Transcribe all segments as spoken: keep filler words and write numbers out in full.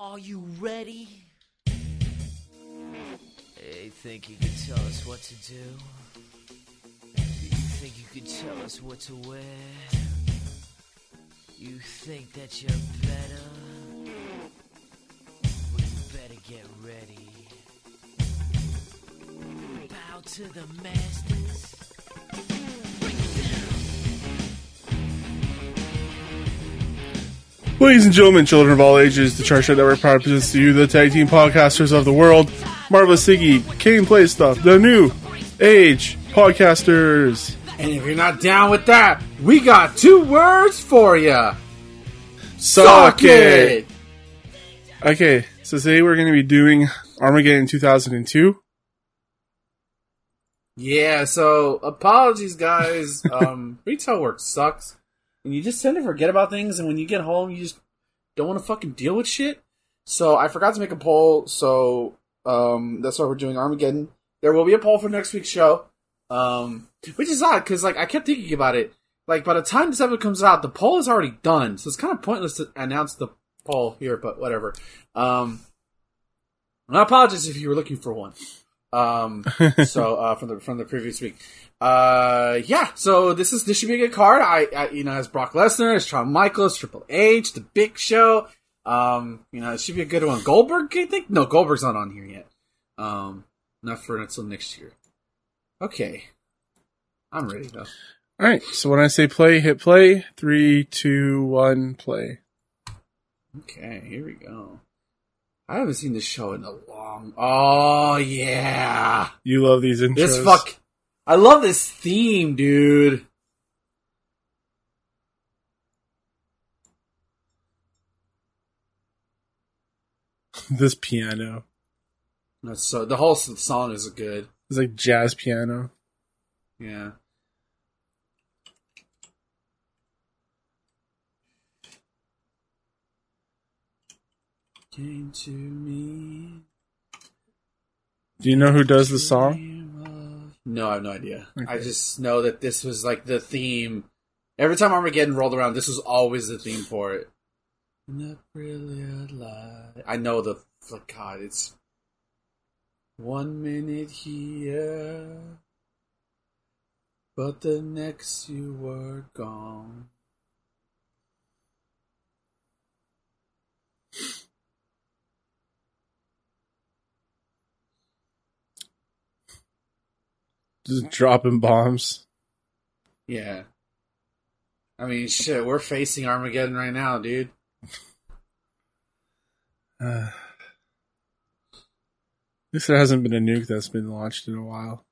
Are you ready? Hey, think you can tell us what to do? You think you can tell us what to wear? You think that you're better? Well, you better get ready. Bow to the masters. Ladies and gentlemen, children of all ages, the Chart Show Network presents to you the tag team podcasters of the world, Marvelous Iggy, King Play Stuff, the New Age Podcasters. And if you're not down with that, we got two words for you. Suck it! Okay, so today we're going to be doing Armageddon two thousand two. Yeah, so apologies, guys. um, retail work sucks. And you just tend to forget about things, and when you get home, you just don't want to fucking deal with shit. So I forgot to make a poll, so um, that's why we're doing Armageddon. There will be a poll for next week's show, um, which is odd, because like I kept thinking about it. Like, by the time this episode comes out, the poll is already done, so it's kind of pointless to announce the poll here, but whatever. Um, I apologize if you were looking for one. Um, so, uh, from the, from the previous week. Uh, yeah, so this is, this should be a good card. I, I you know, has Brock Lesnar, has Shawn Michaels, Triple H, The Big Show. Um, you know, it should be a good one. Goldberg, I think? No, Goldberg's not on here yet. Um, not for until next year. Okay. I'm ready though. Alright, so when I say play, hit play. Three, two, one, play. Okay, here we go. I haven't seen this show in a long... Oh, yeah! You love these intros. This fuck... I love this theme, dude. This piano. That's so... The whole song is good. It's like jazz piano. Yeah. Came to me. Do you know who does the song? No, I have no idea. Okay. I just know that this was like the theme. Every time Armageddon rolled around, this was always the theme for it. Not really a lie. I know the like, God. It's one minute here, but the next you were gone. Just dropping bombs. Yeah. I mean, shit, we're facing Armageddon right now, dude. Uh, at least there hasn't been a nuke that's been launched in a while.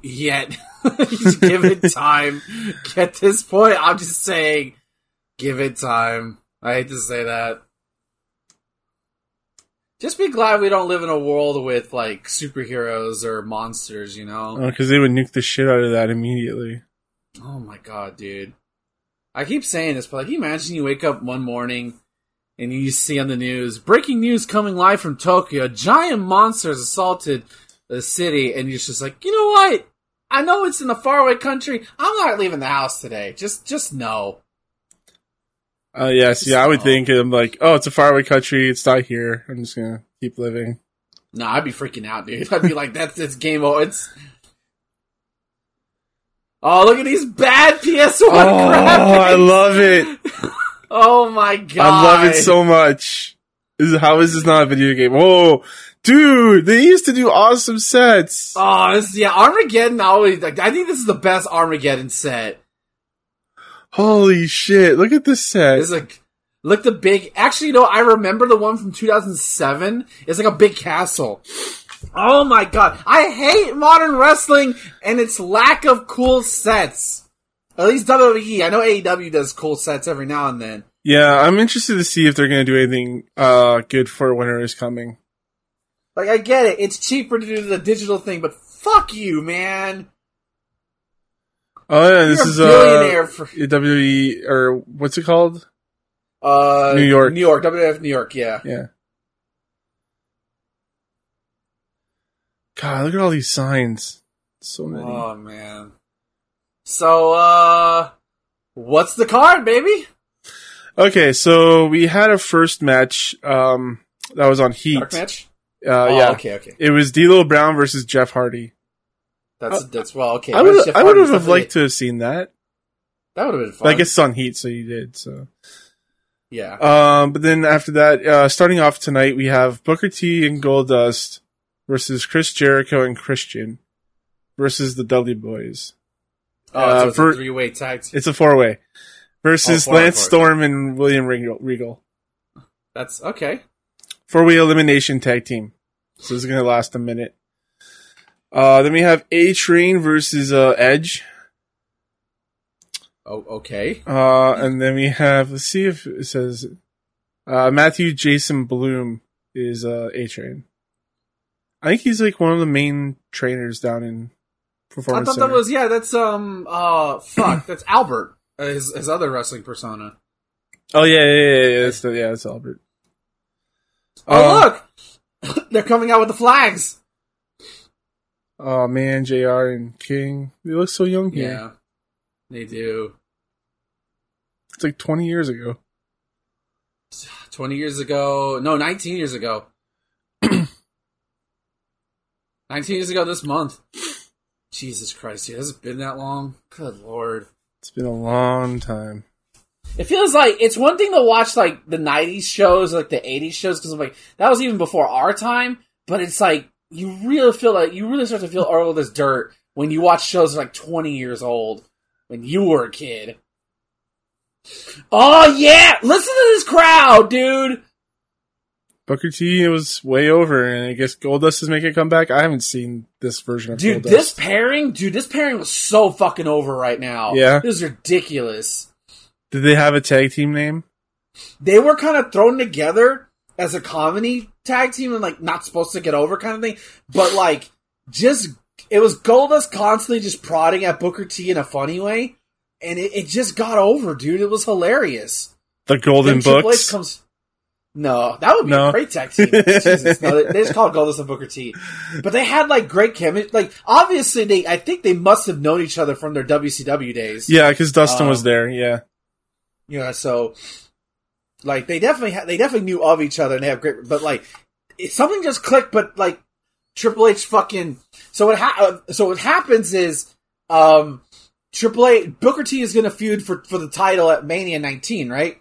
Yet. Just give it time. At this point, I'm just saying, give it time. I hate to say that. Just be glad we don't live in a world with, like, superheroes or monsters, you know? Oh, because they would nuke the shit out of that immediately. Oh, my God, dude. I keep saying this, but, like, can you imagine you wake up one morning and you see on the news, breaking news coming live from Tokyo, giant monsters assaulted the city, and you're just like, you know what? I know it's in a faraway country. I'm not leaving the house today. Just, just no. Oh, uh, yes. Yeah, I would think, I'm like, oh, it's a faraway country. It's not here. I'm just going to keep living. No, I'd be freaking out, dude. I'd be like, that's it's game over. It's... Oh, look at these bad P S one oh, graphics. Oh, I love it. Oh, my God. I love it so much. This is, how is this not a video game? Whoa. Dude, they used to do awesome sets. Oh, this, yeah. Armageddon always, like, I think this is the best Armageddon set. Holy shit, look at this set. It's like, look the big, actually, no, I remember the one from two thousand seven. It's like a big castle. Oh my God. I hate modern wrestling and its lack of cool sets. At least W W E. I know A E W does cool sets every now and then. Yeah, I'm interested to see if they're going to do anything uh, good for winter is coming. Like, I get it. It's cheaper to do the digital thing, but fuck you, man. Oh yeah, this is a billionaire uh, for W W E or what's it called? Uh, New York, New York, W W F New York. Yeah, yeah. God, look at all these signs. So many. Oh man. So, uh, what's the card, baby? Okay, so we had a first match um, that was on Heat. Dark match? Uh, oh, yeah. Okay, okay. It was D'Lo Brown versus Jeff Hardy. That's, uh, that's well, okay. I would I would have liked to have seen that. That would have been fun. I guess it's on Heat, so you did, so... Yeah. Um, but then after that, uh, starting off tonight, we have Booker T and Goldust versus Chris Jericho and Christian versus the Dudley Boys. Oh, uh, so it's for, a three-way tag team. It's a four-way. Versus oh, four Lance four. Storm and William Regal. That's okay. Four-way elimination tag team. So this is going to last a minute. Uh, then we have A-Train versus uh, Edge. Oh, okay. Uh, and then we have, let's see if it says, uh, Matthew Jason Bloom is uh, A-Train. I think he's like one of the main trainers down in Performance Center. I thought that was, yeah, that's, um, uh, fuck, that's Albert, uh, his his other wrestling persona. Oh, yeah, yeah, yeah, yeah, that's, the, yeah, that's Albert. Oh, uh, look! They're coming out with the flags! Oh, man, J R and King, they look so young here. Yeah. They do. It's like twenty years ago. Twenty years ago, no, nineteen years ago. nineteen years ago this month. Jesus Christ, dude, has it been that long? Good Lord, it's been a long time. It feels like it's one thing to watch like the nineties shows, like the eighties shows, because I'm like that was even before our time. But it's like you really feel like you really start to feel old as dirt when you watch shows that are like twenty years old. When you were a kid. Oh, yeah! Listen to this crowd, dude! Booker T, it was way over, and I guess Goldust is making a comeback. I haven't seen this version of dude, Goldust. Dude, this pairing, dude, this pairing was so fucking over right now. Yeah? This is ridiculous. Did they have a tag team name? They were kind of thrown together as a comedy tag team and, like, not supposed to get over kind of thing. But, like, just... It was Goldust constantly just prodding at Booker T in a funny way, and it, it just got over, dude. It was hilarious. The Golden Books? Comes... No, that would be no. a great tag team. Jesus, no, they, they just called Goldust and Booker T. But they had, like, great chemistry. Like, obviously, they I think they must have known each other from their W C W days. Yeah, because Dustin um, was there, yeah. Yeah, so, like, they definitely ha- they definitely knew of each other, and they have great... But, like, it, something just clicked, but, like, Triple H fucking so what ha- so what happens is um, Triple H Booker T is going to feud for, for the title at Mania nineteen, right?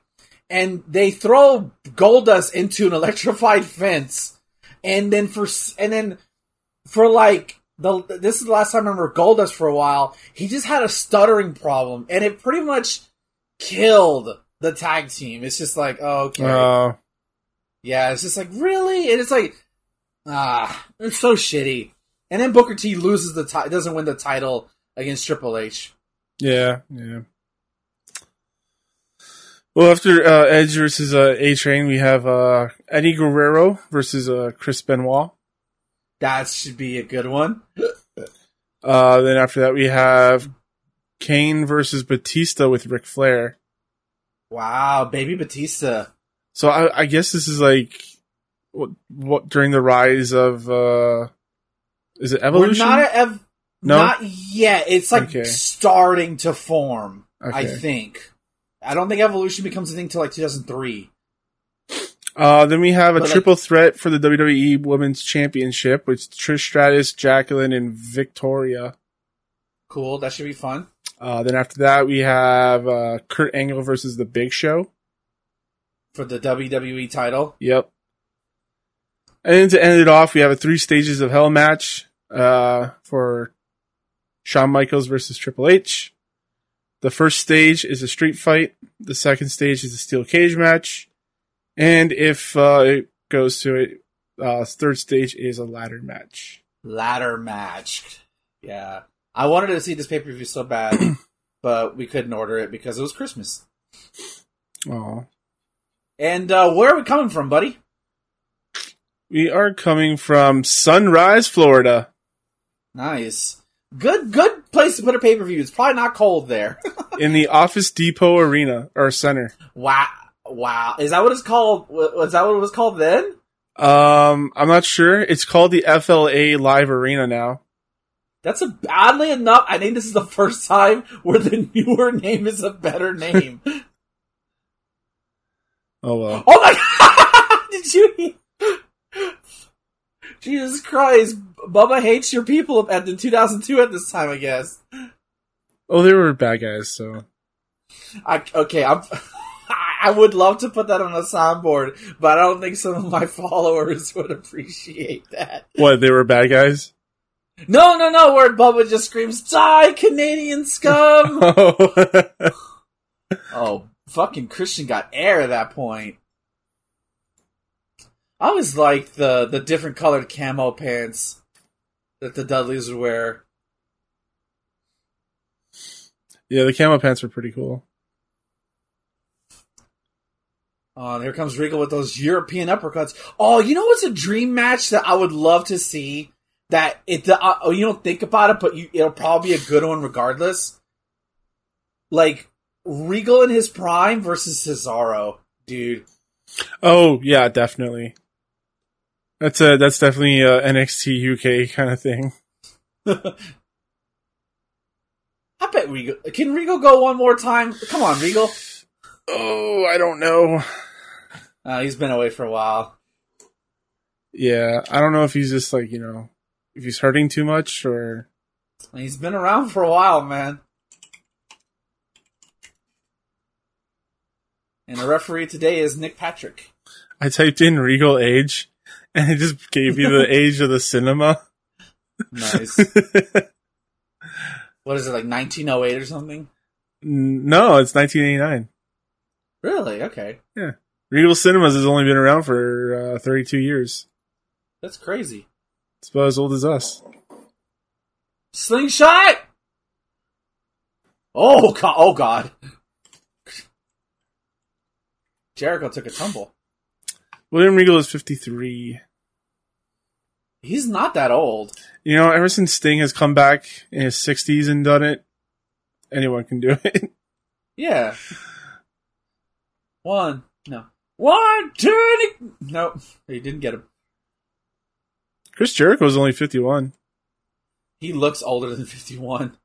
And they throw Goldust into an electrified fence, and then for and then for like the this is the last time I remember Goldust for a while. He just had a stuttering problem, and it pretty much killed the tag team. It's just like oh, okay, uh... yeah, it's just like really, and it's like. Ah, it's so shitty. And then Booker T loses the title, doesn't win the title against Triple H. Yeah, yeah. Well, after uh, Edge versus uh, A-Train, we have uh, Eddie Guerrero versus uh, Chris Benoit. That should be a good one. uh, then after that, we have Kane versus Batista with Ric Flair. Wow, baby Batista. So I, I guess this is like... What, what during the rise of uh, is it Evolution? We're not at ev- no? not yet. It's like okay. starting to form. Okay. I think. I don't think Evolution becomes a thing till like two thousand three. Uh, then we have a but triple like, threat for the W W E Women's Championship, with Trish Stratus, Jacqueline, and Victoria. Cool, that should be fun. Uh, then after that, we have uh, Kurt Angle versus The Big Show for the W W E title. Yep. And to end it off, we have a three stages of hell match uh, for Shawn Michaels versus Triple H. The first stage is a street fight. The second stage is a steel cage match. And if uh, it goes to it, uh, third stage is a ladder match. Ladder match. Yeah. I wanted to see this pay-per-view so bad, but we couldn't order it because it was Christmas. Aw. And uh, where are we coming from, buddy? We are coming from Sunrise, Florida. Nice. Good good place to put a pay-per-view. It's probably not cold there. In the Office Depot Arena, or Center. Wow. Wow. Is that what it's called? Was that what it was called then? Um, I'm not sure. It's called the F L A Live Arena now. That's a, oddly enough, I think this is the first time where the newer name is a better name. Oh, well. Oh, my God! Did you... Jesus Christ. Bubba hates your people at the two thousand two at this time, I guess. Oh, they were bad guys, so... I, okay, I'm... I would love to put that on a soundboard, but I don't think some of my followers would appreciate that. What, they were bad guys? No, no, no, where Bubba just screams, "Die, Canadian scum!" Oh. Oh, fucking Christian got air at that point. I was like the, the different colored camo pants that the Dudleys would wear. Yeah, the camo pants were pretty cool. Uh, here comes Regal with those European uppercuts. Oh, you know what's a dream match that I would love to see? That it, uh, oh, you don't think about it, but you, it'll probably be a good one regardless. Like, Regal in his prime versus Cesaro, dude. Oh, yeah, definitely. That's a, that's definitely a N X T U K kind of thing. I bet Regal... Can Regal go one more time? Come on, Regal. Oh, I don't know. Uh, he's been away for a while. Yeah, I don't know if he's just like, you know, if he's hurting too much or... He's been around for a while, man. And the referee today is Nick Patrick. I typed in Regal Age, and it just gave you the age of the cinema. Nice. What is it, like nineteen oh eight or something? No, it's nineteen eighty-nine. Really? Okay. Yeah. Regal Cinemas has only been around for uh, thirty-two years. That's crazy. It's about as old as us. Slingshot! Oh, God. Oh, God. Jericho took a tumble. William Regal is fifty-three. He's not that old. You know, ever since Sting has come back in his sixties and done it, anyone can do it. Yeah. One, no. One, two, nope. He didn't get him. Chris Jericho is only fifty-one. He looks older than fifty-one.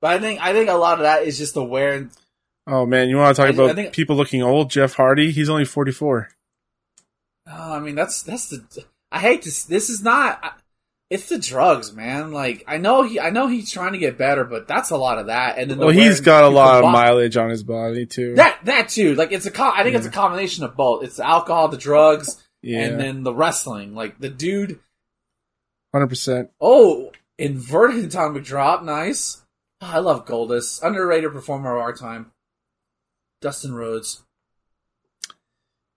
But I think I think a lot of that is just the wear and... Oh, man, you want to talk I, about I think, people looking old? Jeff Hardy, he's only forty-four. Oh, I mean, that's that's the... I hate this. This is not... It's the drugs, man. Like, I know he, I know he's trying to get better, but that's a lot of that. And then the well, he's got a lot of body. mileage on his body too. That, that too. Like, it's a, co- I think yeah. it's a combination of both. It's the alcohol, the drugs, yeah. and then the wrestling. Like, the dude, hundred percent. Oh, inverted atomic drop, nice. Oh, I love Goldust, underrated performer of our time. Dustin Rhodes.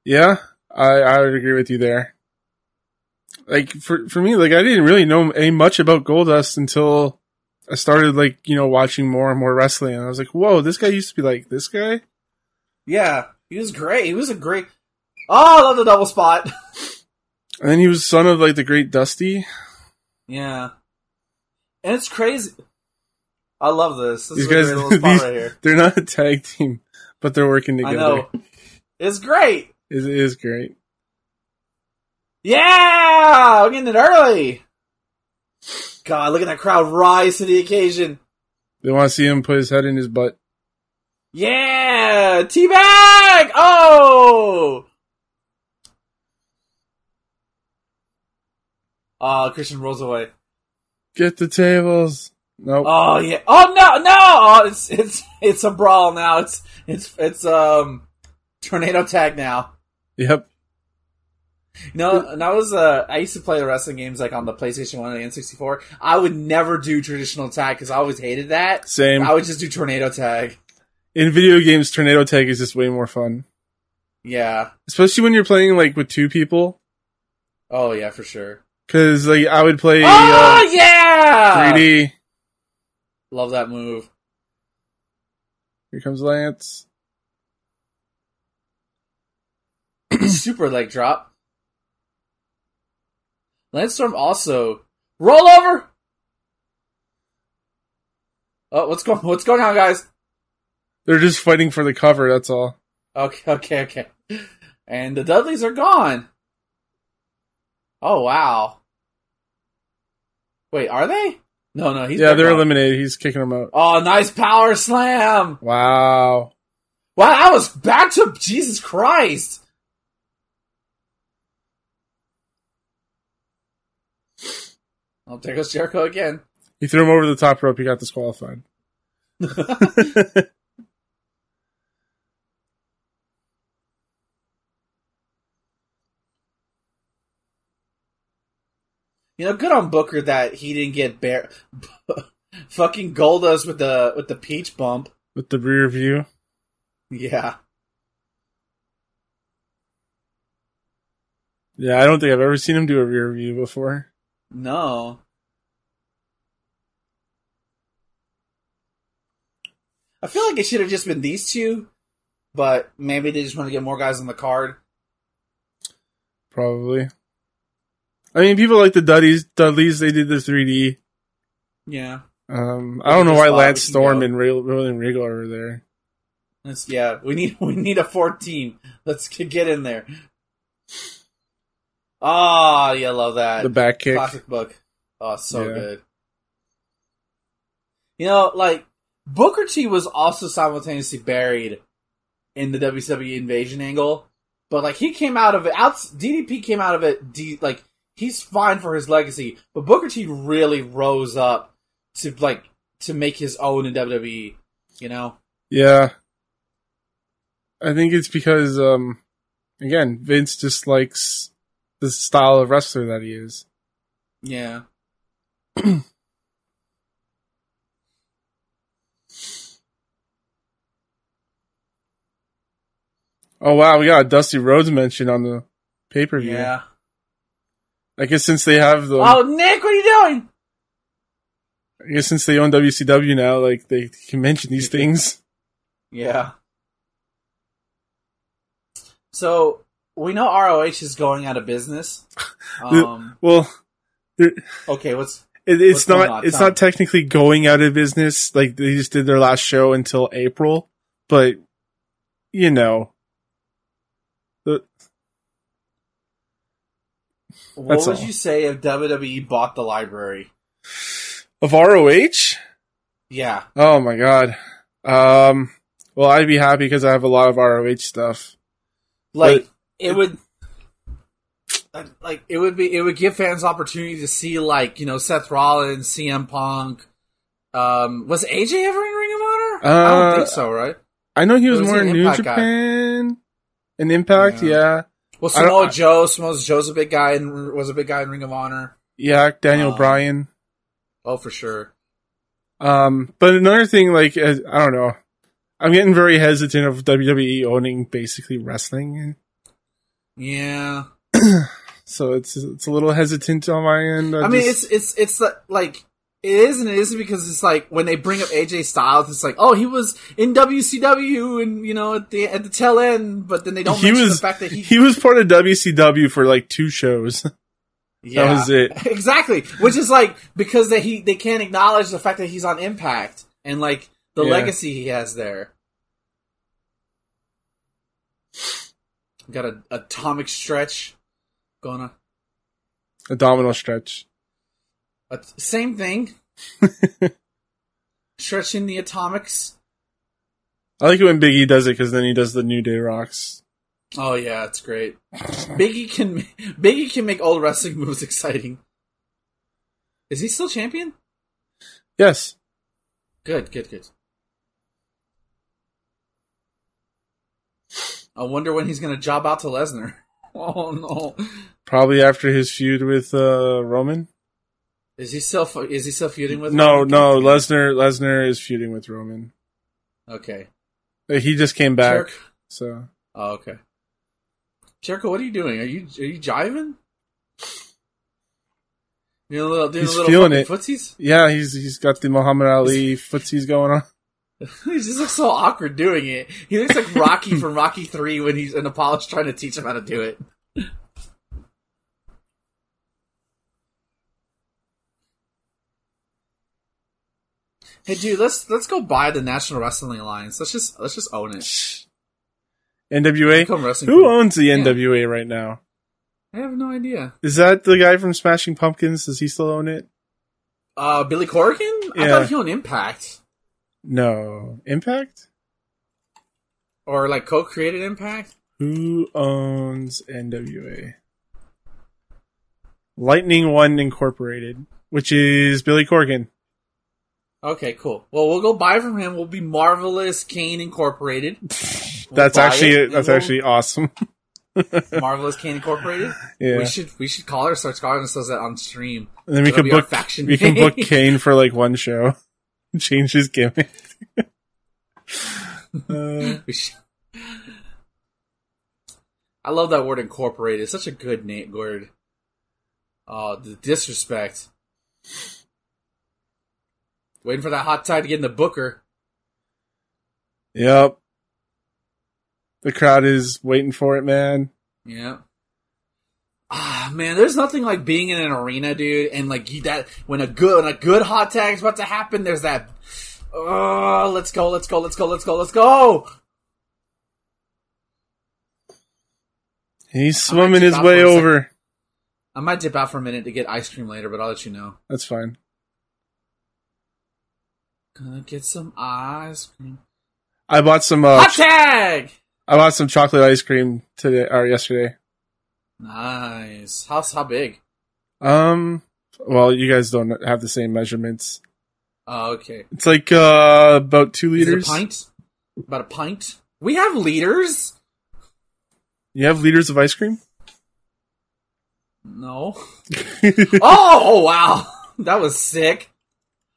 Yeah, I, I would agree with you there. Like, for for me, like, I didn't really know any much about Goldust until I started, like, you know, watching more and more wrestling. And I was like, whoa, this guy used to be like this guy? Yeah, he was great. He was a great... Oh, I love the double spot. And then he was son of, like, the great Dusty. Yeah. And it's crazy. I love this. This These is a guys, great little spot right here. They're not a tag team, but they're working together. I know. It's great. It is great. Yeah! We're getting it early! God, look at that crowd rise to the occasion. They want to see him put his head in his butt. Yeah! Teabag! Oh! Oh, Christian rolls away. Get the tables. Nope. Oh, yeah. Oh, no, no! Oh, it's, it's, it's a brawl now. It's, it's, it's, um, tornado tag now. Yep. You know, and I was, uh, I used to play wrestling games, like, on the PlayStation one and the N sixty-four. I would never do traditional tag, because I always hated that. Same. I would just do tornado tag. In video games, tornado tag is just way more fun. Yeah. Especially when you're playing, like, with two people. Oh, yeah, for sure. Because, like, I would play... Oh, uh, yeah! three D. Love that move. Here comes Lance. Super leg drop. Landstorm also roll over. Oh, what's going? What's going on, guys? They're just fighting for the cover. That's all. Okay, okay, okay. And the Dudleys are gone. Oh wow. Wait, are they? No, no. He's yeah, they're gone. Eliminated. He's kicking them out. Oh, nice power slam! Wow. Wow, I was back to Jesus Christ. Oh, there goes Jericho again. He threw him over the top rope. He got disqualified. You know, good on Booker that he didn't get bare fucking Goldust with the with the peach bump. With the rear view. Yeah. Yeah, I don't think I've ever seen him do a rear view before. No. I feel like it should have just been these two, but maybe they just want to get more guys on the card. Probably. I mean, people like the Dudleys, Dudleys they did the three D. Yeah. Um, I don't know why Lance Storm and William Regal are there. That's, yeah, we need we need a fourteen. Let's get in there. Ah, oh, yeah, love that. The back kick. Classic book. Oh, so yeah. Good. You know, like, Booker T was also simultaneously buried in the W C W invasion angle, but, like, he came out of it, out, D D P came out of it, D, like, he's fine for his legacy, but Booker T really rose up to, like, to make his own in W W E, you know? Yeah. I think it's because, um, again, Vince just likes the style of wrestler that he is. Yeah. Oh, wow, we got a Dusty Rhodes mention on the pay-per-view. Yeah. I guess since they have the... Oh, Nick, what are you doing? I guess since they own W C W now, like, they can mention these things. Yeah. So, we know R O H is going out of business. Um, well... Okay, what's... It, it's what's not. On? It's Time. Not technically going out of business. Like, they just did their last show until April, but, you know... The... What That's would all. You say if W W E bought the library? Of R O H? Yeah. Oh my god. Um, well, I'd be happy because I have a lot of R O H stuff. Like, but it would... Like, it would be... It would give fans opportunity to see, like, you know, Seth Rollins, C M Punk. Um, was A J ever in Ring of Honor? Uh, I don't think so, right? I know he was, was more in New Japan... Guy. An Impact, yeah. yeah. Well, Samoa Joe, Samoa Joe's a big guy and was a big guy in Ring of Honor. Yeah, Daniel um, Bryan. Oh, for sure. Um, but another thing, like, I don't know, I'm getting very hesitant of W W E owning basically wrestling. Yeah. So it's it's a little hesitant on my end. I, I mean, just... it's it's it's like it is and it isn't because it's like when they bring up A J Styles, it's like, oh, he was in W C W and, you know, at the at the tail end, but then they don't he mention was, the fact that he... He was part of W C W for, like, two shows. Yeah. That was it. Exactly. Which is, like, because they, he, they can't acknowledge the fact that he's on Impact and, like, the yeah. legacy he has there. Got an atomic stretch going on. A domino stretch. Uh, same thing. Stretching the atomics. I like it when Big E does it because then he does the New Day Rocks. Oh yeah, it's great. Big E can Big E can make old wrestling moves exciting. Is he still champion? Yes. Good, good, good. I wonder when he's going to job out to Lesnar. Oh no. Probably after his feud with uh, Roman. Is he still is he still feuding with? No, Roman? No. Lesnar Lesnar is feuding with Roman. Okay. He just came back. Jericho. So. Oh, okay. Jericho, what are you doing? Are you are you jiving? Doing a little, doing he's a little feeling it. Footsies? Yeah, he's he's got the Muhammad Ali footsies going on. He just looks so awkward doing it. He looks like Rocky from Rocky Three when he's an Apollo's trying to teach him how to do it. Hey dude, let's let's go buy the National Wrestling Alliance. Let's just let's just own it. N W A? Who owns the N W A yeah. right now? I have no idea. Is that the guy from Smashing Pumpkins? Does he still own it? Uh, Billy Corrigan? Yeah. I thought he owned Impact. No. Impact? Or like co-created Impact? Who owns N W A? Lightning One Incorporated, which is Billy Corgan. Okay, cool. Well, we'll go buy from him. We'll be Marvelous Kane Incorporated. We'll that's actually it, that's we'll... actually awesome. Marvelous Kane Incorporated. Yeah, we should we should call her, start calling ourselves that on stream. And then we That'll can book faction. We can book Kane for like one show. Change his gimmick. uh, I love that word "incorporated." It's such a good name word. Oh, the disrespect. Waiting for that hot tide to get in the Booker. Yep. The crowd is waiting for it, man. Yeah. Ah, man, there's nothing like being in an arena, dude, and like you, that when a good when a good hot tag is about to happen, there's that. Oh, let's go, let's go, let's go, let's go, let's go. He's swimming his way over. Second. I might dip out for a minute to get ice cream later, but I'll let you know. That's fine. Gonna get some ice cream. I bought some uh, hot tag. Ch- I bought some chocolate ice cream today or yesterday. Nice. How how big? Um. Well, you guys don't have the same measurements. Oh, uh, okay. It's like uh, about two liters. Is it a pint? About a pint. We have liters. You have liters of ice cream? No. oh, oh, wow. That was sick.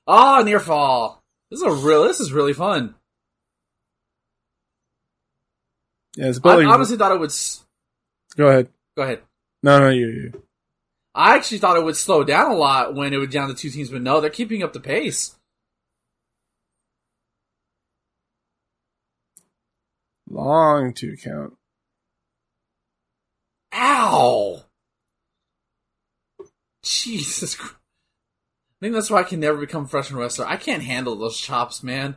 Oh, near fall. This is a real. This is really fun. Yeah, it's I like, honestly thought it would. S- Go ahead. Go ahead. No, no, you, you. I actually thought it would slow down a lot when it would down to two teams, but no, they're keeping up the pace. Long two count. Ow! Jesus Christ. I think that's why I can never become a freshman wrestler. I can't handle those chops, man.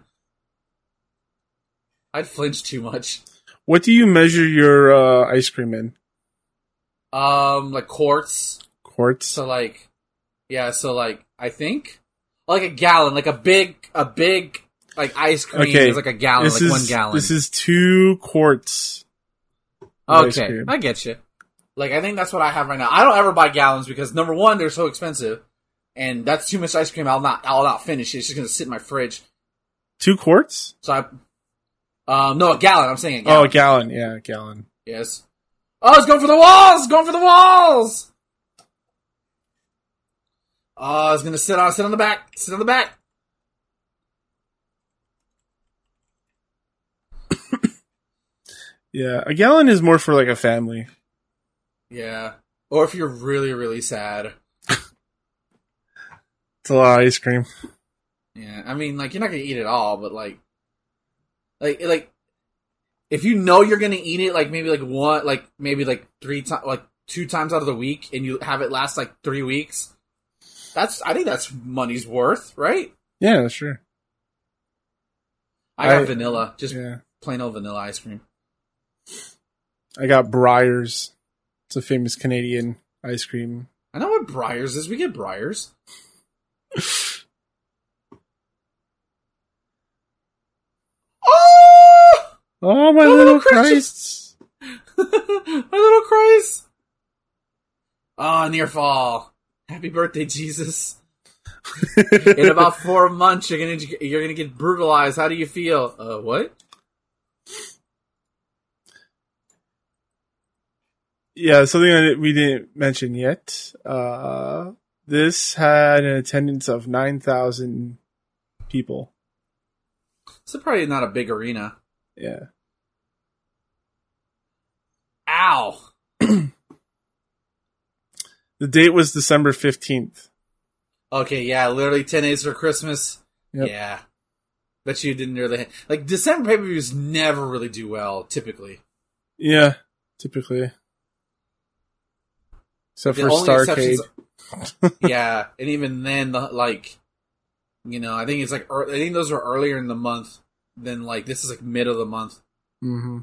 I'd flinch too much. What do you measure your uh, ice cream in? Um, like quarts. Quarts. So like, yeah. So like, I think like a gallon, like a big, a big like ice cream okay. is like a gallon, this like is, one gallon. This is two quarts. Okay, I get you. Like, I think that's what I have right now. I don't ever buy gallons because number one, they're so expensive. And that's too much ice cream. I'll not. I'll not finish it. It's just gonna sit in my fridge. Two quarts. So I. Um, no, a gallon. I'm saying a gallon. Oh, a gallon. Yeah, a gallon. Yes. Oh, it's going for the walls. It's going for the walls. Oh, it's gonna sit on. Sit on the back. Sit on the back. yeah, a gallon is more for like a family. Yeah, or if you're really, really sad. It's a lot of ice cream. Yeah, I mean, like, you're not going to eat it all, but, like, like, like, if you know you're going to eat it, like, maybe, like, one, like, maybe, like, three times, to- like, two times out of the week, and you have it last, like, three weeks, that's, I think that's money's worth, right? Yeah, sure. I got I, vanilla, just yeah. plain old vanilla ice cream. I got Breyers. It's a famous Canadian ice cream. I know what Breyers is. We get Breyers. oh! oh, my, my little, little Christ! my little Christ! Oh, near fall! Happy birthday, Jesus! In about four months, you're gonna you're gonna get brutalized. How do you feel? Uh, what? Yeah, something that we didn't mention yet. Uh. This had an attendance of nine thousand people. So probably not a big arena. Yeah. Ow! The date was December fifteenth. Okay, yeah, literally ten days for Christmas. Yep. Yeah. Bet you didn't really... Like, December pay-per-views never really do well, typically. Yeah, typically. Except for Starrcade. yeah, and even then, the, like, you know, I think it's like early, I think those are earlier in the month than like this is like mid of the month. Mm-hmm.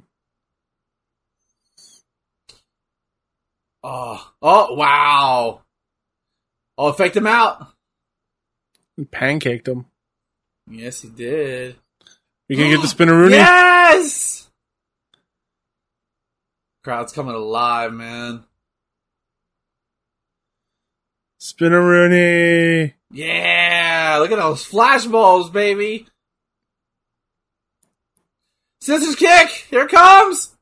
Oh, oh, wow! Oh, faked him out. He pancaked him. Yes, he did. You can get the spinneroonie. Yes. Crowd's coming alive, man. Spinaroonie. Yeah, look at those flash balls, baby. Scissors kick. Here it comes.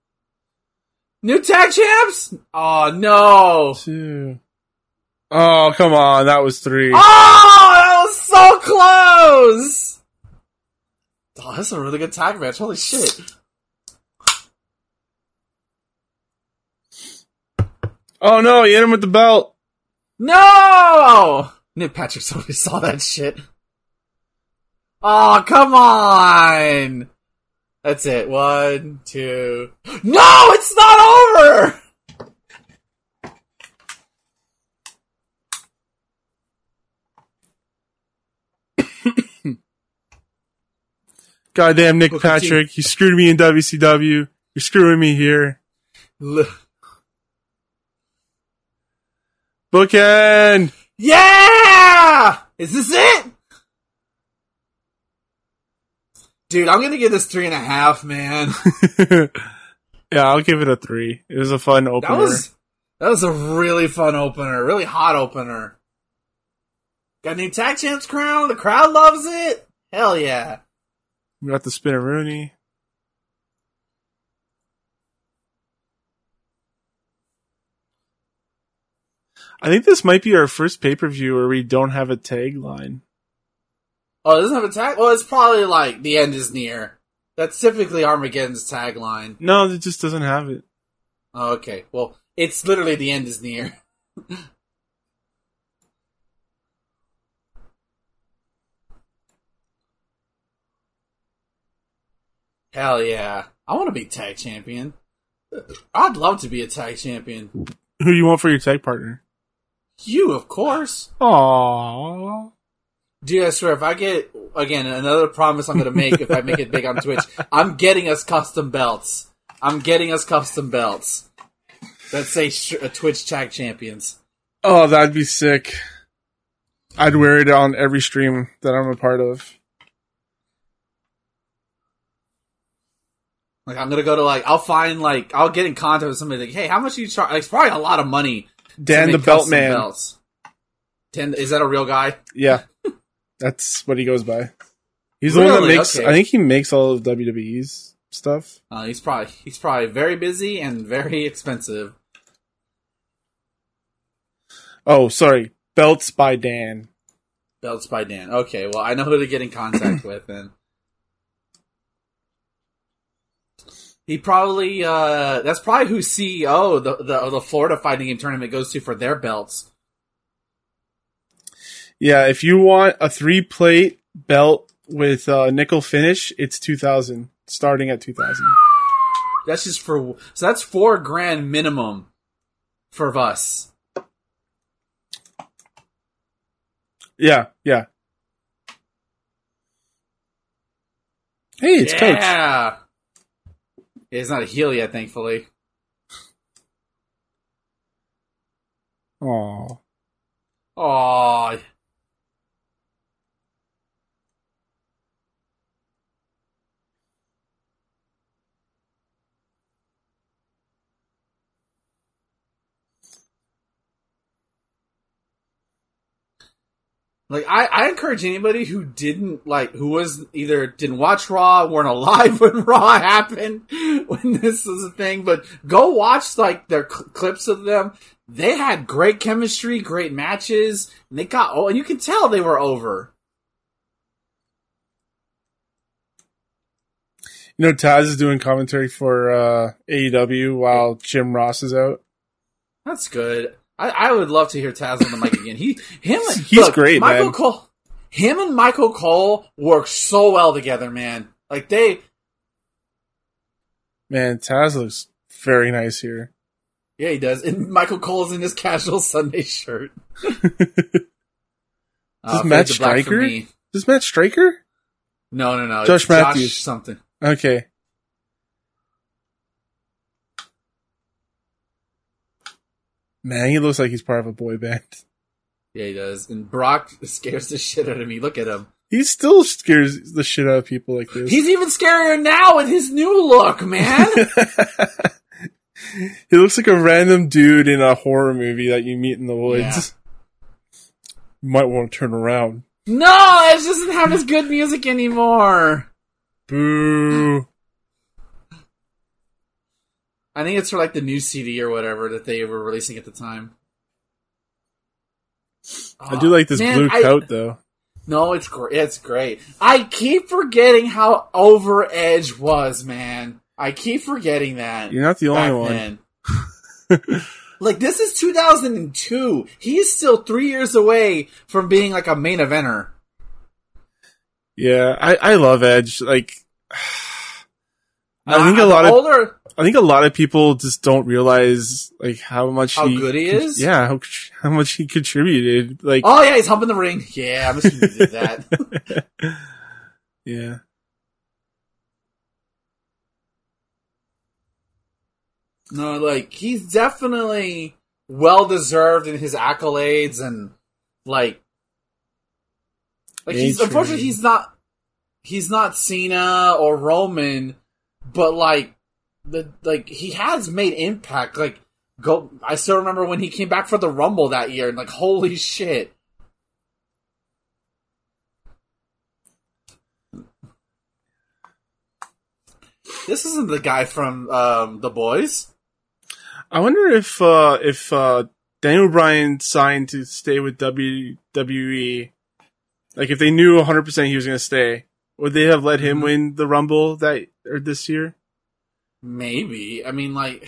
New tag champs. Oh, no. Two. Oh, come on. That was three. Oh, that was so close. Oh, this is a really good tag match. Holy shit. Oh, no. You hit him with the belt. No! Nick Patrick always saw that shit. Oh, come on! That's it. One, two... No! It's not over! Goddamn Nick Booker Patrick. T. You screwed me in W C W. You're screwing me here. Look. Booking! Yeah! Is this it? Dude, I'm gonna give this three and a half, man. Yeah, I'll give it a three. It was a fun opener. That was, that was a really fun opener. Really hot opener. Got a new tag champs crown. The crowd loves it. Hell yeah. We got the spinaroonie. I think this might be our first pay-per-view where we don't have a tagline. Oh, it doesn't have a tag? Well, it's probably like, the end is near. That's typically Armageddon's tagline. No, it just doesn't have it. Oh, okay. Well, it's literally the end is near. Hell yeah. I want to be tag champion. I'd love to be a tag champion. Who do you want for your tag partner? You, of course. Aww. Dude, I swear, if I get, again, another promise I'm going to make if I make it big on Twitch, I'm getting us custom belts. I'm getting us custom belts that say sh- uh, Twitch Tag Champions. Oh, that'd be sick. I'd wear it on every stream that I'm a part of. Like, I'm going to go to, like, I'll find, like, I'll get in contact with somebody, like, hey, how much do you charge? Like, it's probably a lot of money. Dan the Belt Man. Belts. Dan, is that a real guy? Yeah. That's what he goes by. He's really? The one that makes, okay. I think he makes all of W W E's stuff. Uh, he's probably he's probably very busy and very expensive. Oh, sorry. Belts by Dan. Belts by Dan. Okay, well, I know who to get in contact with, and he probably, uh, that's probably who C E O, the, the the Florida Fighting Game Tournament, goes to for their belts. Yeah, if you want a three-plate belt with a nickel finish, it's two thousand dollars, starting at two thousand dollars. That's just for, so that's four grand minimum for us. Yeah, yeah. Hey, it's yeah. Coach. Yeah. It's not a heel yet, thankfully. Aww. Aww. Like, I, I encourage anybody who didn't, like, who was either didn't watch Raw, weren't alive when Raw happened, when this was a thing, but go watch, like, their cl- clips of them. They had great chemistry, great matches, and they got, oh, and you can tell they were over. You know, Taz is doing commentary for uh, A E W while Jim Ross is out. That's good. I, I would love to hear Taz on the mic again. He, him, he's look, great, Michael man. Cole, him and Michael Cole work so well together, man. Like they, man, Taz looks very nice here. Yeah, he does. And Michael Cole is in his casual Sunday shirt. uh, Does Matt Stryker? Does Matt Stryker? No, no, no. Josh it's Matthews, Josh something. Okay. Man, he looks like he's part of a boy band. Yeah, he does. And Brock scares the shit out of me. Look at him. He still scares the shit out of people like this. He's even scarier now with his new look, man. He looks like a random dude in a horror movie that you meet in the woods. Yeah. You might want to turn around. No, Edge doesn't have as good music anymore. Boo. I think it's for like the new C D or whatever that they were releasing at the time. I do like this Man, blue coat I, though. No, it's great. It's great. I keep forgetting how over Edge was, man. I keep forgetting that. You're not the only one. Like, this is two thousand two. He's still three years away from being like a main eventer. Yeah, I, I love Edge. Like, I nah, think a lot of older, I think a lot of people just don't realize like how much how he, good he is. Yeah, how how much he contributed. Like, oh yeah, he's humping the ring. Yeah, I'm just gonna do that. Yeah. No, like, he's definitely well-deserved in his accolades, and, like, like he's, unfortunately, he's not, he's not Cena or Roman, but, like, the, like, he has made impact. Like, go, I still remember when he came back for the Rumble that year, and, like, holy shit. This isn't the guy from, um, The Boys. I wonder if uh, if uh, Daniel Bryan signed to stay with W W E, like if they knew one hundred percent he was going to stay, would they have let him mm-hmm. win the Rumble that or this year? Maybe. I mean, like,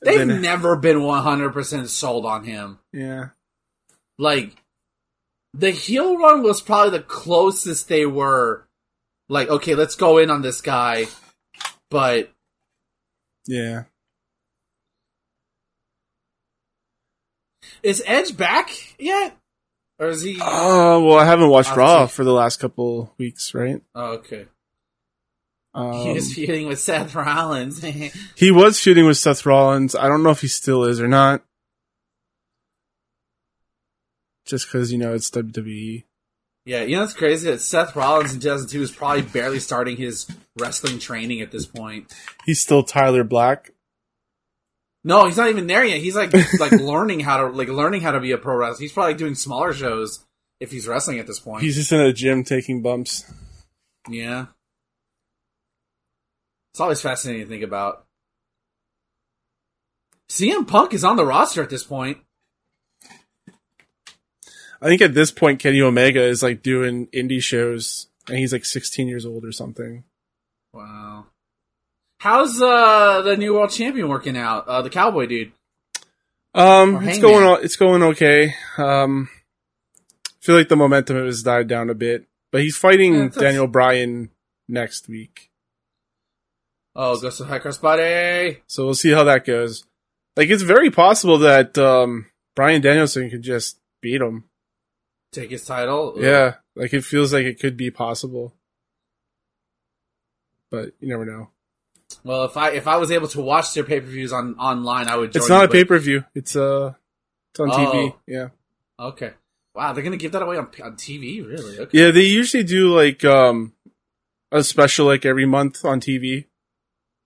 they've then, never been one hundred percent sold on him. Yeah. Like, the heel run was probably the closest they were. Like, okay, let's go in on this guy, but yeah. Is Edge back yet? Or is he... Oh, well, I haven't watched Obviously. Raw for the last couple weeks, right? Oh, okay. Um, he was feuding with Seth Rollins. He was feuding with Seth Rollins. I don't know if he still is or not. Just because, you know, it's W W E. Yeah, you know what's crazy? That Seth Rollins in two thousand two was probably barely starting his wrestling training at this point. He's still Tyler Black. No, he's not even there yet. He's like like learning how to like learning how to be a pro wrestler. He's probably doing smaller shows if he's wrestling at this point. He's just in a gym taking bumps. Yeah. It's always fascinating to think about. C M Punk is on the roster at this point. I think at this point Kenny Omega is like doing indie shows and he's like sixteen years old or something. Wow. How's uh, the new world champion working out? Uh, the cowboy dude. Um, it's going. O- it's going okay. Um, I feel like the momentum has died down a bit, but he's fighting yeah, Daniel f- Bryan next week. Oh, go to high cross body. So we'll see how that goes. Like, it's very possible that um, Bryan Danielson could just beat him, take his title. Ooh. Yeah, like it feels like it could be possible, but you never know. Well, if I if I was able to watch their pay-per-views on online, I would join. It's not a pay-per-view. It's uh, it's on oh. T V. Yeah. Okay. Wow, they're gonna give that away on on T V, really? Okay. Yeah, they usually do like um, a special like every month on T V.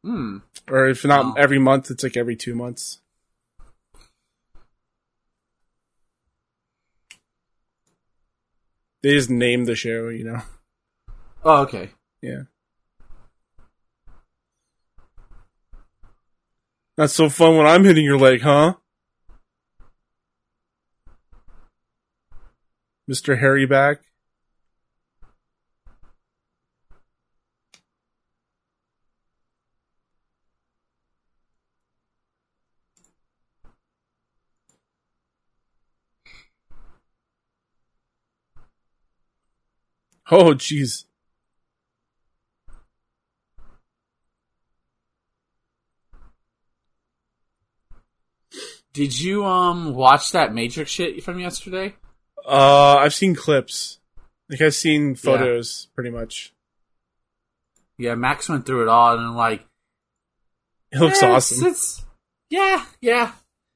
Hmm. Or if not wow. every month, it's like every two months. They just name the show, you know. Oh, okay. Yeah. Not so fun when I'm hitting your leg, huh? Mister Harryback. Oh, jeez. Did you um watch that Matrix shit from yesterday? Uh, I've seen clips. Like, I've seen photos, yeah. pretty much. Yeah, Max went through it all, and like... It looks yeah, awesome. It's, it's, yeah, yeah.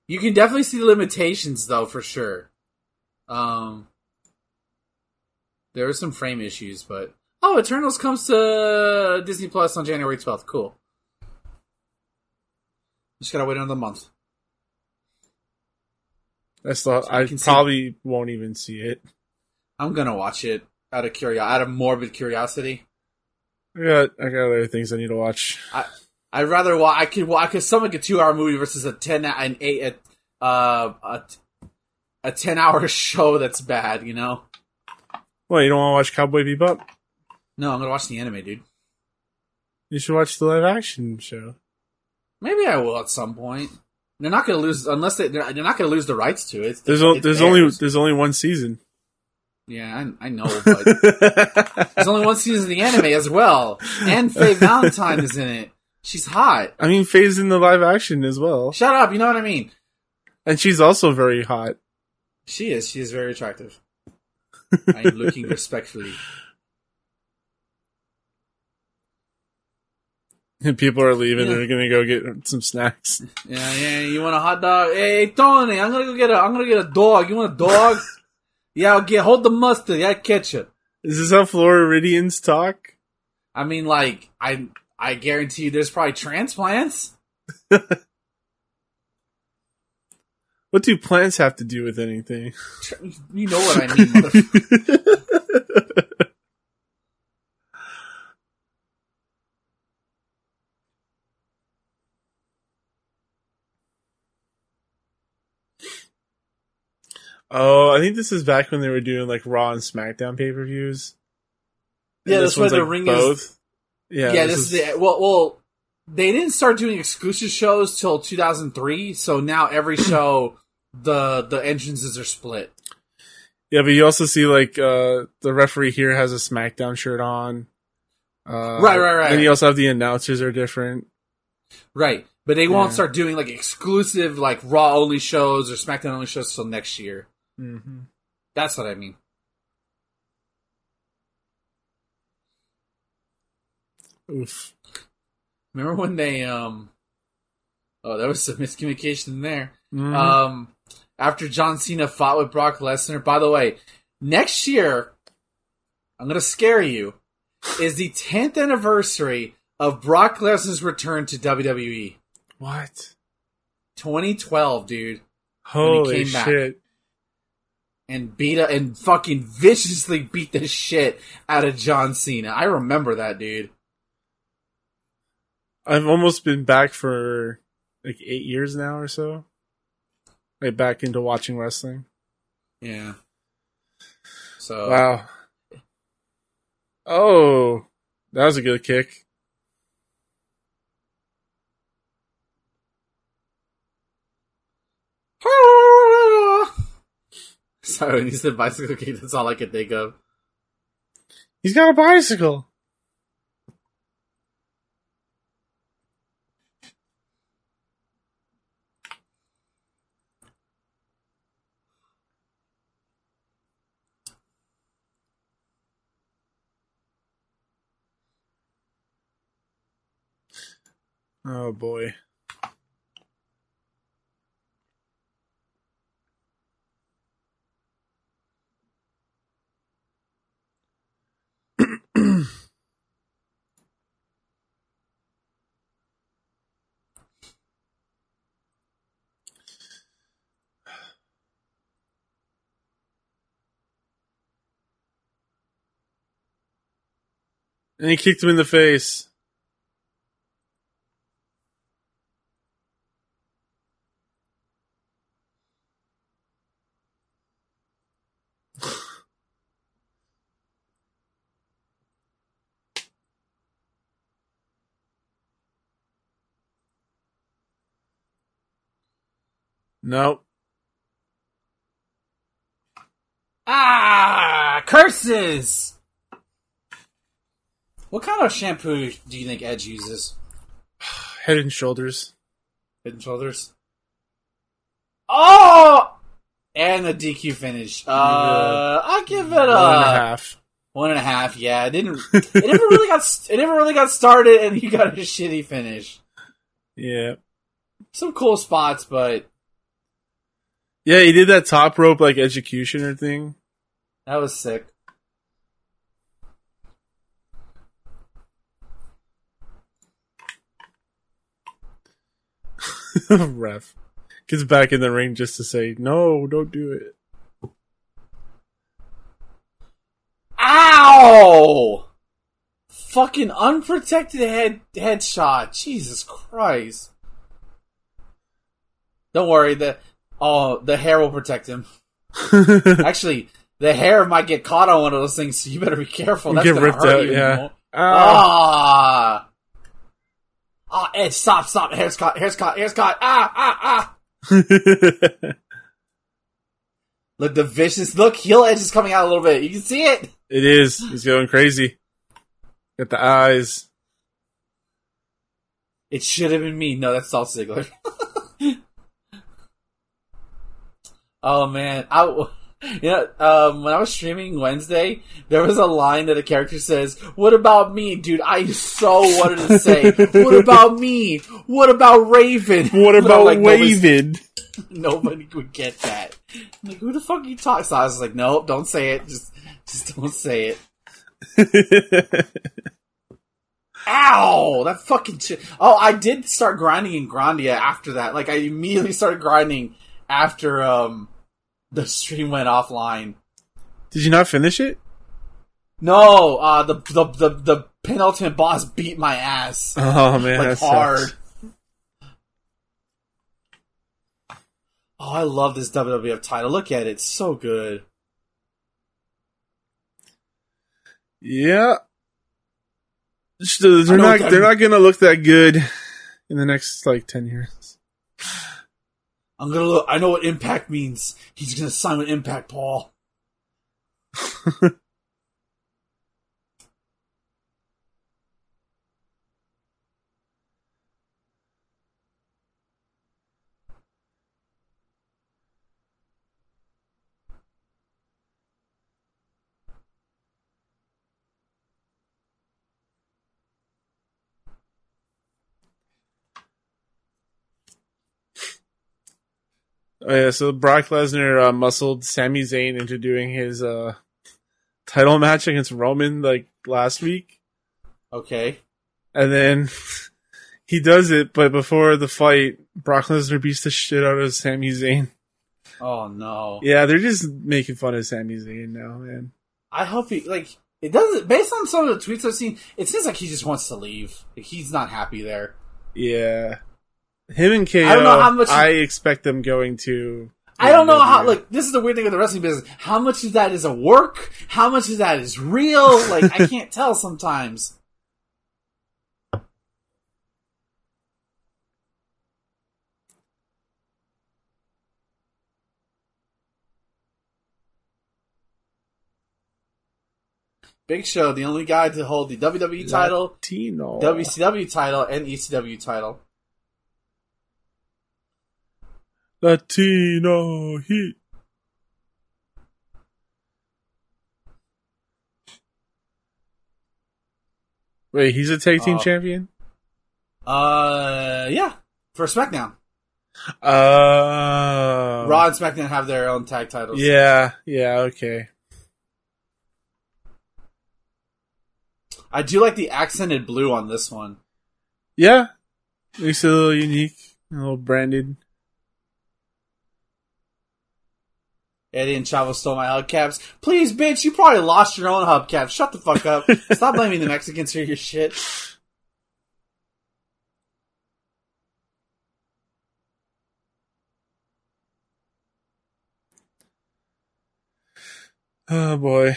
You can definitely see the limitations, though, for sure. Um, There were some frame issues, but... Oh, Eternals comes to Disney Plus on January twelfth. Cool. Just gotta wait another month. That's the, so I probably won't even see it. I'm gonna watch it out of curio- out of morbid curiosity. I got I got other things I need to watch. I I'd rather watch. I could watch. I could stomach a two-hour movie versus a ten and eight a uh a a ten-hour show that's bad. You know. Well, you don't want to watch Cowboy Bebop? No, I'm gonna watch the anime, dude. You should watch the live-action show. Maybe I will at some point. They're not going to lose unless they they're, they're not going to lose the rights to it. There's, o- there's only there's only one season. Yeah, I, I know. But there's only one season of the anime as well, and Faye Valentine is in it. She's hot. I mean, Faye's in the live action as well. Shut up. You know what I mean. And she's also very hot. She is. She is very attractive. I'm looking respectfully. People are leaving. Yeah. They're gonna go get some snacks. Yeah, yeah. You want a hot dog? Hey, Tony, I'm gonna go get a. I'm gonna get a dog. You want a dog? Yeah, I'll get. Hold the mustard. Yeah, I'll catch it. Is this how Floridians talk? I mean, like, I, I guarantee you, there's probably transplants. What do plants have to do with anything? You know what I mean, motherfucker. Oh, I think this is back when they were doing like Raw and SmackDown pay-per-views. And yeah, that's where the like ring both. Is. Yeah, yeah, this, this is, is the well. Well, they didn't start doing exclusive shows till two thousand three, so now every show the the entrances are split. Yeah, but you also see like uh, the referee here has a SmackDown shirt on. Uh, right, right, right. And you also have the announcers are different. Right, but they yeah. won't start doing like exclusive like Raw only shows or SmackDown only shows till next year. Mm-hmm. That's what I mean. Oof. Remember when they, um, oh, there was some miscommunication there. Mm-hmm. Um, after John Cena fought with Brock Lesnar, by the way, next year, I'm going to scare you, is the tenth anniversary of Brock Lesnar's return to W W E. What? twenty twelve, dude. Holy shit. Back. And beat a, and fucking viciously beat the shit out of John Cena. I remember that, dude. I've almost been back for like eight years now or so. Like back into watching wrestling. Yeah. So wow. Oh, that was a good kick. Sorry, when you said bicycle kick, that's all I could think of. He's got a bicycle. Oh boy. And he kicked him in the face. Nope. Ah, curses! What kind of shampoo do you think Edge uses? Head and Shoulders. Head and Shoulders? Oh! And a D Q finish. Uh, I'll give it a... One and a half. One and a half, yeah. It didn't... It never really got... It never really got started, and you got a shitty finish. Yeah. Some cool spots, but... Yeah, he did that top rope, like, executioner thing. That was sick. Ref gets back in the ring just to say, no, don't do it. Ow! Fucking unprotected head headshot. Jesus Christ. Don't worry, the oh the hair will protect him. Actually, the hair might get caught on one of those things, so you better be careful. That's get gonna ripped hurt out, you yeah. Ah! Ah, Edge, stop, stop. Hair's caught, hair's caught, hair's caught. Ah, ah, ah. Look, the vicious look. Heel Edge is coming out a little bit. You can see it. It is. He's going crazy. Got the eyes. It should have been me. No, that's Dolph Ziggler. Oh, man. I, you know, um, when I was streaming Wednesday, there was a line that a character says, what about me, dude? I so wanted to say, what about me? What about Raven? What about like, Raven? Nobody would get that. I'm like, who the fuck are you talking? So I was like, nope, don't say it. Just just don't say it. Ow! That fucking shit. Oh, I did start grinding in Grandia after that. Like, I immediately started grinding after um the stream went offline. Did you not finish it? No, uh the the the, the penultimate boss beat my ass. Oh man, like that hard. Sucks. Oh, I love this W W F title. Look at it, it's so good. Yeah. They're not they're I mean. not gonna look that good in the next like ten years. I'm gonna look. I know what Impact means. He's gonna sign with Impact, Paul. Oh yeah, so Brock Lesnar uh, muscled Sami Zayn into doing his uh, title match against Roman like last week. Okay. And then he does it, but before the fight, Brock Lesnar beats the shit out of Sami Zayn. Oh no. Yeah, they're just making fun of Sami Zayn now, man. I hope he, like, it doesn't, based on some of the tweets I've seen, it seems like he just wants to leave. Like, he's not happy there. Yeah. Him and K O, I, don't know how much I he, expect them going to... I don't know W W E. How... Like, this is the weird thing with the wrestling business. How much of that is a work? How much of that is real? Like, I can't tell sometimes. Big Show, the only guy to hold the W W E title, Latino. W C W title, and E C W title. Latino heat. Wait, he's a tag team uh, champion? Uh, yeah. For SmackDown. Uh, Raw and SmackDown have their own tag titles. Yeah, yeah, okay. I do like the accented blue on this one. Yeah. Makes it a little unique, a little branded. Eddie and Chavo stole my hubcaps. Please, bitch, you probably lost your own hubcaps. Shut the fuck up. Stop blaming the Mexicans for your shit. Oh, boy.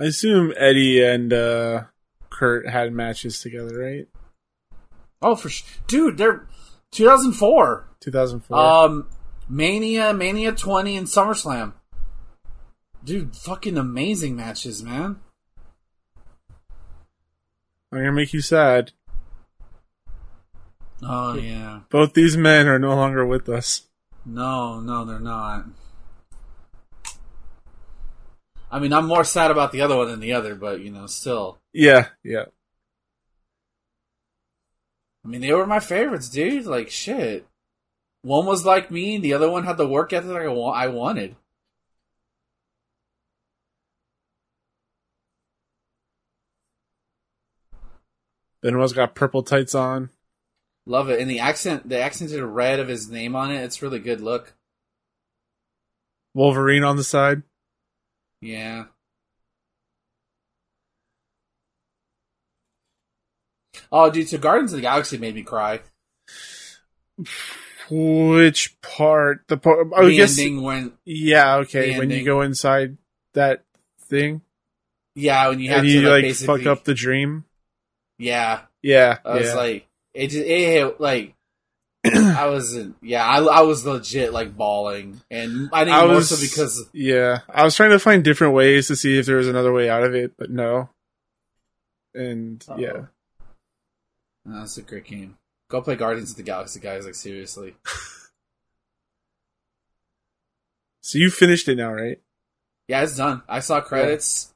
I assume Eddie and uh, Kurt had matches together, right? Oh, for sure. Dude, they're... two thousand four two thousand four Um, Mania, Mania twenty, and SummerSlam. Dude, fucking amazing matches, man. I'm gonna make you sad. Oh, yeah. Both these men are no longer with us. No, no, they're not. I mean, I'm more sad about the other one than the other, but, you know, still. Yeah, yeah. I mean, they were my favorites, dude. Like, shit. One was like me, and the other one had the work ethic I I wanted. Benoit's got purple tights on. Love it. And the accent, the accented red of his name on it, it's really good look. Wolverine on the side. Yeah. Oh, dude, so Guardians of the Galaxy made me cry. Which part? The part? I the guess, ending when... Yeah, okay, when ending. You go inside that thing? Yeah, when you have and to, you, like, like basically... fuck up the dream? Yeah. Yeah. I was yeah. like... It just, it, like, I wasn't, yeah, I, I was legit, like, bawling, and I think I was, more so because... Yeah, I was trying to find different ways to see if there was another way out of it, but no. And, Uh-oh. yeah. No, that's a great game. Go play Guardians of the Galaxy, guys, like, seriously. So you finished it now, right? Yeah, it's done. I saw credits... Yeah.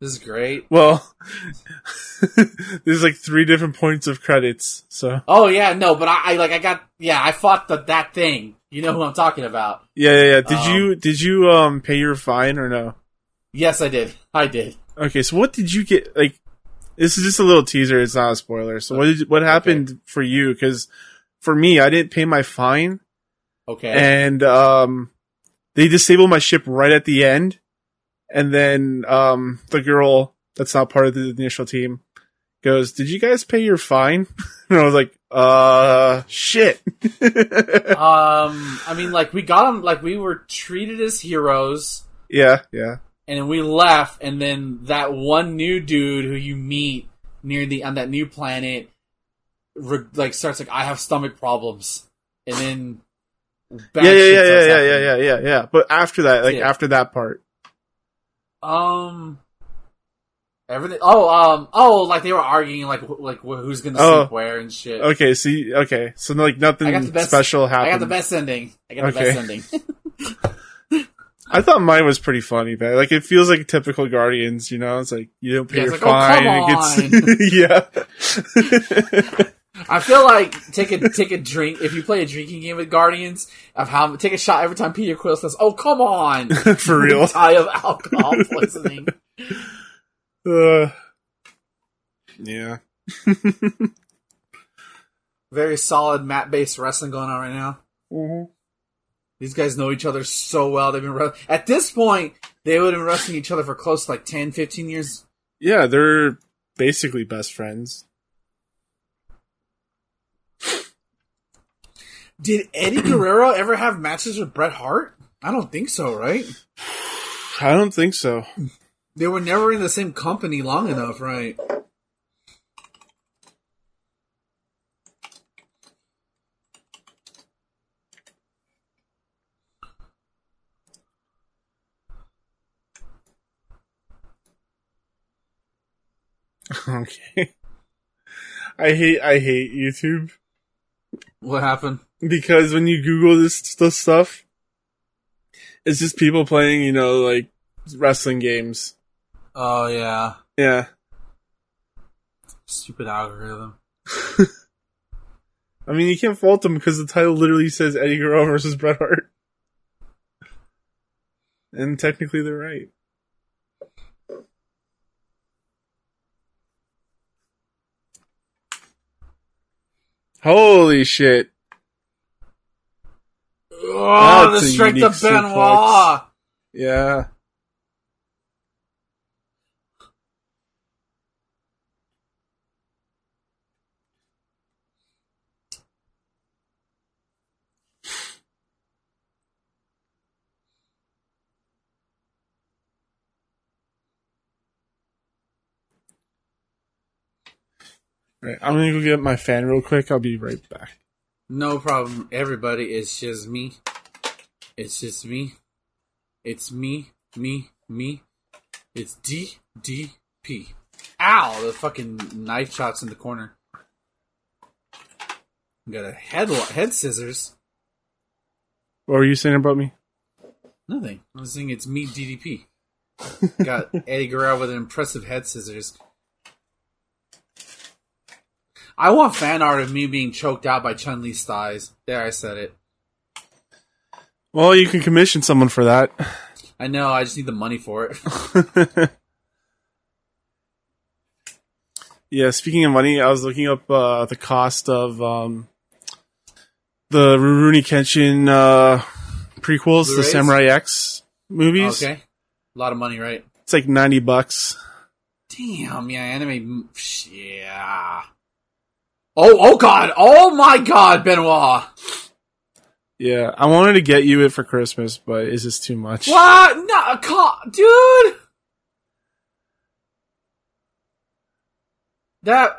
This is great. Well, there's like three different points of credits. So. Oh yeah, no, but I, I like I got yeah I fought the, that thing. You know who I'm talking about. Yeah, yeah, yeah. Did um, you did you um pay your fine or no? Yes, I did. I did. Okay, so what did you get? Like, this is just a little teaser. It's not a spoiler. So okay. what did, what happened okay. for you? Because for me, I didn't pay my fine. Okay. And um, they disabled my ship right at the end. And then um, the girl that's not part of the initial team goes, "Did you guys pay your fine?" And I was like, "Uh, shit." um, I mean, like we got them, like we were treated as heroes. Yeah, yeah. And then we left, and then that one new dude who you meet near the on that new planet, re- like starts like, "I have stomach problems," and then yeah, yeah, yeah, yeah, yeah, yeah, yeah, yeah, yeah. But after that, like yeah. after that part. Um, everything. Oh, um, oh, like they were arguing, like, wh- like wh- who's gonna oh. sleep where and shit. Okay, see, so okay, so like nothing best, special happened. I got the best ending. I got okay. the best ending. I thought mine was pretty funny, but like it feels like typical Guardians, you know? It's like you don't pay yeah, your like, fine. Oh, gets- yeah. I feel like take a take a drink if you play a drinking game with Guardians of how take a shot every time Peter Quill says, "Oh come on," for real, die of alcohol poisoning. Uh, yeah, very solid mat based wrestling going on right now. Mm-hmm. These guys know each other so well. They've been re- at this point they would have been wrestling each other for close to like ten, fifteen years. Yeah, they're basically best friends. Did Eddie Guerrero ever have matches with Bret Hart? I don't think so, right? I don't think so. They were never in the same company long enough, right? Okay. I hate I hate YouTube. What happened? Because when you Google this, this stuff, it's just people playing, you know, like, wrestling games. Oh, yeah. Yeah. Stupid algorithm. I mean, you can't fault them because the title literally says Eddie Guerrero versus Bret Hart. And technically they're right. Holy shit. Oh, that's the strength of Benoit. Suplex. Yeah. Right, I'm gonna go get my fan real quick. I'll be right back. No problem, everybody. It's just me. It's just me. It's me, me, me. It's D D P. Ow! The fucking knife chops in the corner. Got a head head scissors. What were you saying about me? Nothing. I was saying it's me, D D P. Got Eddie Guerrero with an impressive head scissors. I want fan art of me being choked out by Chun-Li's thighs. There, I said it. Well, you can commission someone for that. I know, I just need the money for it. Yeah, speaking of money, I was looking up uh, the cost of um, the Rurouni Kenshin uh, prequels, Blu-rays? The Samurai X movies. Okay. A lot of money, right? It's like ninety bucks. Damn, yeah, anime... Yeah. Oh, oh God! Oh my God, Benoit! Yeah, I wanted to get you it for Christmas, but is this too much? What? No, God, dude! That...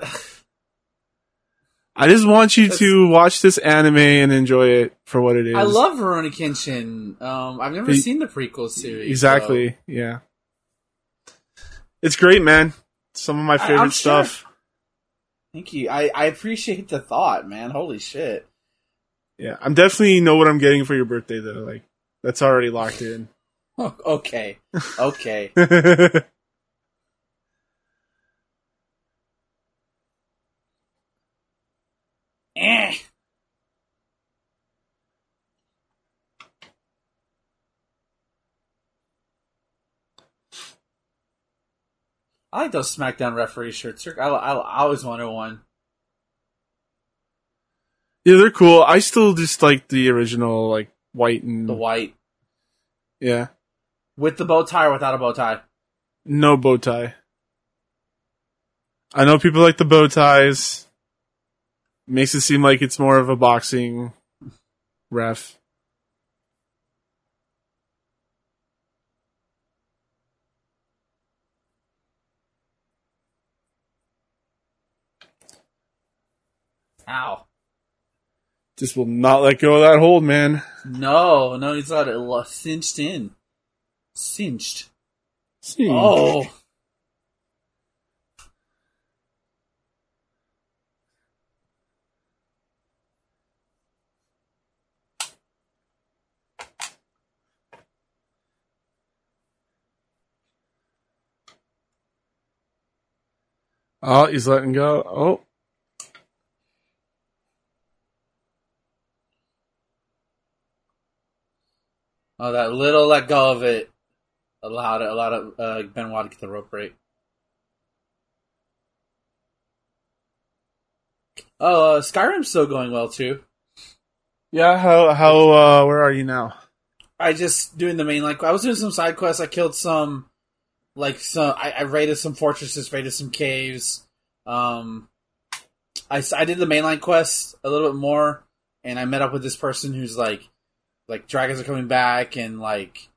I just want you That's... to watch this anime and enjoy it for what it is. I love Rurouni Kenshin. Um, I've never the... seen the prequel series. Exactly, so. Yeah. It's great, man. Some of my favorite I'm stuff. Sure. Thank you. I, I appreciate the thought, man. Holy shit. Yeah, I'm definitely know what I'm getting for your birthday, though. Like, that's already locked in. Oh, okay. Okay. eh. I like those SmackDown referee shirts. I, I, I always wanted one. Yeah, they're cool. I still just like the original, like, white and... The white. Yeah. With the bow tie or without a bow tie? No bow tie. I know people like the bow ties. Makes it seem like it's more of a boxing ref. Ow. Just will not let go of that hold, man. No, no, he's not. It cinched in. Cinched. Cinched. Oh. Oh, he's letting go. Oh. Oh, that little let go of it allowed a lot of uh, Benoit to get the rope break. Oh, uh, Skyrim's still going well too. Yeah, how how uh, where are you now? I just doing the main like I was doing some side quests. I killed some like some I, I raided some fortresses, raided some caves. Um, I I did the mainline quest a little bit more, and I met up with this person who's like. Like, dragons are coming back, and, like,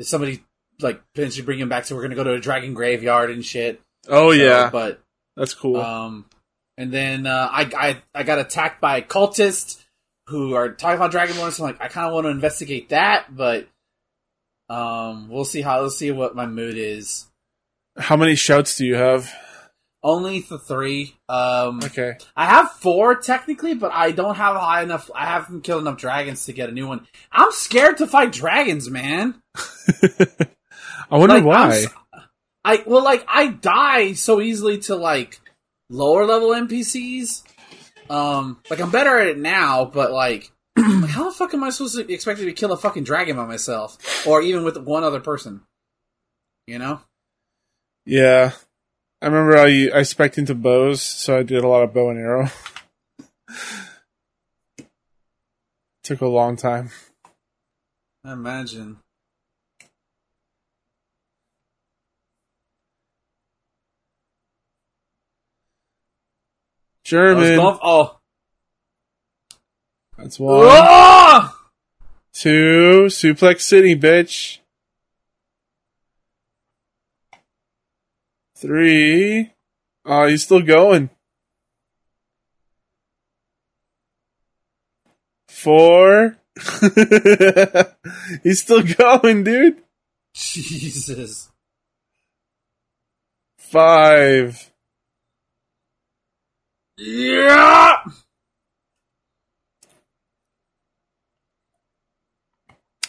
somebody, like, potentially bring him back, so we're going to go to a dragon graveyard and shit. Oh, so, yeah. But that's cool. Um, and then uh, I, I I got attacked by cultists who are talking about Dragonborn, so I'm like, I kind of want to investigate that, but um, we'll see how, let's see what my mood is. How many shouts do you have? Only the three. Um, okay. I have four, technically, but I don't have high enough... I haven't killed enough dragons to get a new one. I'm scared to fight dragons, man. I wonder like, why. I'm, I Well, like, I die so easily to, like, lower-level N P Cs. Um, like, I'm better at it now, but, like, like, how the fuck am I supposed to be expected to kill a fucking dragon by myself? Or even with one other person? You know? Yeah. I remember I I spec'd into bows, so I did a lot of bow and arrow. Took a long time. I imagine. German. Oh, oh. That's one. Oh! Two. Suplex City, bitch. Three. Oh, he's still going. Four. He's still going, dude. Jesus. Five. Yeah.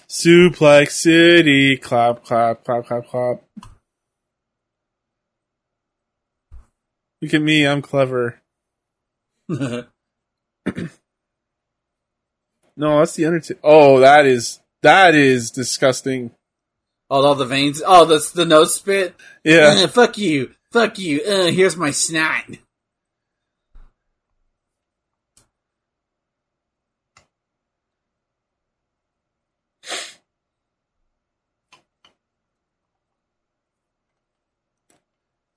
Suplex City. Clap, clap, clap, clap, clap. Look at me, I'm clever. No, that's the Undertaker. Oh, that is That is disgusting. Oh, all the veins. Oh, that's the nose spit. Yeah. Uh, fuck you. Fuck you. Uh, here's my snot.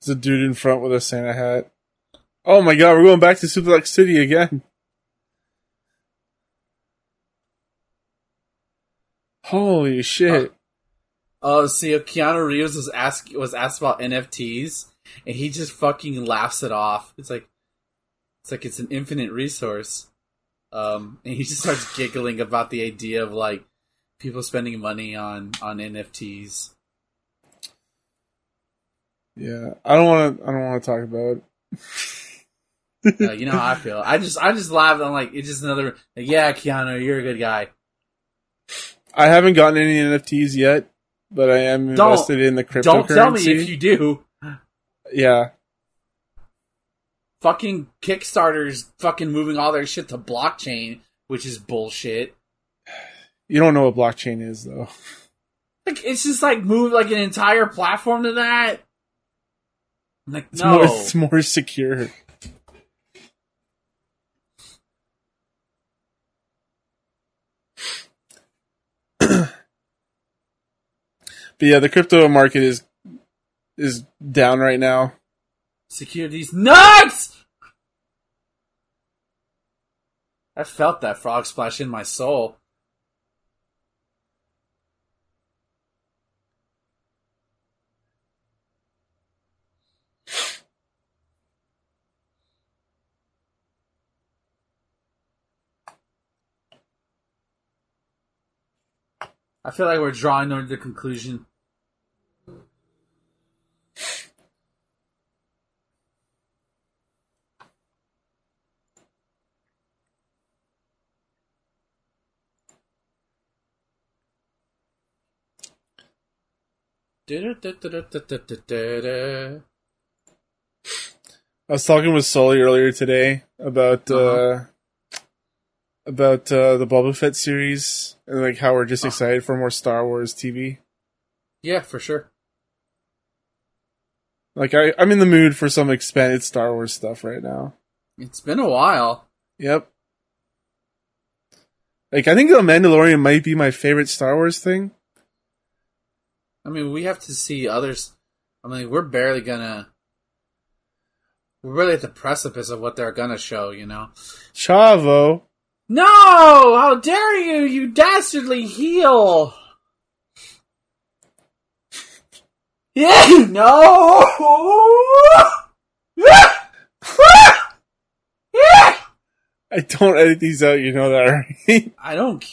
There's a dude in front with a Santa hat. Oh my god, we're going back to Suplex City again. Holy shit. Oh, uh, uh, see, Keanu Reeves was asked was asked about N F Ts, and he just fucking laughs it off. It's like, it's like it's an infinite resource. Um, and he just starts giggling about the idea of, like, people spending money on, on N F Ts. Yeah, I don't want to. I don't want to talk about it. uh, you know how I feel. I just, I just laughed. I'm like, it's just another. Like, yeah, Keanu, you're a good guy. I haven't gotten any N F Ts yet, but I am don't, invested in the cryptocurrency. Don't tell me if you do. Yeah. Fucking Kickstarter's fucking moving all their shit to blockchain, which is bullshit. You don't know what blockchain is, though. Like, it's just like move like an entire platform to that. I'm like, it's no. More, it's more secure. But yeah, the crypto market is is down right now. Securities nuts! I felt that frog splash in my soul. I feel like we're drawing to the conclusion. I was talking with Sully earlier today about uh-huh. uh, about uh, the Boba Fett series and like how we're just uh-huh. excited for more Star Wars T V. Yeah, for sure. Like I, I'm in the mood for some expanded Star Wars stuff right now. It's been a while. Yep. Like I think The Mandalorian might be my favorite Star Wars thing. I mean, we have to see others. I mean, we're barely gonna. We're really at the precipice of what they're gonna show, you know? Chavo! No! How dare you, you dastardly heel! Yeah! No! I don't edit these out, you know that, right? I don't.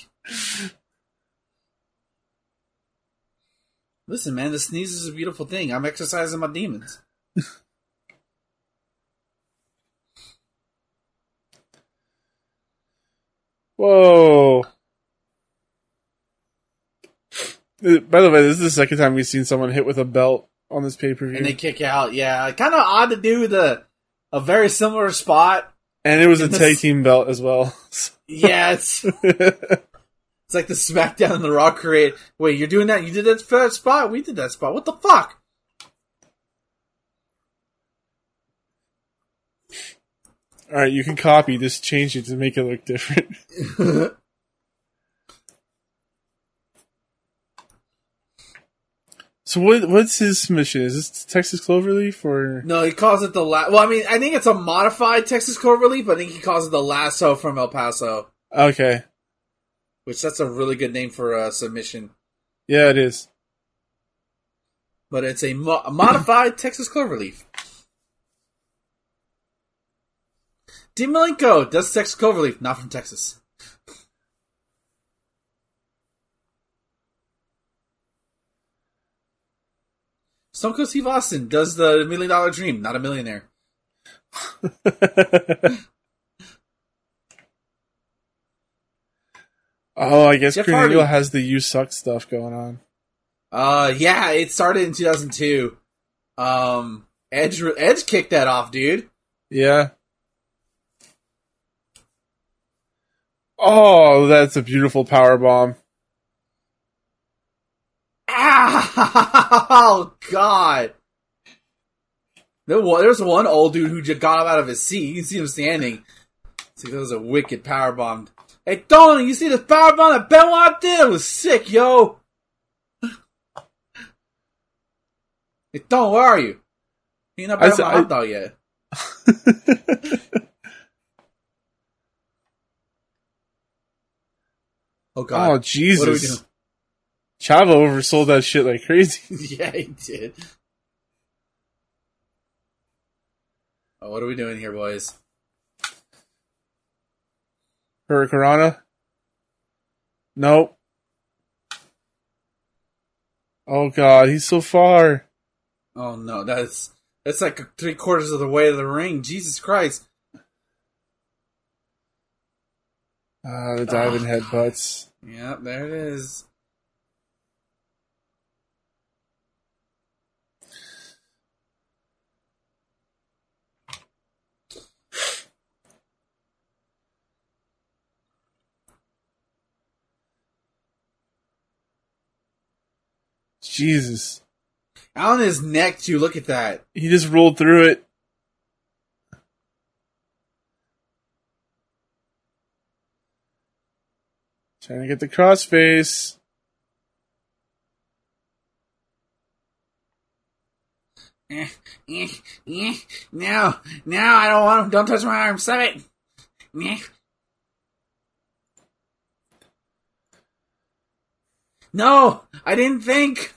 Listen, man, the sneeze is a beautiful thing. I'm exercising my demons. Whoa. By the way, this is the second time we've seen someone hit with a belt on this pay-per-view. And they kick out, yeah. Kind of odd to do the a very similar spot. And it was a tag team belt as well. Yes. It's like the SmackDown and the Raw create. Wait, you're doing that? You did that first spot? We did that spot. What the fuck? Alright, you can copy. Just change it to make it look different. So what? What's his submission? Is this Texas Cloverleaf or... No, he calls it the last... Well, I mean, I think it's a modified Texas Cloverleaf, but I think he calls it the lasso from El Paso. Okay. Which, that's a really good name for a submission. Yeah, it is. But it's a, mo- a modified Texas Cloverleaf. Dean Malenko does Texas Cloverleaf, not from Texas. Stone Cold Steve Austin does the Million Dollar Dream, not a millionaire. Oh, I guess Jeff Kurt Angle has the You Suck stuff going on. Uh, yeah, it started in two thousand two. Um, Edge Edge kicked that off, dude. Yeah. Oh, that's a beautiful power bomb. Oh, God. There was one old dude who just got him out of his seat. You can see him standing. See, that was a wicked powerbomb. Hey, Tony, you see the powerbomb that Benoit did? It was sick, yo. Hey, Tony, where are you? You're not better than my hot dog yet. Oh, God. Oh, Jesus. Chavo oversold that shit like crazy. Yeah, he did. Oh, what are we doing here, boys? Hurricanrana? Nope. Oh, God, he's so far. Oh, no, that's that's like three quarters of the way to the ring. Jesus Christ. Ah, uh, the diving oh, headbutts. Yep, there it is. Jesus. Out on his neck, too. Look at that. He just rolled through it. Trying to get the crossface. Eh, eh, eh. No, no, I don't want him. Don't touch my arm. Stop it. Eh. No, I didn't think.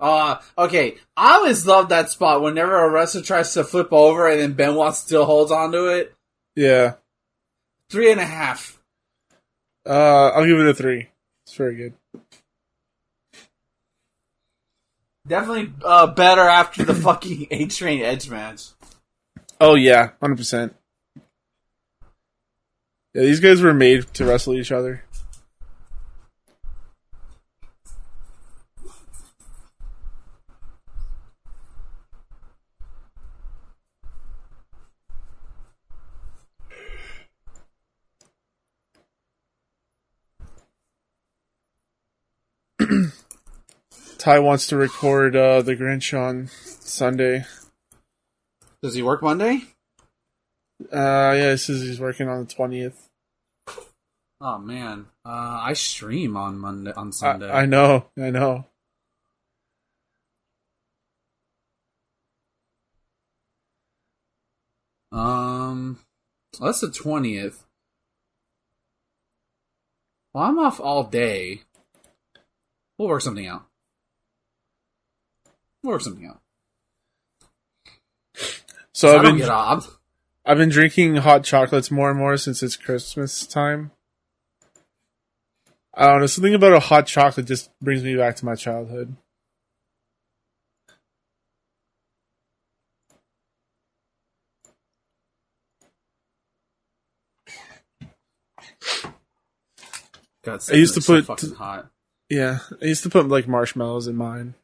Uh, okay, I always love that spot whenever a wrestler tries to flip over and then Benoit still holds onto it. Yeah. Three and a half. Uh, I'll give it a three. It's very good. Definitely uh, better after the fucking A-Train Edge match. Oh, yeah, one hundred percent. Yeah, these guys were made to wrestle each other. Ty wants to record uh, The Grinch on Sunday. Does he work Monday? Uh, yeah, he says he's working on the twentieth. Oh, man. Uh, I stream on Monday, on Sunday. I, I know, I know. Um, well, that's the twentieth. Well, I'm off all day. We'll work something out. We'll work something out. So I've I don't been, get off. I've been drinking hot chocolates more and more since it's Christmas time. I don't know, something about a hot chocolate just brings me back to my childhood. God, I used to put so fucking hot. Yeah, I used to put like marshmallows in mine.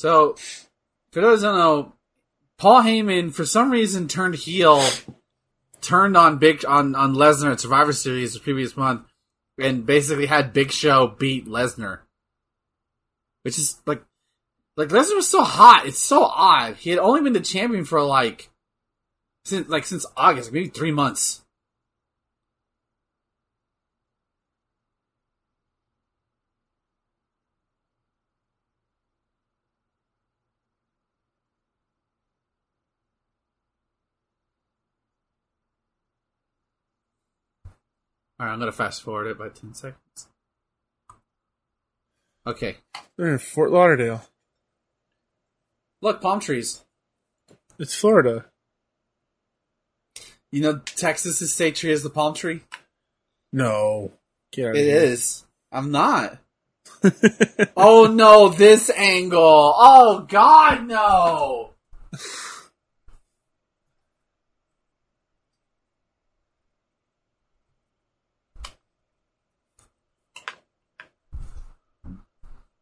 So, for those who don't know, Paul Heyman, for some reason, turned heel, turned on Big on, on Lesnar at Survivor Series the previous month, and basically had Big Show beat Lesnar. Which is, like, like Lesnar was so hot. It's so odd. He had only been the champion for, like, since, like, since August, maybe three months. All right, I'm going to fast forward it by ten seconds. Okay. They're in Fort Lauderdale. Look, palm trees. It's Florida. You know Texas's state tree is the palm tree? No. Get out of here. It is. I'm not. Oh, no, this angle. Oh, God, no.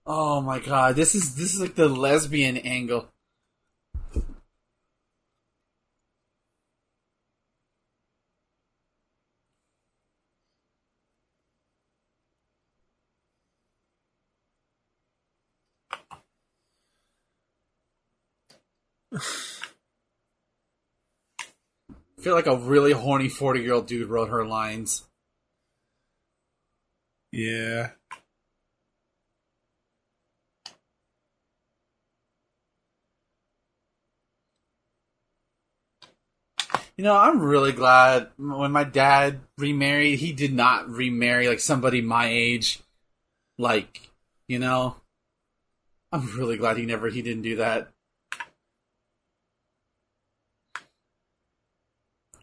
Oh my God! This is this is like the lesbian angle. I feel like a really horny forty-year-old dude wrote her lines. Yeah. You know, I'm really glad when my dad remarried, he did not remarry, like, somebody my age. Like, you know? I'm really glad he never, he didn't do that.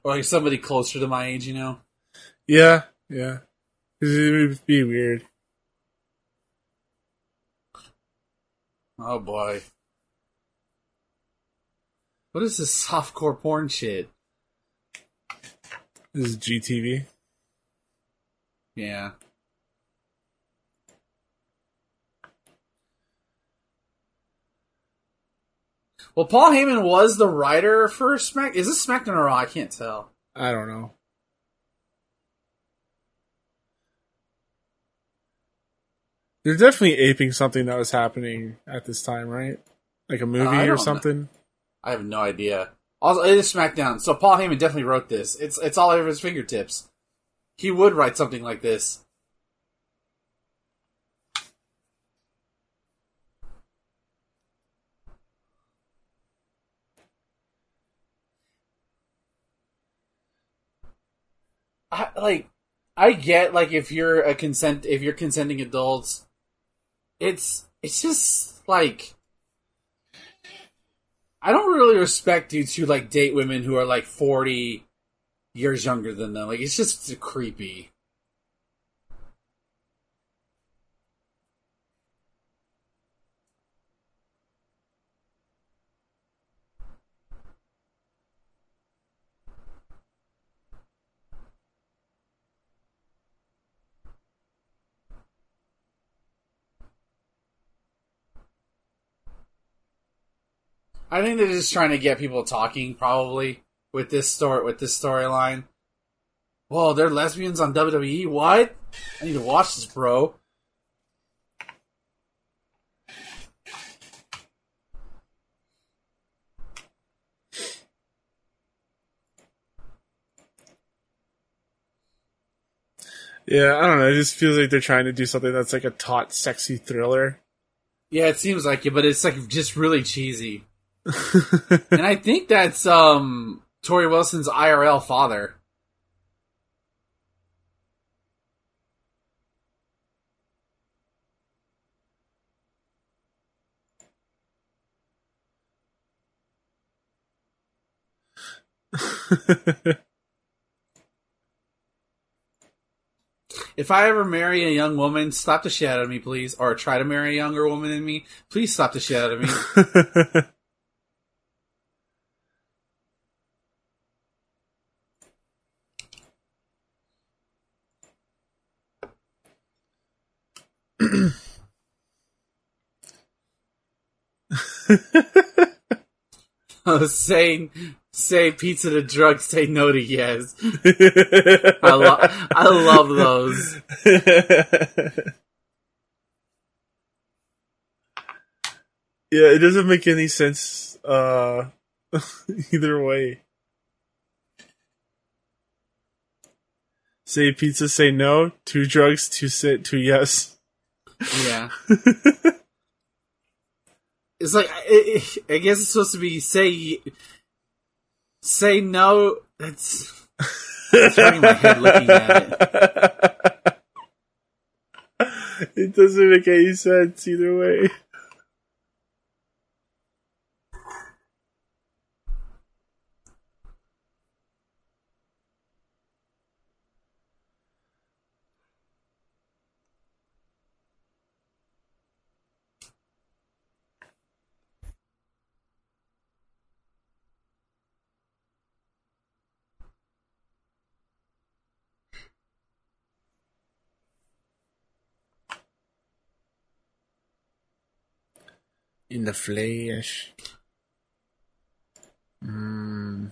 Or, like, somebody closer to my age, you know? Yeah, yeah. Because it would be weird. Oh, boy. What is this softcore porn shit? This is G T V. Yeah. Well, Paul Heyman was the writer for Smack. Is this SmackDown or Raw? I can't tell. I don't know. They're definitely aping something that was happening at this time, right? Like a movie uh, or something? Know. I have no idea. Also, it is SmackDown, so Paul Heyman definitely wrote this. It's it's all over his fingertips. He would write something like this. I, like, I get like if you're a consent if you're consenting adults, it's it's just like. I don't really respect dudes who, like, date women who are, like, forty years younger than them. Like, it's just it's creepy. I think they're just trying to get people talking, probably, with this story, with this storyline. Whoa, they're lesbians on W W E? What? I need to watch this, bro. Yeah, I don't know. It just feels like they're trying to do something that's like a taut, sexy thriller. Yeah, it seems like it, but it's like just really cheesy. And I think that's um, Tori Wilson's I R L father. If I ever marry a young woman, stop the shit out of me, please. Or try to marry a younger woman than me, please stop the shit out of me. Oh, say, say pizza to drugs, say no to yes. I, lo- I love those. Yeah, it doesn't make any sense uh, either way. Say pizza, say no. Two drugs, two sit, two yes. Yeah. It's like, it, it, I guess it's supposed to be say, say no, that's, I'm turning my head looking at it. It doesn't make any sense either way. In the flesh. Mm.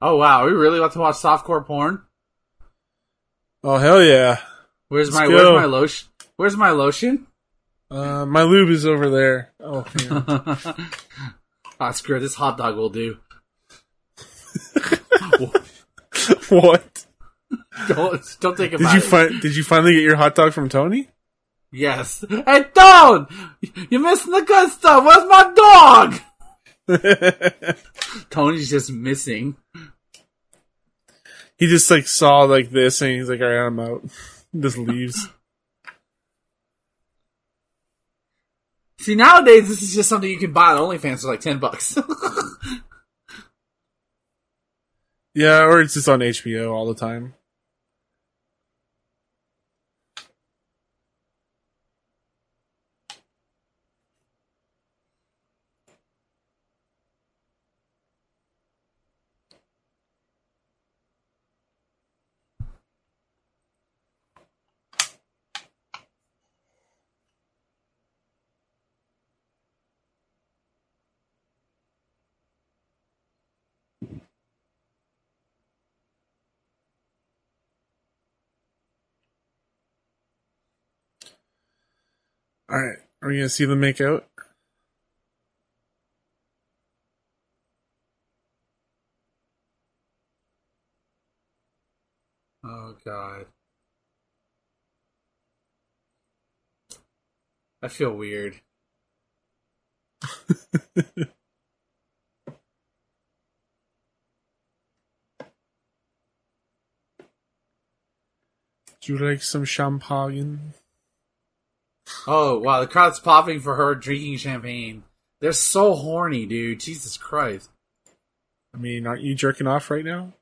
Oh wow, are we really about to watch softcore porn? Oh hell yeah. Where's Let's my go. where's my lotion? Where's my lotion? Uh my lube is over there. Oh man. Oh screw it, this hot dog will do. What? Don't, don't think about did you fi- it. Did you finally get your hot dog from Tony? Yes. Hey, Tone! You're missing the good stuff! Where's my dog? Tony's just missing. He just, like, saw, like, this, and he's like, alright, I'm out. Just leaves. See, nowadays, this is just something you can buy on OnlyFans for, like, ten bucks. Yeah, or it's just on H B O all the time. Alright, are we going to see them make out? Oh, God. I feel weird. Do you like some champagne? Oh, wow, the crowd's popping for her drinking champagne. They're so horny, dude. Jesus Christ. I mean, aren't you jerking off right now?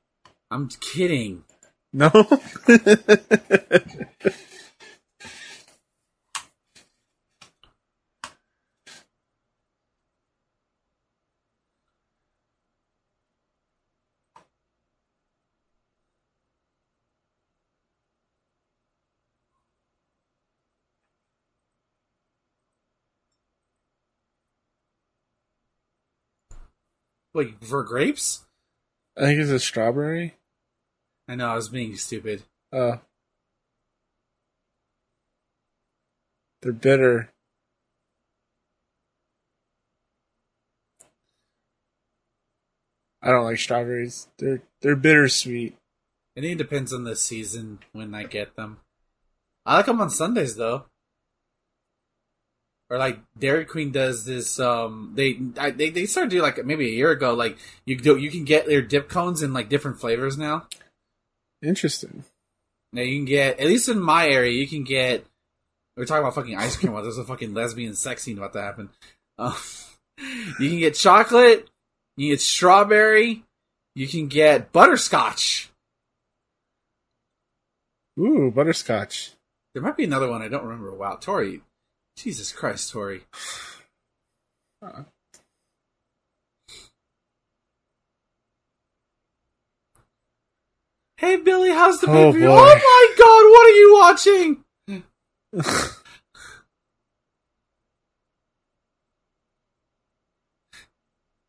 I'm kidding. No? Wait, for grapes? I think it's a strawberry. I know, I was being stupid. Oh. They're bitter. I don't like strawberries. They're they're bittersweet. I think it depends on the season when I get them. I like them on Sundays, though. Or like Dairy Queen does this. Um, they I, they they started doing like maybe a year ago. Like you do, you can get their dip cones in like different flavors now. Interesting. Now you can get, at least in my area, you can get. We're talking about fucking ice cream. Well, there's a fucking lesbian sex scene about to happen. Uh, you can get chocolate. You can get strawberry. You can get butterscotch. Ooh, butterscotch. There might be another one I don't remember. Wow, Tori. Jesus Christ, Tori. Uh-uh. Hey, Billy, how's the oh, baby? Boy. Oh, my God, what are you watching?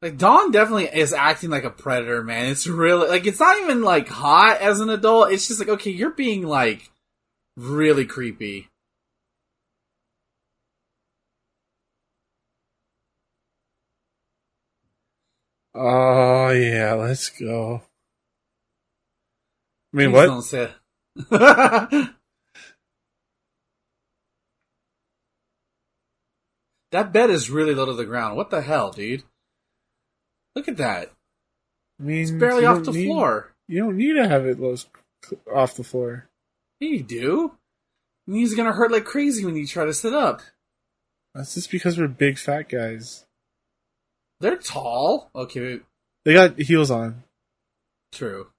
Like, Dawn definitely is acting like a predator, man. It's really, like, it's not even, like, hot as an adult. It's just like, okay, you're being, like, really creepy. Oh, yeah, let's go. I mean, please what? Don't say That bed is really low to the ground. What the hell, dude? Look at that. I mean, it's barely off the need, floor. You don't need to have it low off the floor. Yeah, you do. Your knees are going to hurt like crazy when you try to sit up. That's just because we're big fat guys. They're tall. Okay, wait. They got heels on. True.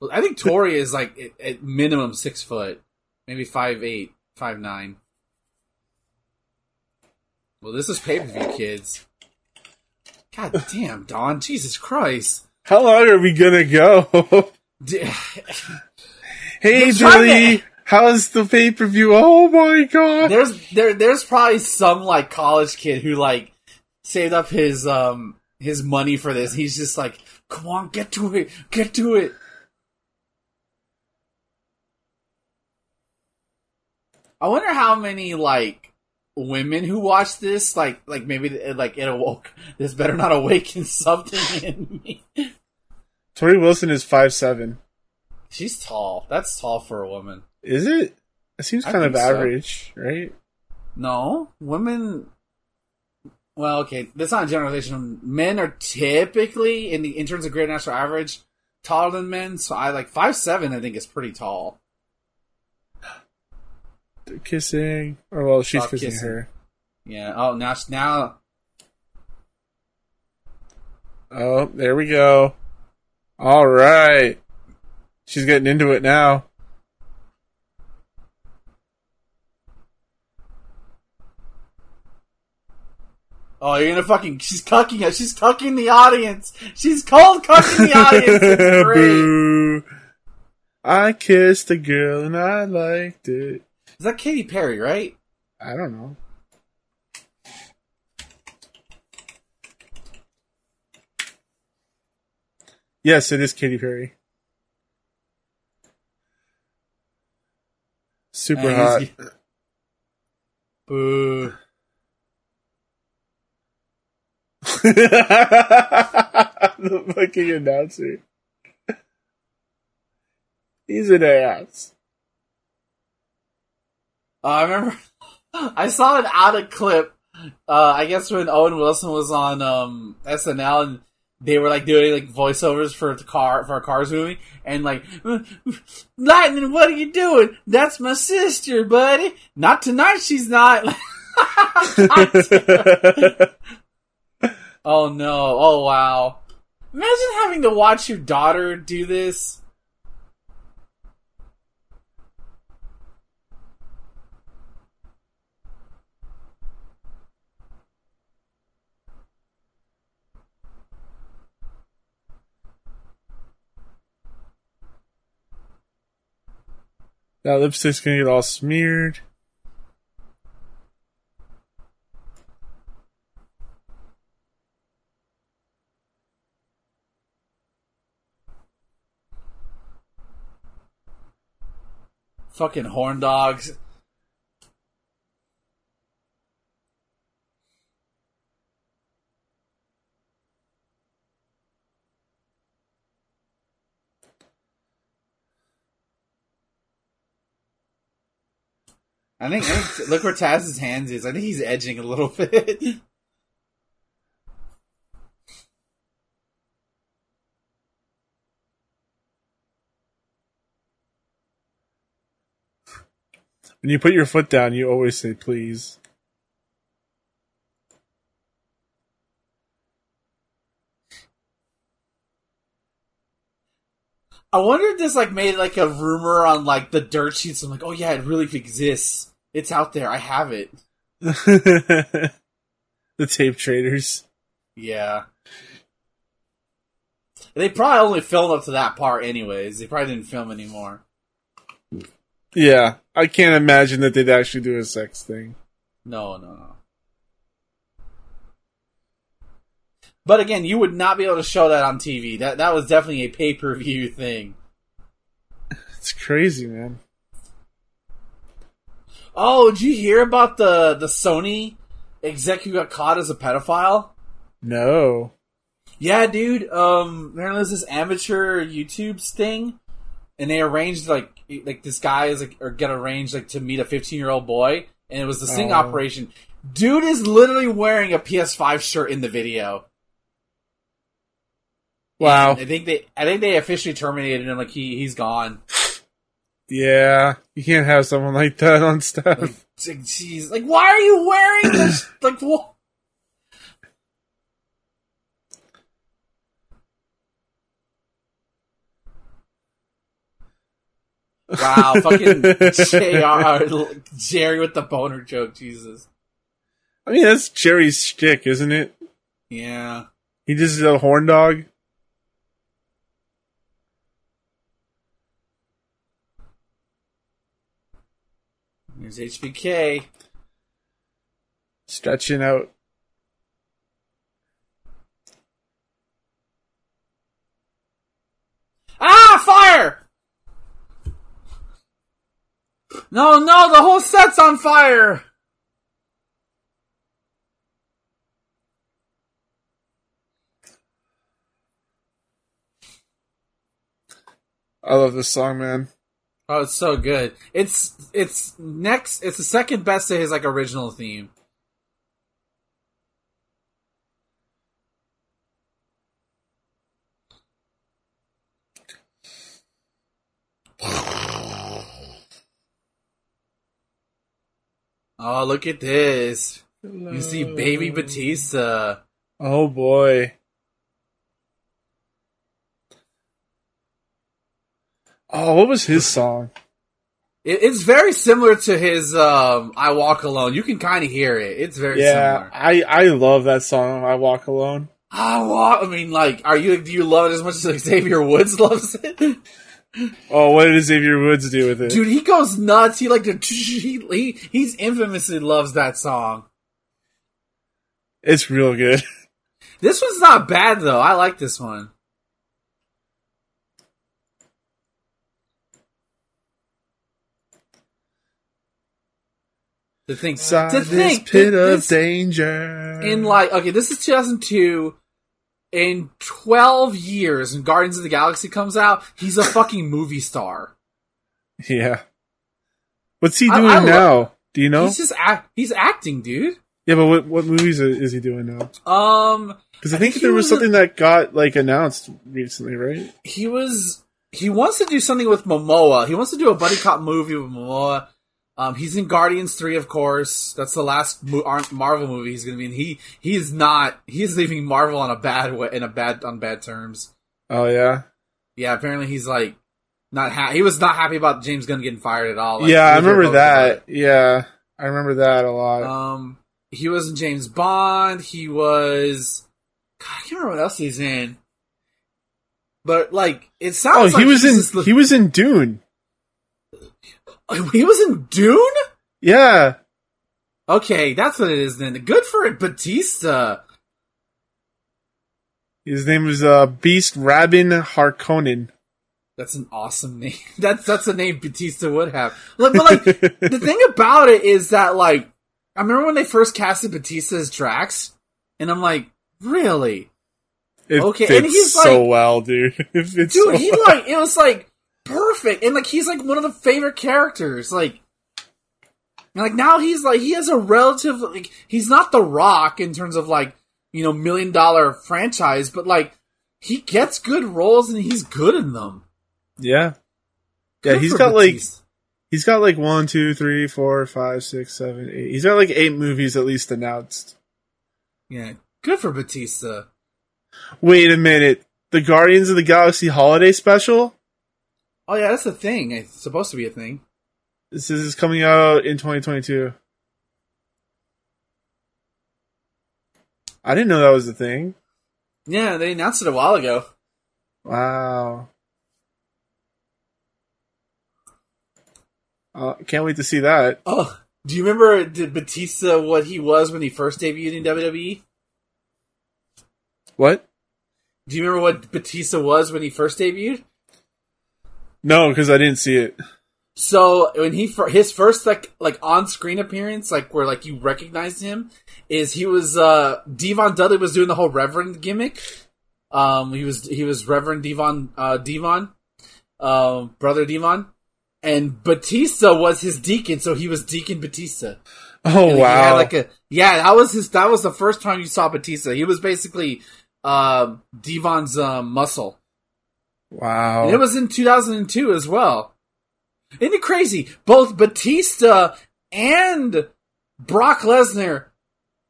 Well, I think Tori is like at minimum six foot, maybe five eight, five nine. Well, this is pay per view, kids. God damn, Don, Jesus Christ! How long are we gonna go? Hey, Julie, how's the pay per view? Oh my God! There's there there's probably some like college kid who like saved up his um his money for this. He's just like, come on, get to it, get to it. I wonder how many, like, women who watch this, like, like maybe, like, it awoke. This better not awaken something in me. Tori Wilson is five seven. She's tall. That's tall for a woman. Is it? It seems kind of average, so. Right? No. Women... Well, okay, that's not a generalization. Men are typically, in, the, in terms of greater national average, taller than men. So I, like, five seven, I think, is pretty tall. They're kissing. Or, well, she's oh, kissing, kissing her. Yeah. Oh, now... now. Oh, there we go. All right. She's getting into it now. Oh, you're gonna fucking... She's cucking us. She's cucking the audience. She's cold cucking the audience. It's great. Boo. I kissed a girl and I liked it. Is that Katy Perry, right? I don't know. Yes, it is Katy Perry. Super hot. Boo. The fucking announcer. He's an ass. Uh, I remember I saw an out of clip, uh, I guess when Owen Wilson was on um, S N L and they were like doing like voiceovers for the car for a Cars movie and like, Lightning, what are you doing? That's my sister, buddy. Not tonight, she's not. Not tonight. Oh no! Oh wow! Imagine having to watch your daughter do this. That lipstick's gonna get all smeared. Fucking horn dogs. I think, I think look where Taz's hands is. I think he's edging a little bit. When you put your foot down, you always say please. I wonder if this like made like a rumor on like the dirt sheets. I'm like, oh yeah, it really exists. It's out there. I have it. The tape traders. Yeah. They probably only filmed up to that part anyways. They probably didn't film anymore. Yeah. I can't imagine that they'd actually do a sex thing. No, no, no. But again, you would not be able to show that on T V. That that was definitely a pay-per-view thing. It's crazy, man. Oh, did you hear about the, the Sony exec who got caught as a pedophile? No. Yeah, dude. Um, there was this amateur YouTube thing, and they arranged like like this guy is like or get arranged like to meet a fifteen year old boy, and it was the sting oh. operation. Dude is literally wearing a P S five shirt in the video. Wow. And I think they I think they officially terminated him. Like, he, he's gone. Yeah. You can't have someone like that on staff. Like, jeez. Like, why are you wearing this? Like, what? Wow, fucking J R. Jerry with the boner joke, Jesus. I mean, that's Jerry's shtick, isn't it? Yeah. He just is a horn dog. There's H B K. Stretching out. Ah, fire! No, no, the whole set's on fire! I love this song, man. Oh, it's so good. It's it's next. It's the second best to his like original theme. Oh, look at this. Hello. You see baby Batista. Oh, boy. Oh, what was his song? It, it's very similar to his um, I Walk Alone. You can kind of hear it. It's very yeah, similar. Yeah, I, I love that song, I Walk Alone. I walk, I mean, like, are you do you love it as much as like, Xavier Woods loves it? Oh, what did Xavier Woods do with it? Dude, he goes nuts. He like he, he he's infamously loves that song. It's real good. This one's not bad though. I like this one. To think, Side to think, pit of this, danger. In like, okay, this is two thousand two. In twelve years, when Guardians of the Galaxy comes out, he's a fucking movie star. Yeah. What's he doing I, I now? Lo- Do you know? He's just act- he's acting, dude. Yeah, but what what movies is he doing now? Um, because I, I think, think there was, was something a- that got like announced recently, right? He was he wants to do something with Momoa. He wants to do a buddy cop movie with Momoa. Um, he's in Guardians three, of course. That's the last mo- Marvel movie he's going to be in. He he is not. He is leaving Marvel on a bad way, in a bad on bad terms. Oh yeah, yeah. Apparently he's like not. Ha- he was not happy about James Gunn getting fired at all. Like, yeah, I remember that. Yeah, I remember that a lot. Um, he was in James Bond. He was. God, I can't remember what else he's in. But like, it sounds. Oh, he like was in. The- he was in Dune. He was in Dune? Yeah. Okay, that's what it is then. Good for it, Batista. His name was uh, Beast Rabin Harkonnen. That's an awesome name. That's that's a name Batista would have. But like, the thing about it is that like, I remember when they first casted Batista as Drax, and I'm like, really? It okay, fits and he's so like, well, dude. It fits dude, so he well. like it was like. Perfect, and like he's like one of the favorite characters. Like, and like now he's like he has a relative. Like, he's not The Rock in terms of like you know million dollar franchise, but like he gets good roles and he's good in them. Yeah, yeah. Good he's got Batiste. like he's got like one, two, three, four, five, six, seven, eight. He's got like eight movies at least announced. Yeah, good for Batista. Wait a minute, the Guardians of the Galaxy holiday special. Oh, yeah, that's a thing. It's supposed to be a thing. This is coming out in twenty twenty-two. I didn't know that was a thing. Yeah, they announced it a while ago. Wow. Uh, can't wait to see that. Oh, do you remember did Batista what he was when he first debuted in W W E? What? Do you remember what Batista was when he first debuted? No, because I didn't see it. So when he his first like like on screen appearance, like where like you recognized him, is he was uh, Devon Dudley was doing the whole Reverend gimmick. Um, he was he was Reverend Devon uh, Devon, uh, brother Devon, and Batista was his deacon, so he was Deacon Batista. Oh, and wow. He had like a, yeah, that was his, that was the first time you saw Batista. He was basically uh, Devon's uh, muscle. Wow. And it was in two thousand two as well. Isn't it crazy? Both Batista and Brock Lesnar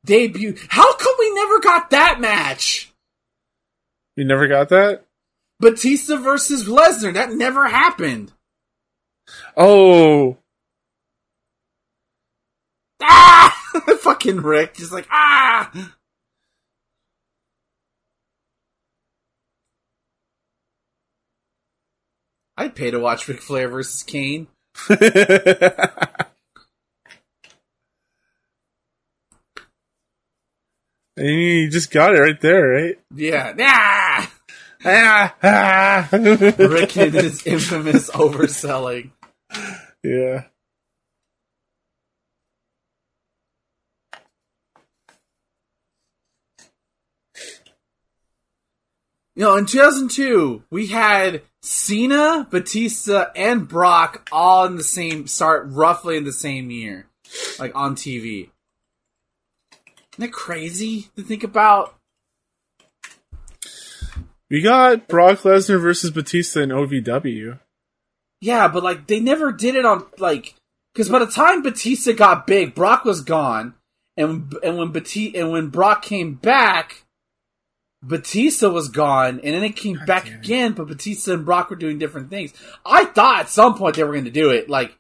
debuted. How come we never got that match? You never got that? Batista versus Lesnar. That never happened. Oh. Ah! Fucking Rick. Just like, ah! I'd pay to watch Ric Flair versus Kane. You just got it right there, right? Yeah. Ah! Ah! Ah! Rick and his infamous overselling. Yeah. You know, in two thousand two, we had Cena, Batista, and Brock all in the same, start roughly in the same year. Like, on T V. Isn't that crazy to think about? We got Brock Lesnar versus Batista in O V W. Yeah, but, like, they never did it on, like... Because by the time Batista got big, Brock was gone. And and when Batista, and when Brock came back... Batista was gone, and then it came God back again, but Batista and Brock were doing different things. I thought at some point they were going to do it, like,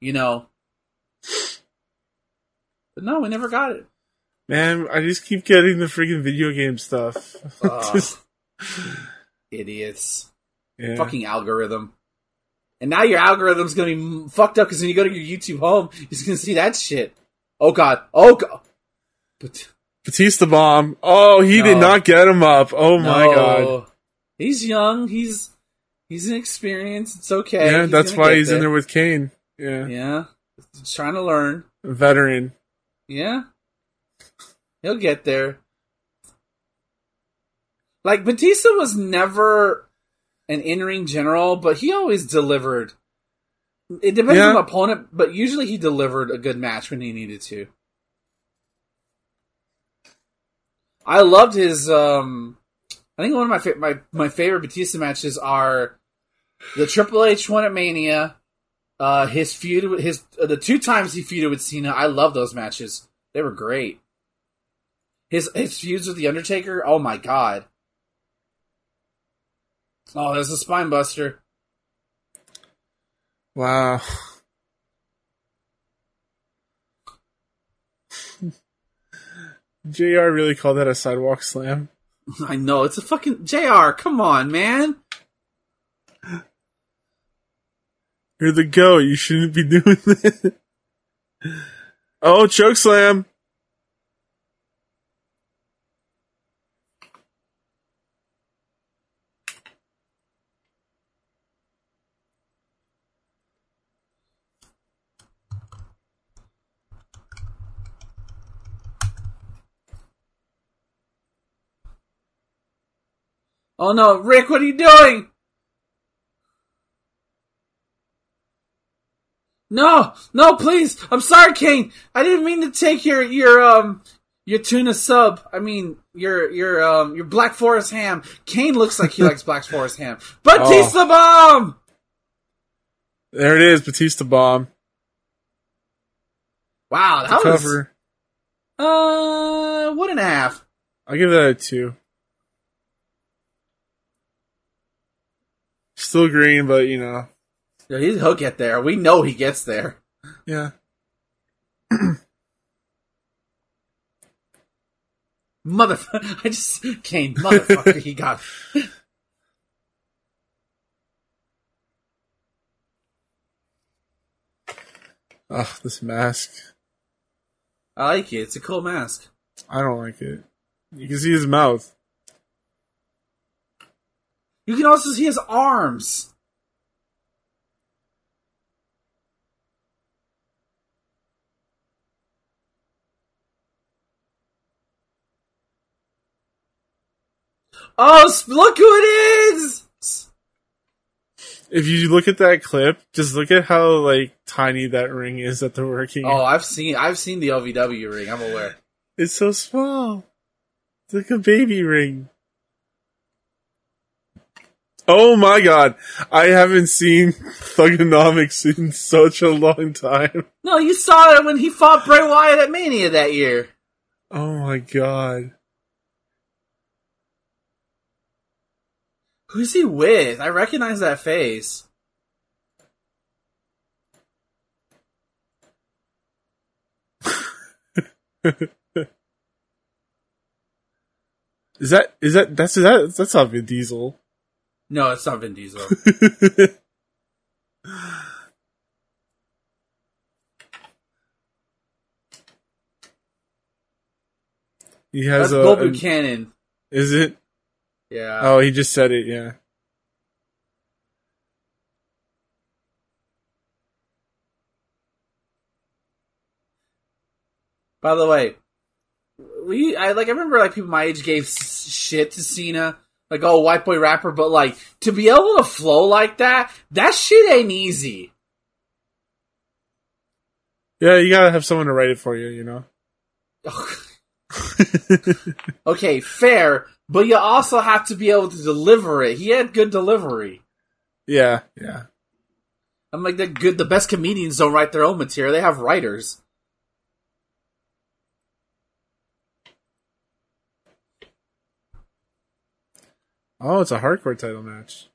you know. But no, we never got it. Man, I just keep getting the freaking video game stuff. Uh, just... Idiots. Yeah. Fucking algorithm. And now your algorithm's going to be fucked up, because when you go to your YouTube home, you're just going to see that shit. Oh, God. Oh, God. But... Batista bomb. Oh, he no. did not get him up. Oh, my no. God. He's young. He's he's inexperienced. It's okay. Yeah, he's that's why he's there. in there with Kane. Yeah. Yeah. He's trying to learn. A veteran. Yeah. He'll get there. Like, Batista was never an in-ring general, but he always delivered. It depends yeah. on the opponent, but usually he delivered a good match when he needed to. I loved his, um, I think one of my, fa- my my favorite Batista matches are the Triple H one at Mania, uh, his feud with his, uh, the two times he feuded with Cena. I love those matches. They were great. His, his feuds with The Undertaker. Oh my God. Oh, there's a spine buster. Wow. J R really called that a sidewalk slam? I know, it's a fucking... J R, come on, man! You're the GOAT, you shouldn't be doing that. Oh, choke slam! Oh no, Rick, what are you doing? No, no, please. I'm sorry, Kane. I didn't mean to take your, your, um, your tuna sub. I mean, your, your, um, your Black Forest ham. Kane looks like he likes Black Forest ham. Batista oh. bomb! There it is, Batista bomb. Wow, that was... Cover. Uh, one and a half. I'll give that a two. Still green, but you know. Yeah, he'll get there. We know he gets there. Yeah. Motherfucker. I just. Kane, motherfucker, he got. Ugh, this mask. I like it. It's a cool mask. I don't like it. You can see his mouth. You can also see his arms. Oh, look who it is! if you look at that clip, just look at how like tiny that ring is that they're working. Oh, I've seen I've seen the L V W ring. I'm aware. It's so small. It's like a baby ring. Oh my god. I haven't seen Thugonomics in such a long time. No, you saw it when he fought Bray Wyatt at Mania that year. Oh my god. Who's he with? I recognize that face. Is that, is that, that's, that, that's not Vin Diesel. No, it's not Vin Diesel. He has that's a... Bull Buchanan. A, is it? Yeah. Oh, he just said it, yeah. By the way, we, I, like, I remember, like, people my age gave shit to Cena. Like, oh, white boy rapper, but, like, to be able to flow like that, that shit ain't easy. Yeah, you gotta have someone to write it for you, you know? Okay, fair, but you also have to be able to deliver it. He had good delivery. Yeah, yeah. I'm like, the good, the best comedians don't write their own material. They have writers. Oh, it's a hardcore title match.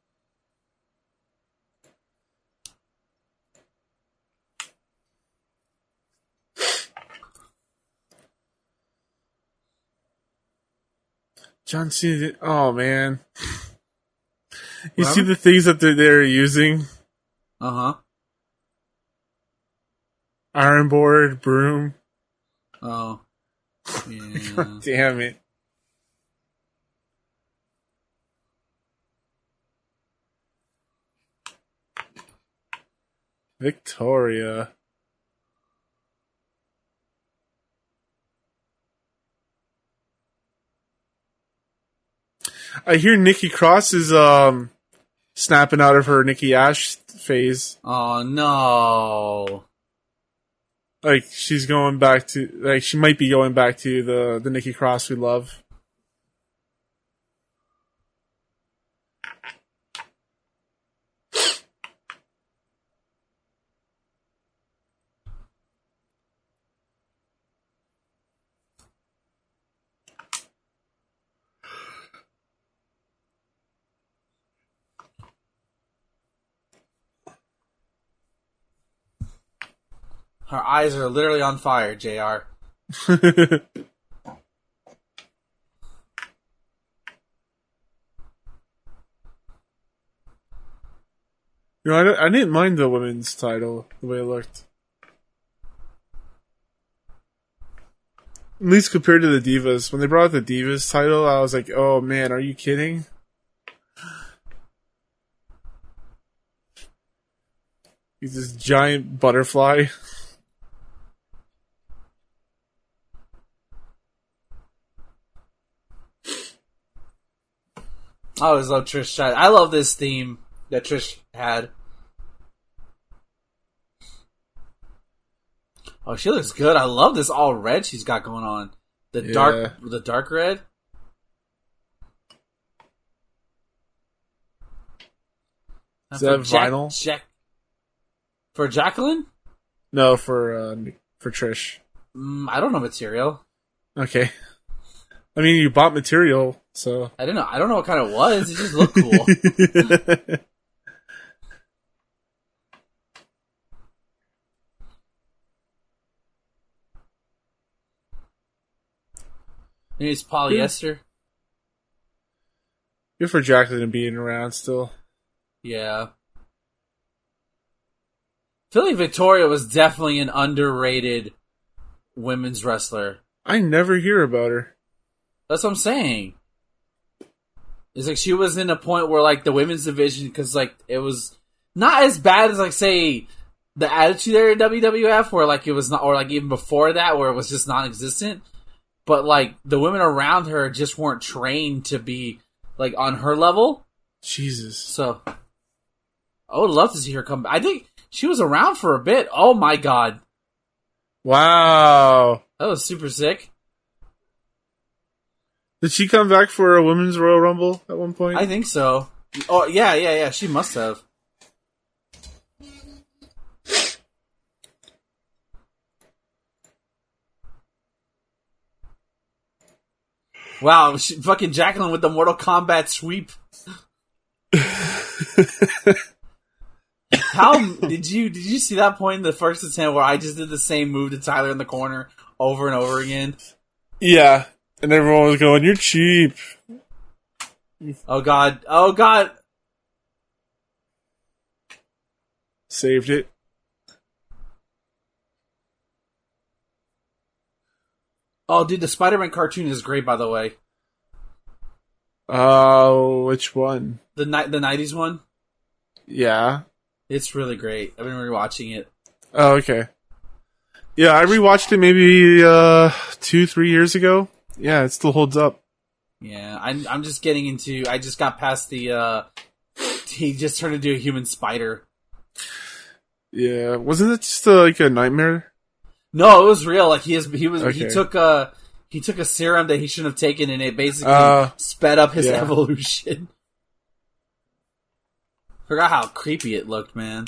John Cena did... Oh, man. You well, see the things that they're, they're using? Uh-huh. Iron board, broom. Oh. Yeah. God damn it. Victoria. I hear Nikki Cross is um snapping out of her Nikki Ash phase. Oh no. Like she's going back to like she might be going back to the, the Nikki Cross we love. Her eyes are literally on fire, J R. You know, I, I didn't mind the women's title, the way it looked. At least compared to the Divas. When they brought out the Divas title, I was like, oh man, are you kidding? He's this giant butterfly. I always love Trish Stratus. I love this theme that Trish had. Oh, she looks good. I love this all red she's got going on. The yeah. dark, the dark red. Is that Jack, vinyl? Jack, for Jacqueline? No, for uh, for Trish. Mm, I don't know material. Okay. I mean, you bought material, so I don't know. I don't know what kind it was. It just looked cool. Maybe it's polyester. Good for Jacqueline being around still. Yeah. I feel like Victoria was definitely an underrated women's wrestler. I never hear about her. That's what I'm saying. It's like she was in a point where like the women's division, because like it was not as bad as like say the Attitude Era W W F, where like it was not, or like even before that, where it was just non-existent. But like the women around her just weren't trained to be like on her level. Jesus. So I would love to see her come back. I think she was around for a bit. Oh, my God. Wow. That was super sick. Did she come back for a Women's Royal Rumble at one point? I think so. Oh, yeah, yeah, yeah. She must have. Wow, she, fucking Jacqueline with the Mortal Kombat sweep. How did you did you see that point in the first attempt where I just did the same move to Tyler in the corner over and over again? Yeah, and everyone was going, "You're cheap." Oh God! Oh God! Saved it. Oh, dude, the Spider-Man cartoon is great, by the way. Oh, uh, which one? The ni- the nineties one? Yeah. It's really great. I've been rewatching it. Oh, okay. Yeah, I rewatched it maybe uh, two, three years ago. Yeah, it still holds up. Yeah, I'm, I'm just getting into... I just got past the... Uh, he just turned into a human spider. Yeah, wasn't that just uh, like a nightmare? No, it was real. Like he is, he was, okay. he took a he took a serum that he shouldn't have taken, and it basically uh, sped up his yeah. evolution. Forgot how creepy it looked, man.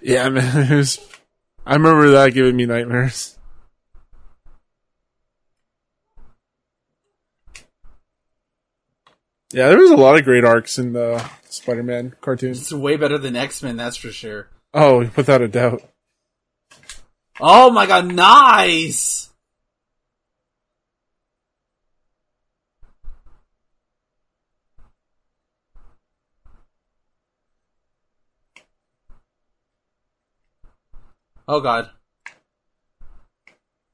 Yeah, man. It was, I remember that giving me nightmares. Yeah, there was a lot of great arcs in the Spider-Man cartoons. It's way better than X-Men, that's for sure. Oh, without a doubt. Oh my God, nice! Oh God.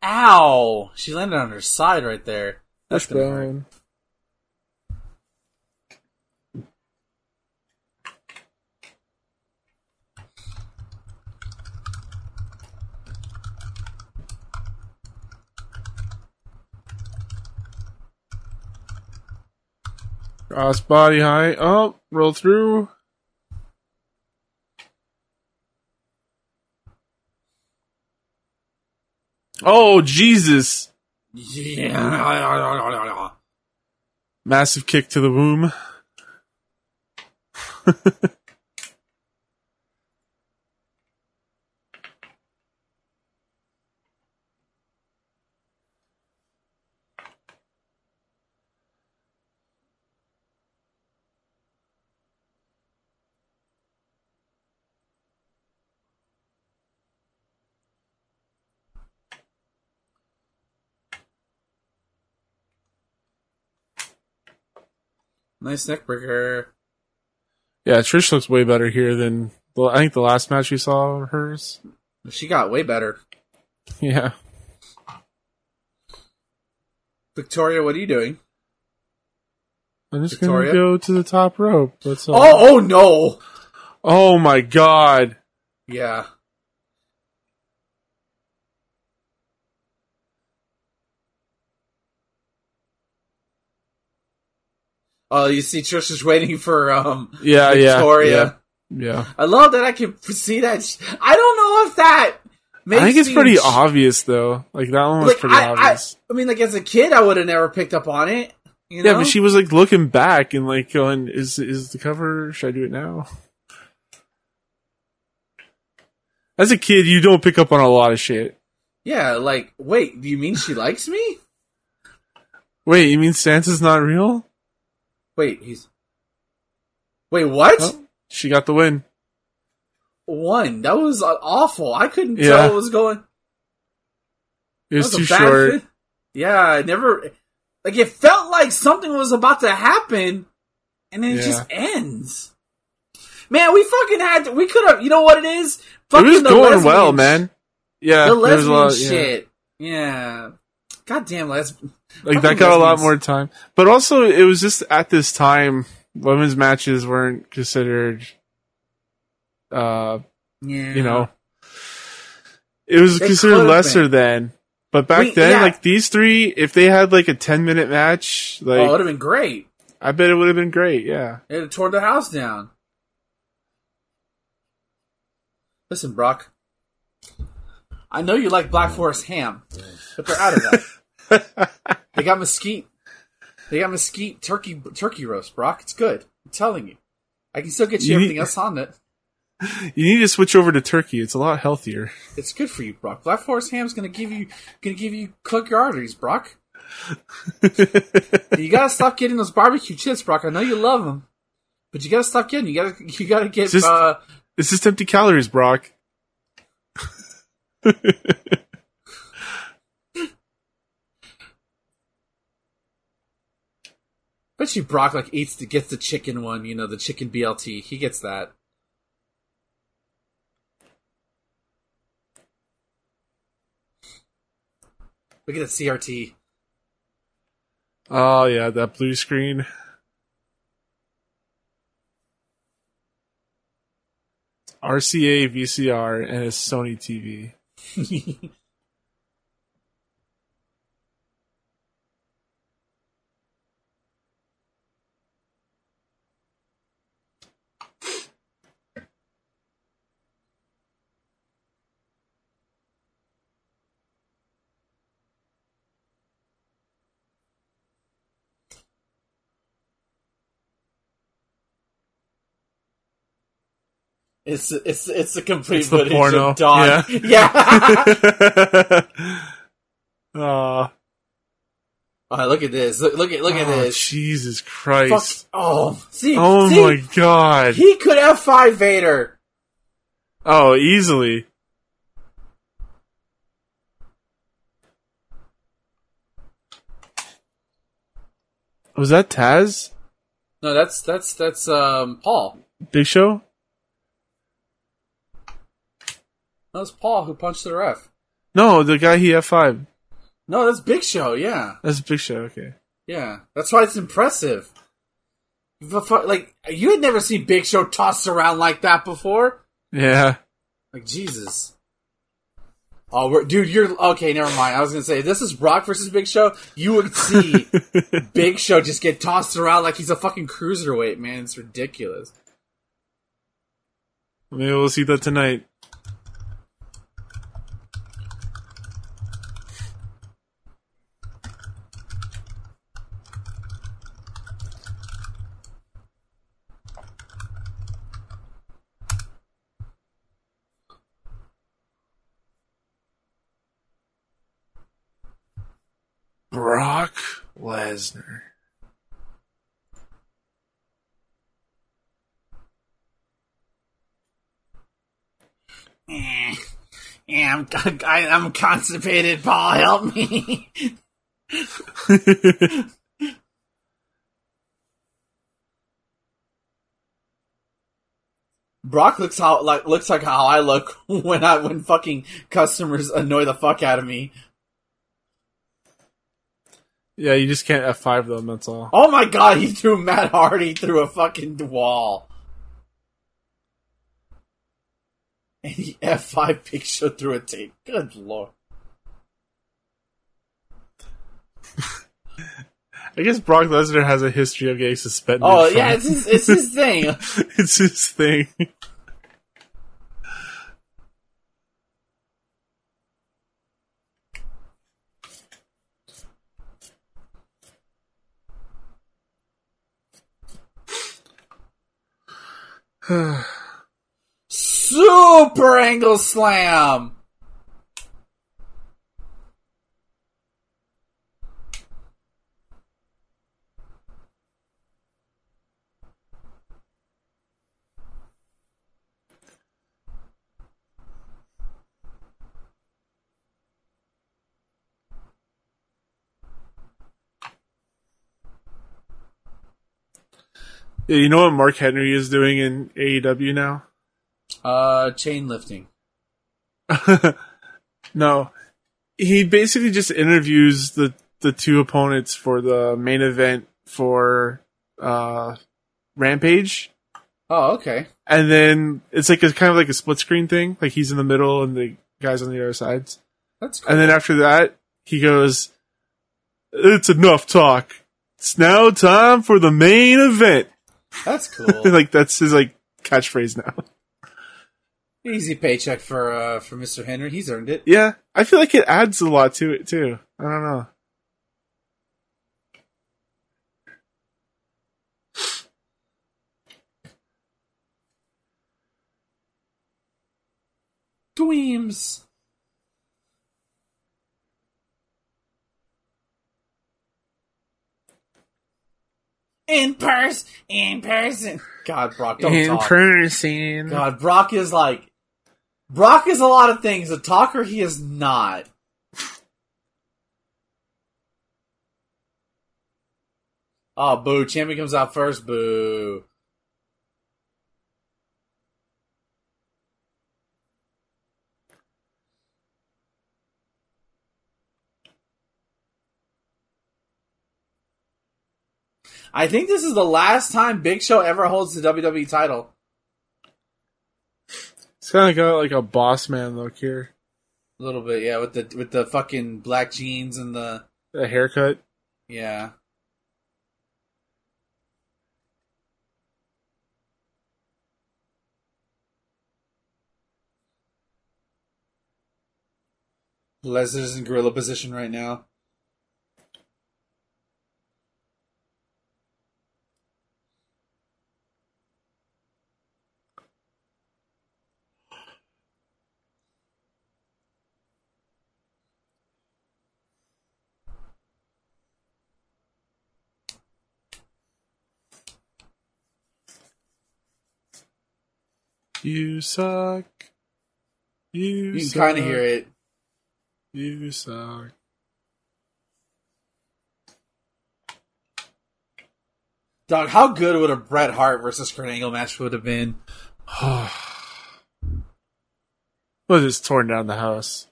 Ow! She landed on her side right there. That's fine. Cross body high up, oh, roll through. Oh, Jesus. Yeah. Massive kick to the womb. Nice neckbreaker. Yeah, Trish looks way better here than... Well, I think the last match we saw hers. She got way better. Yeah. Victoria, what are you doing? I'm just going to go to the top rope. That's all. Oh, oh, no! Oh, my God. Yeah. Oh, you see Trish is waiting for um yeah, Victoria. Yeah, yeah, yeah. I love that I can see that. Sh- I don't know if that makes I think it's pretty sh- obvious, though. Like, that one was like, pretty I, obvious. I, I mean, like, as a kid, I would have never picked up on it. You know? Yeah, but she was, like, looking back and, like, going, is is the cover? Should I do it now? As a kid, you don't pick up on a lot of shit. Yeah, like, wait, do you mean she likes me? Wait, you mean Santa's not real? Wait, he's... Wait, what? Oh, she got the win. One. That was awful. I couldn't yeah. tell what was going... It was, was too short. Fit. Yeah, I never... Like, it felt like something was about to happen, and then it yeah. just ends. Man, we fucking had to... We could have... You know what it is? Fucking it was the going well, man. Yeah. The lesbian lot, shit. Yeah. yeah. Goddamn lesbian... Like, that got a lot more time. But also, it was just at this time, women's matches weren't considered, uh, yeah. you know, it was considered lesser then. But back then, like, these three, if they had, like, a ten-minute match, like... Oh, it would have been great. I bet it would have been great, yeah. It would have torn the house down. Listen, Brock, I know you like Black Forest ham, but they're out of that. They got mesquite. They got mesquite turkey turkey roast, Brock. It's good. I'm telling you. I can still get you, you everything need, else on it. You need to switch over to turkey. It's a lot healthier. It's good for you, Brock. Black Forest ham's gonna give you gonna give you clog your arteries, Brock. You gotta stop getting those barbecue chips, Brock. I know you love them, but you gotta stop getting. You gotta you gotta get. It's just, uh, it's just empty calories, Brock. Bet you Brock like eats the gets the chicken one, you know, the chicken B L T. He gets that. Look at that C R T. Oh yeah, that blue screen. It's R C A V C R and a Sony T V. It's it's it's a complete it's footage porno. Of Dawn. Yeah. yeah. uh. Oh, look at this! Look, look at look oh, at this! Jesus Christ! Fuck. Oh, see, oh see, my God! He could F five Vader. Oh, easily. Was that Taz? No, that's that's that's um Paul. Big Show. That was Paul who punched the ref. No, the guy he F five. No, that's Big Show, yeah. That's Big Show, okay. Yeah, that's why it's impressive. Like, you had never seen Big Show tossed around like that before. Yeah. Like, Jesus. Oh, we're, dude, you're... Okay, never mind. I was going to say, if this is Brock versus Big Show, you would see Big Show just get tossed around like he's a fucking cruiserweight, man. It's ridiculous. Maybe we'll see that tonight. Brock Lesnar. Eh, yeah, I'm I, I'm constipated. Paul, help me. Brock looks how like looks like how I look when I when fucking customers annoy the fuck out of me. Yeah, you just can't F five them, that's all. Oh my God, he threw Matt Hardy through a fucking wall. And he F five Big Show through a tape. Good Lord. I guess Brock Lesnar has a history of getting suspended. Oh, yeah, it's his, it's his thing. It's his thing. Super angle slam. Yeah, you know what Mark Henry is doing in A E W now? Uh, chain lifting. No. He basically just interviews the, the two opponents for the main event for uh, Rampage. Oh, okay. And then it's like it's kind of like a split screen thing. Like he's in the middle and the guy's on the other sides. That's cool. And then after that, he goes, "It's enough talk. It's now time for the main event." That's cool. Like that's his like catchphrase now. Easy paycheck for uh, for Mister Henry. He's earned it. Yeah, I feel like it adds a lot to it too. I don't know. Dweems. In person, in person. God, Brock, don't in talk. In person. God, Brock is like, Brock is a lot of things. A talker, he is not. Oh, boo. Champion comes out first. Boo. I think this is the last time Big Show ever holds the W W E title. It's kind of got like a boss man look here, a little bit, yeah, with the with the fucking black jeans and the the haircut, yeah. Lesnar's in gorilla position right now. You suck. You, you can kind of hear it. You suck. Dog, how good would a Bret Hart versus Kurt Angle match would have been? Well, just torn down the house.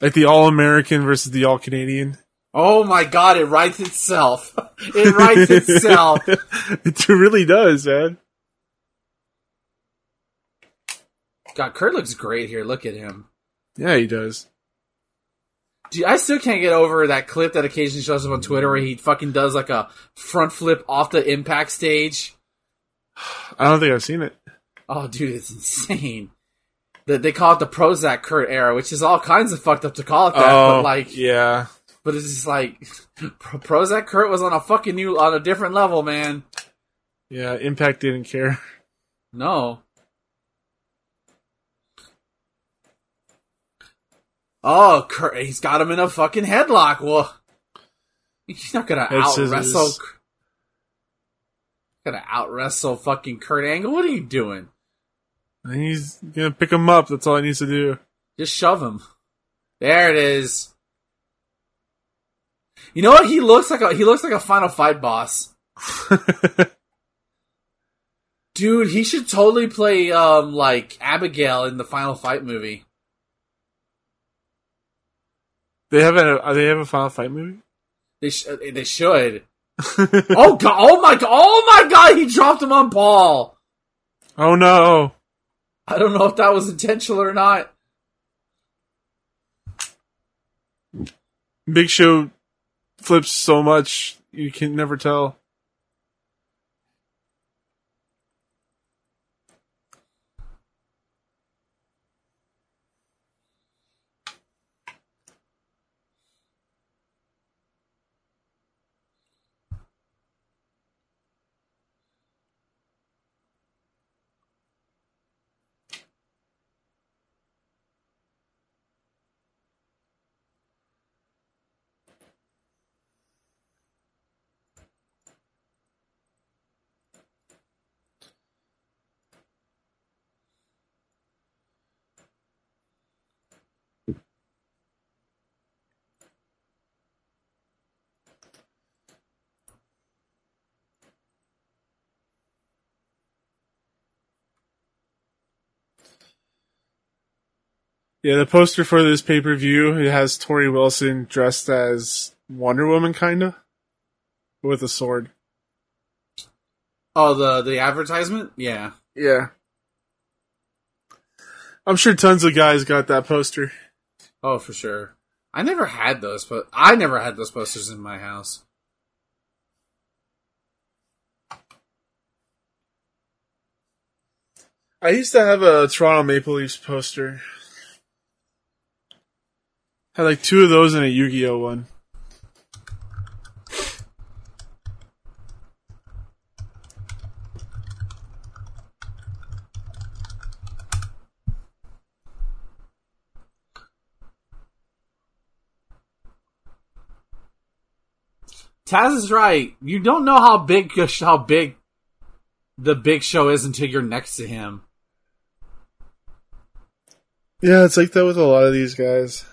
Like the All-American versus the All-Canadian. Oh my God, it writes itself. It writes itself. It really does, man. God, Kurt looks great here. Look at him. Yeah, he does. Dude, I still can't get over that clip that occasionally shows up on Twitter where he fucking does like a front flip off the Impact stage. I don't think I've seen it. Oh, dude, it's insane. They call it the Prozac Kurt era, which is all kinds of fucked up to call it that. Oh, but like, yeah. But it's just like, Prozac Kurt was on a fucking new, on a different level, man. Yeah, Impact didn't care. No. Oh, Kurt, he's got him in a fucking headlock. Well, he's not gonna out wrestle. Gonna out wrestle fucking Kurt Angle. What are you doing? He's gonna pick him up. That's all he needs to do. Just shove him. There it is. You know what? He looks like a he looks like a Final Fight boss. Dude, he should totally play um like Abigail in the Final Fight movie. They have a they have a Final Fight movie? They sh- they should. Oh God! Oh my God! Oh my God! He dropped him on Paul. Oh no! I don't know if that was intentional or not. Big Show flips so much you can never tell. Yeah, the poster for this pay-per-view, it has Tori Wilson dressed as Wonder Woman, kinda, with a sword. Oh, the, the advertisement? Yeah. Yeah. I'm sure tons of guys got that poster. Oh, for sure. I never had those, but I never had those posters in my house. I used to have a Toronto Maple Leafs poster. Had like two of those and a Yu-Gi-Oh one. Taz is right. You don't know how big how big the Big Show is until you're next to him. Yeah, it's like that with a lot of these guys.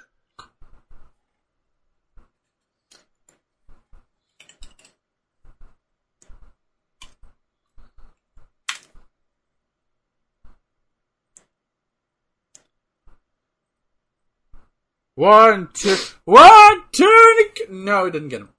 One, two, one, two. No, he didn't get him.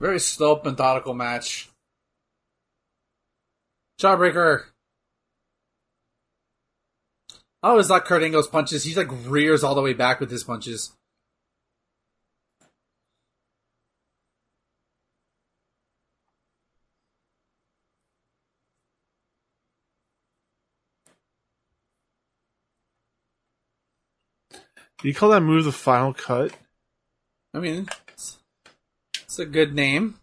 Very slow, methodical match. Jawbreaker. I always like Kurt Angle's punches. He like rears all the way back with his punches. Do you call that move the final cut? I mean... It's a good name.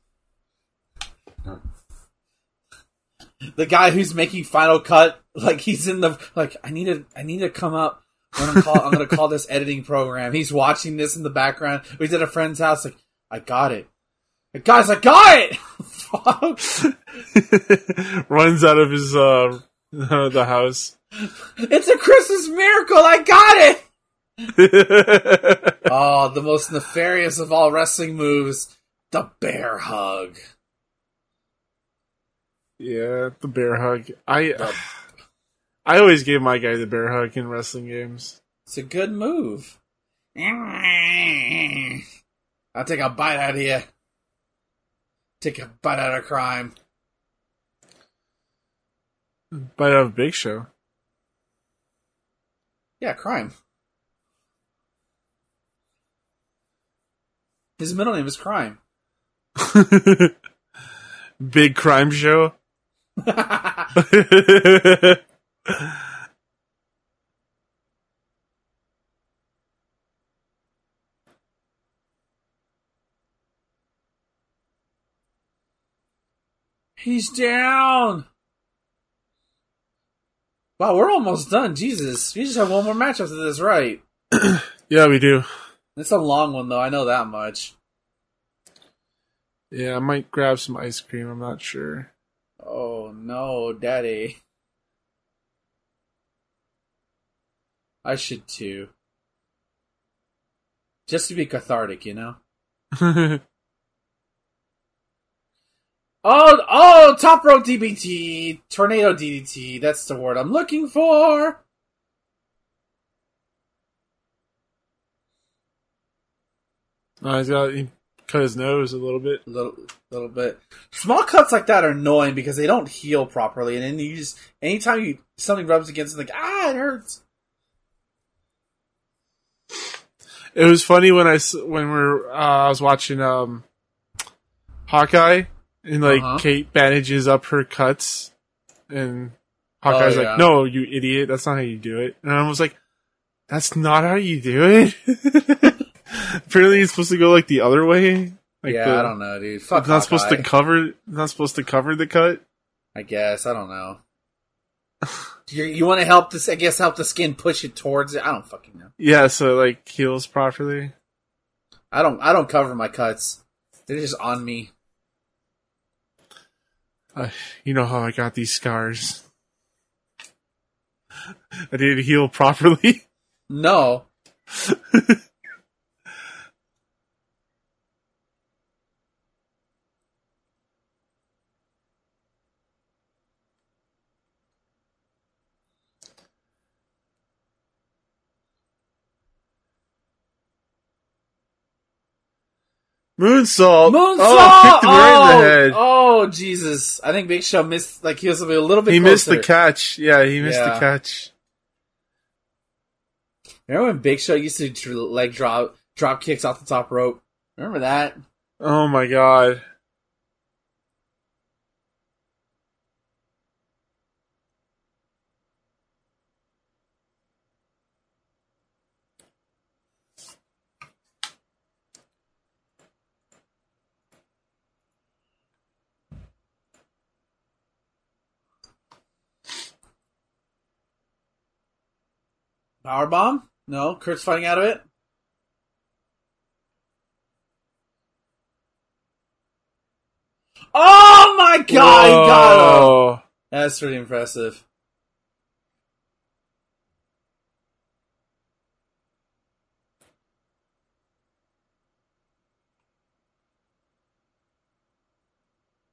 The guy who's making Final Cut, like he's in the like. I need to. I need to come up. I'm gonna call. I'm gonna call this editing program. He's watching this in the background. We did a friend's house. Like I got it, the guys. I got it. Fuck. Runs out of his uh the house. It's a Christmas miracle. I got it. Oh, the most nefarious of all wrestling moves. The bear hug. Yeah, the bear hug. I uh, I always gave my guy the bear hug in wrestling games. It's a good move. I'll take a bite out of you. Take a bite out of crime. Bite out of Big Show. Yeah, crime. His middle name is Crime. Big Crime Show. He's down. Wow, we're almost done. Jesus. We just have one more match after this, right? Yeah, we do. It's a long one, though. I know that much. Yeah, I might grab some ice cream. I'm not sure. Oh, no, Daddy. I should, too. Just to be cathartic, you know? oh, oh, top rope D B T. Tornado D D T. That's the word I'm looking for. No, he's got he cut his nose a little bit. A little, little bit. Small cuts like that are annoying because they don't heal properly, and then you just anytime you something rubs against it, like ah, it hurts. It was funny when I when we were, uh, I was watching um, Hawkeye, and like uh-huh. Kate bandages up her cuts, and Hawkeye's oh, yeah. like, "No, you idiot! That's not how you do it." And I was like, "That's not how you do it." Apparently, it's supposed to go like the other way. Like yeah, the, I don't know, dude. Fuck, it's not supposed to cover. Not supposed to cover the cut. I guess I don't know. you you want to help this? I guess help the skin push it towards it. I don't fucking know. Yeah, so it, like heals properly. I don't. I don't cover my cuts. They're just on me. Uh, you know how I got these scars? I didn't heal properly. No. Moonsault! Moonsault! Oh, kicked him right in the head. Oh, Jesus. I think Big Show missed, like, he was a little bit He closer. missed the catch. Yeah, he missed yeah. the catch. Remember when Big Show used to, like, drop, drop kicks off the top rope? Remember that? Oh, my God. Powerbomb? No, Kurt's fighting out of it. Oh my God! He got him. That's pretty impressive.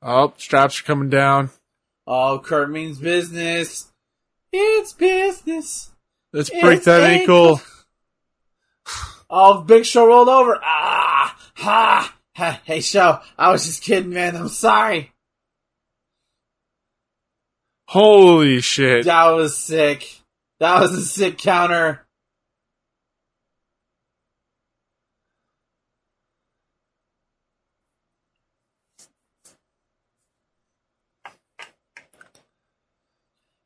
Oh, straps are coming down. Oh, Kurt means business. It's business. Let's break it's that ankle. Oh, Big Show rolled over. Ah, ha, ha. Hey, Show, I was just kidding, man. I'm sorry. Holy shit. That was sick. That was a sick counter.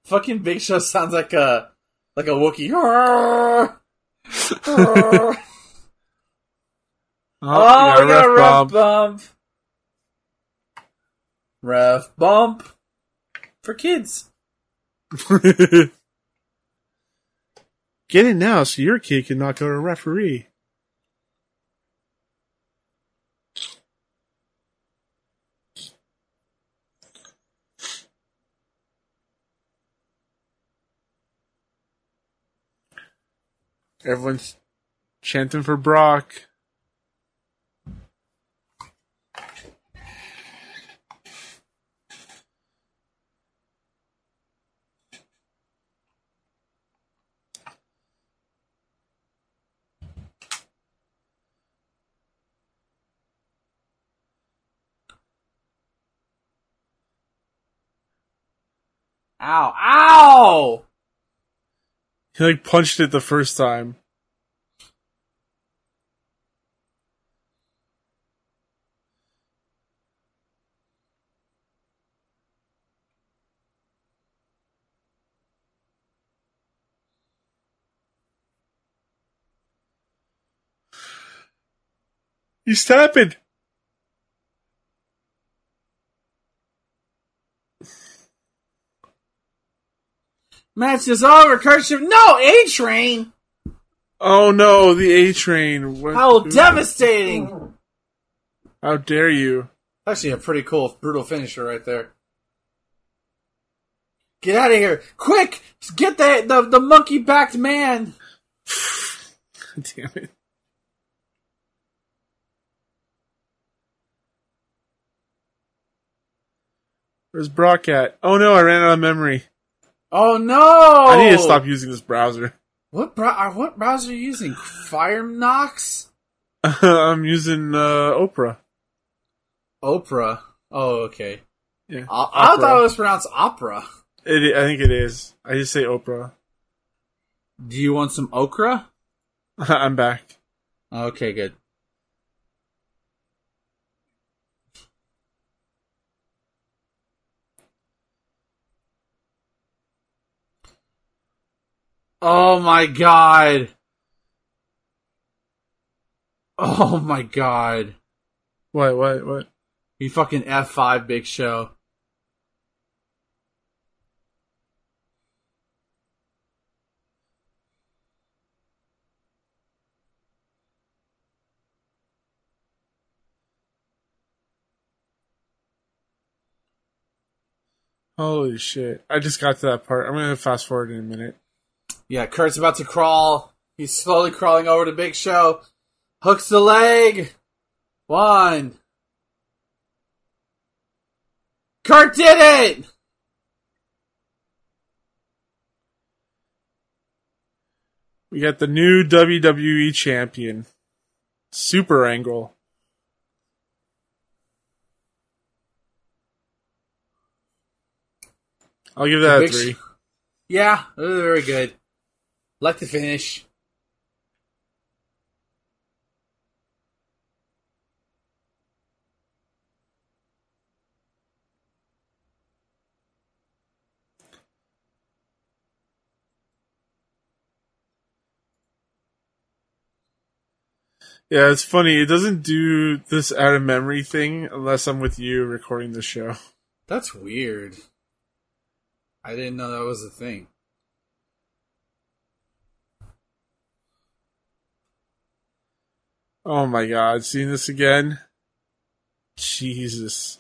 Fucking Big Show sounds like a... like a Wookiee. Oh, oh we got, we got a rough bump. bump. Rough bump. For kids. Get it now so your kid can knock out a referee. Everyone's chanting for Brock. Ow! Ow! He, like, punched it the first time. He's tapping. Match is over. Kurt No, A-Train. Oh, no, the A-Train. What, How dude? devastating. How dare you. Actually, a pretty cool, brutal finisher right there. Get out of here. Quick, get the, the, the monkey-backed man. Damn it. Where's Brock at? Oh, no, I ran out of memory. Oh, no! I need to stop using this browser. What bro- What browser are you using? Fire Knox? I'm using uh, Oprah. Oprah? Oh, okay. Yeah, o- I thought it was pronounced opera. It, I think it is. I just say Oprah. Do you want some okra? I'm back. Okay, good. Oh my God. Oh my God. What, what, what? He fucking F five Big Show. Holy shit. I just got to that part. I'm going to fast forward in a minute. Yeah, Kurt's about to crawl. He's slowly crawling over to Big Show. Hooks the leg. One. Kurt did it! We got the new W W E champion. Super Angle. I'll give that a three. Sh- yeah, very good. Like the finish. Yeah, it's funny. It doesn't do this out of memory thing unless I'm with you recording the show. That's weird. I didn't know that was a thing. Oh my god, seeing this again? Jesus.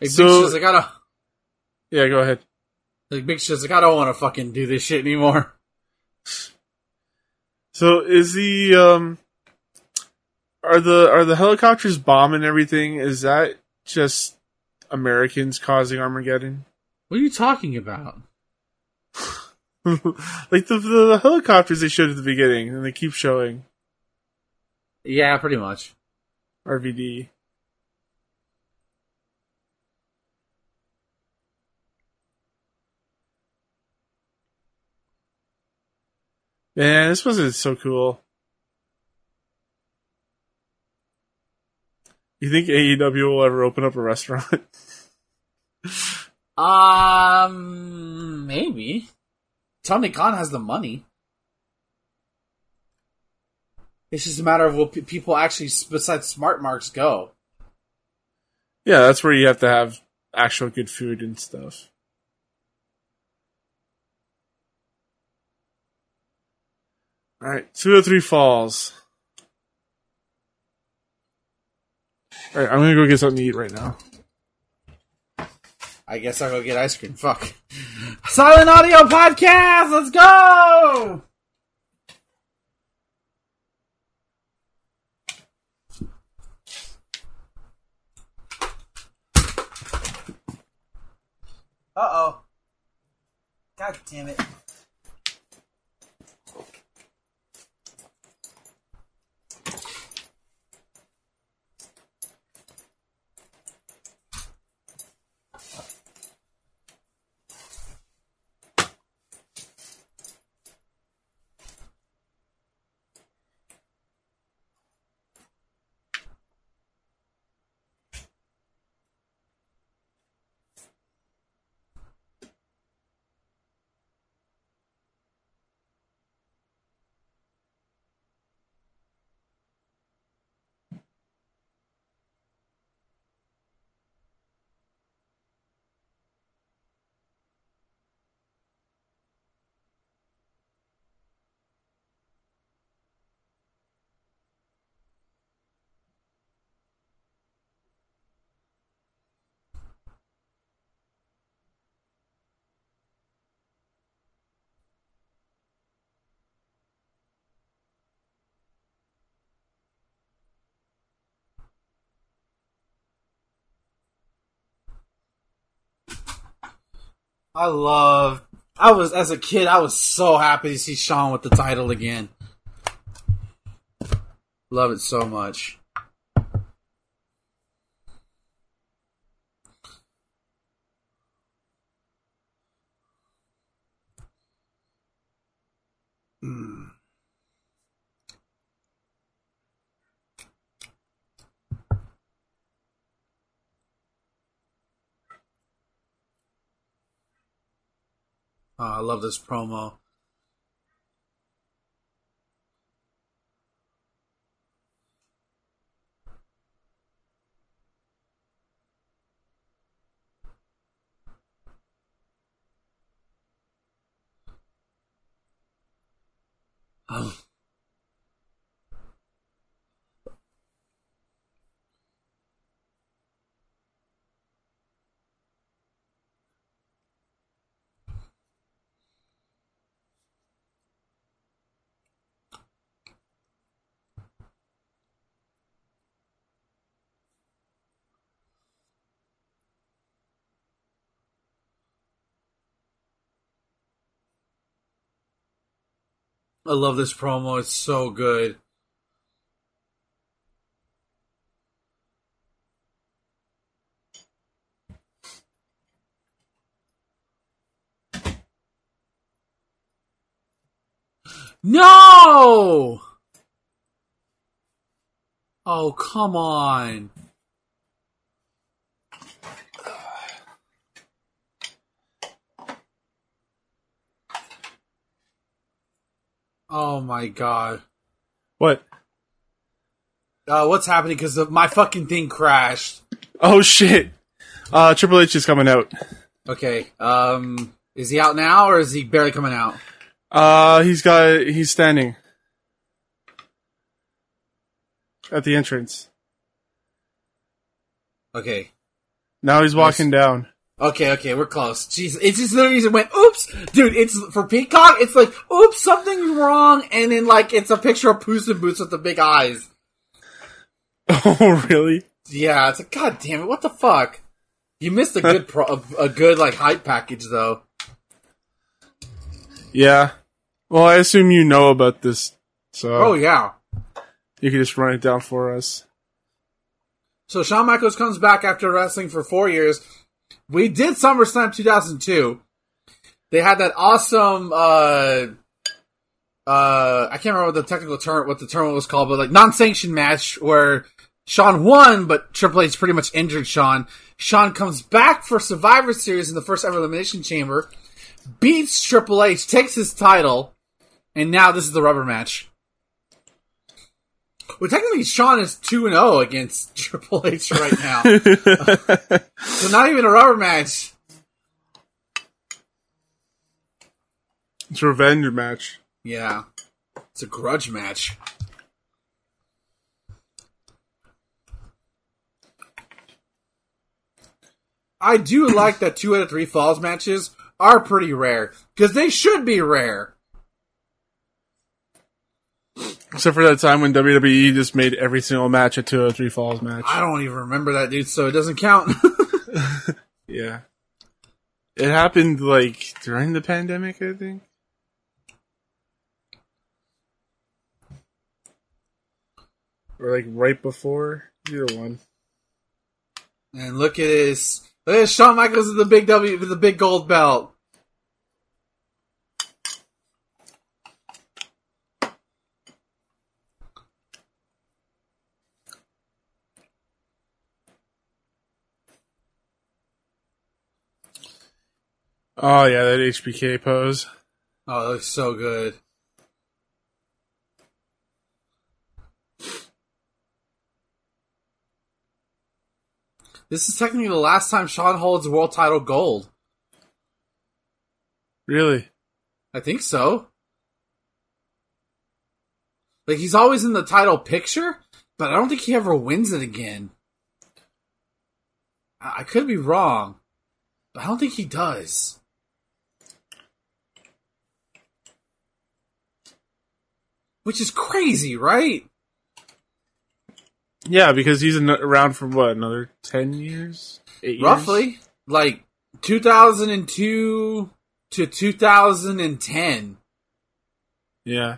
Like, so, Big Show's like, I don't... Yeah, go ahead. Like, Big Show's like, I don't want to fucking do this shit anymore. So, is the, um... Are the, are the helicopters bombing everything? Is that just Americans causing Armageddon? What are you talking about? Like, the, the, the helicopters they showed at the beginning, and they keep showing. Yeah, pretty much. R V D. Man, this wasn't so cool. You think A E W will ever open up a restaurant? um, maybe. Tony Khan has the money. It's just a matter of will p- people actually, besides smart marks, go. Yeah, that's where you have to have actual good food and stuff. Alright, two oh three falls. Alright, I'm gonna go get something to eat right now. I guess I'll go get ice cream. Fuck. Silent Audio Podcast! Let's go! Uh-oh. God damn it. I love. I was as a kid. I was so happy to see Shawn with the title again. Love it so much. Mm. Oh, I love this promo. Oh. I love this promo. It's so good. No! Oh, come on. Oh, my God. What? Uh, what's happening? Because my fucking thing crashed. Oh, shit. Uh, Triple H is coming out. Okay. Um, is he out now, or is he barely coming out? Uh, he's got, he's standing at the entrance. Okay. Now he's walking nice. down. Okay, okay, we're close. Jeez, it's just the reason went, oops, dude, it's, for Peacock, it's like, oops, something's wrong, and then, like, it's a picture of Puss in Boots with the big eyes. Oh, really? Yeah, it's like, god damn it, what the fuck? You missed a good, pro- a, a good, like, hype package, though. Yeah. Well, I assume you know about this, so... Oh, yeah. You can just run it down for us. So, Shawn Michaels comes back after wrestling for four years. We did SummerSlam two thousand two. They had that awesome, uh... Uh... I can't remember what the technical term, what the term was called, but, like, non-sanctioned match where Shawn won, but Triple H pretty much injured Shawn. Shawn comes back for Survivor Series in the first ever Elimination Chamber, beats Triple H, takes his title, and now this is the rubber match. Well, technically, Shawn is two and oh against Triple H right now. So not even a rubber match. It's a revenge match. Yeah. It's a grudge match. I do like that two out of three falls matches are pretty rare, because they should be rare. Except for that time when W W E just made every single match a two oh three falls match. I don't even remember that, dude, so it doesn't count. Yeah. It happened, like, during the pandemic, I think. Or, like, right before. Either one. And look at his... Look at Shawn Michaels with the big W, with the big gold belt. Oh, yeah, that H B K pose. Oh, it looks so good. This is technically the last time Shawn holds world title gold. Really? I think so. Like, he's always in the title picture, but I don't think he ever wins it again. I, I could be wrong, but I don't think he does. Which is crazy, right? Yeah, because he's around for, what, another ten years? Eight Roughly. Years? Like, two thousand two to two thousand ten. Yeah.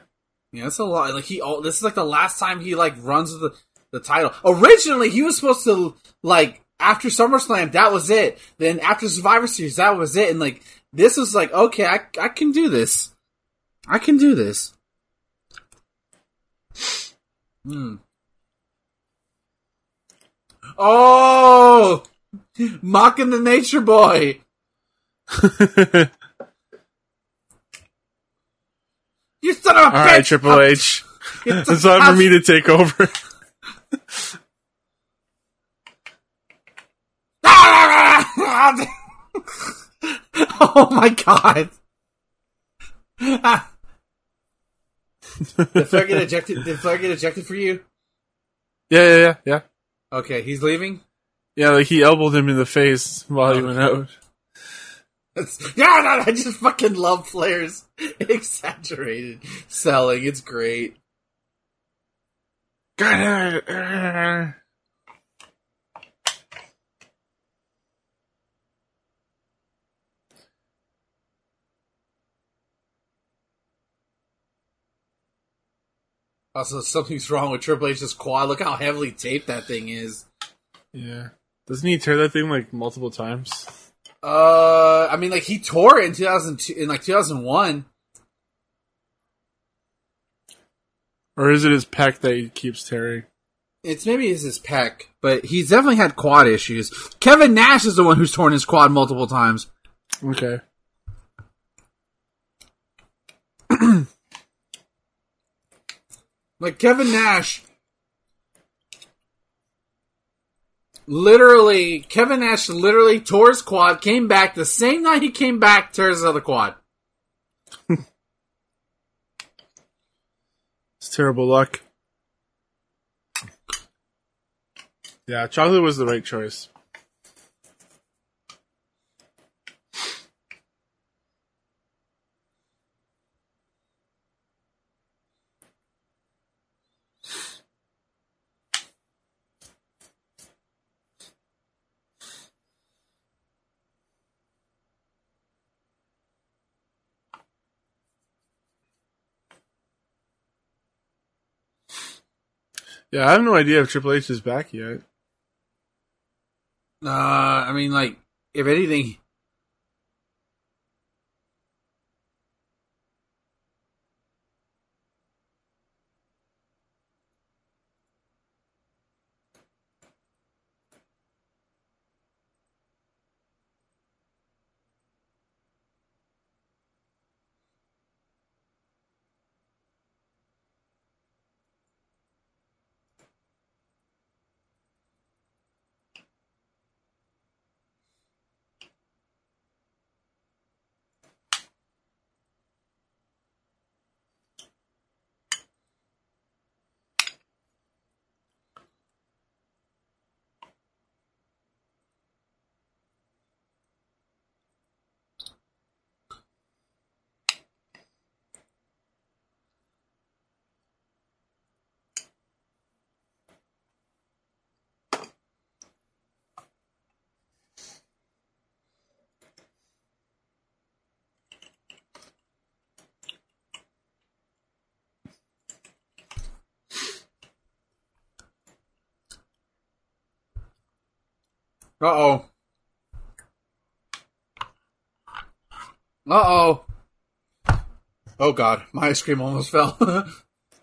Yeah, that's a lot. Like, he, oh, this is, like, the last time he, like, runs with the, the title. Originally, he was supposed to, like, after SummerSlam, that was it. Then after Survivor Series, that was it. And, like, this was like, okay, I, I can do this. I can do this. Hmm. Oh! Mocking the Nature Boy! You son of a All bitch! Alright, Triple H. It's, it's time for me to take over. Oh my god! Did Flair get ejected? Did Flair get ejected for you? Yeah, yeah, yeah, yeah. Okay, he's leaving? Yeah, like he elbowed him in the face while he went out. Yeah, no, I just fucking love Flair's exaggerated selling. It's great. God. Also, something's wrong with Triple H's quad. Look how heavily taped that thing is. Yeah. Doesn't he tear that thing, like, multiple times? Uh, I mean, like, he tore it in two thousand two, in, like, two thousand one. Or is it his pec that he keeps tearing? It's maybe it's his pec, but he's definitely had quad issues. Kevin Nash is the one who's torn his quad multiple times. Okay. Like, Kevin Nash, literally, Kevin Nash literally tore his quad, came back, the same night he came back, tears another quad. It's terrible luck. Yeah, chocolate was the right choice. Yeah, I have no idea if Triple H is back yet. Uh, I mean, like, if anything... Uh-oh. Uh-oh. Oh, God. My ice cream almost fell.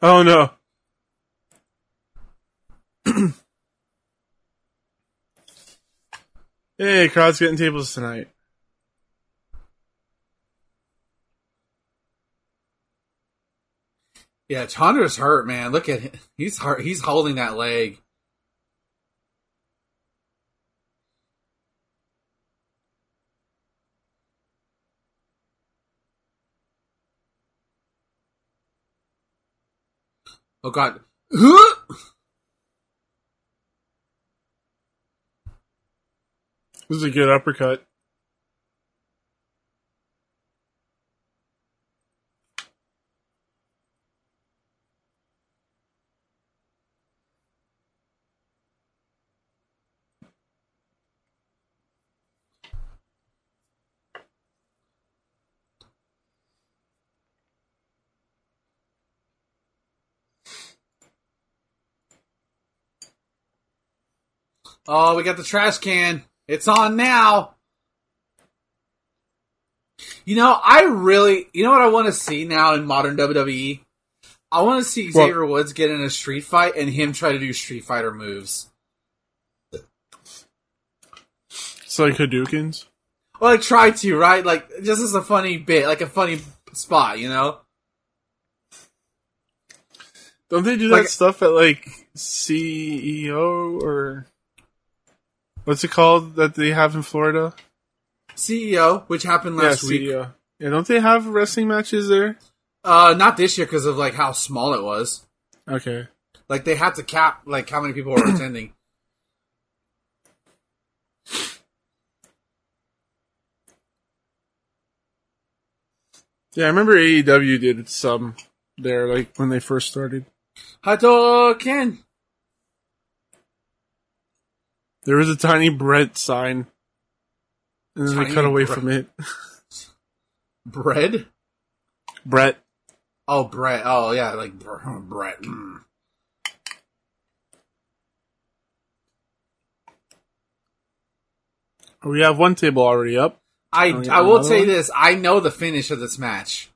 Oh, no. Hey, crowd's getting tables tonight. Yeah, Chandra's hurt, man. Look at him. He's hurt. He's holding that leg. Oh, God. This is a good uppercut. Oh, we got the trash can. It's on now. You know, I really... You know what I want to see now in modern W W E? I want to see Xavier well, Woods get in a street fight and him try to do Street Fighter moves. It's like Hadoukens? Well, like, try to, right? Like, just as a funny bit. Like, a funny spot, you know? Don't they do that like, stuff at, like, C E O or... What's it called that they have in Florida? C E O, which happened last yeah, week. C E O. Yeah, don't they have wrestling matches there? Uh, not this year because of like how small it was. Okay. Like they had to cap like how many people were attending. Yeah, I remember A E W did some there like when they first started. Hato Ken. There was a tiny bread sign, and then tiny they cut away bre- from it. Bread? Brett. Oh, Brett. Oh, yeah, like Brett. Mm. We have one table already up. I I will say this. I know the finish of this match.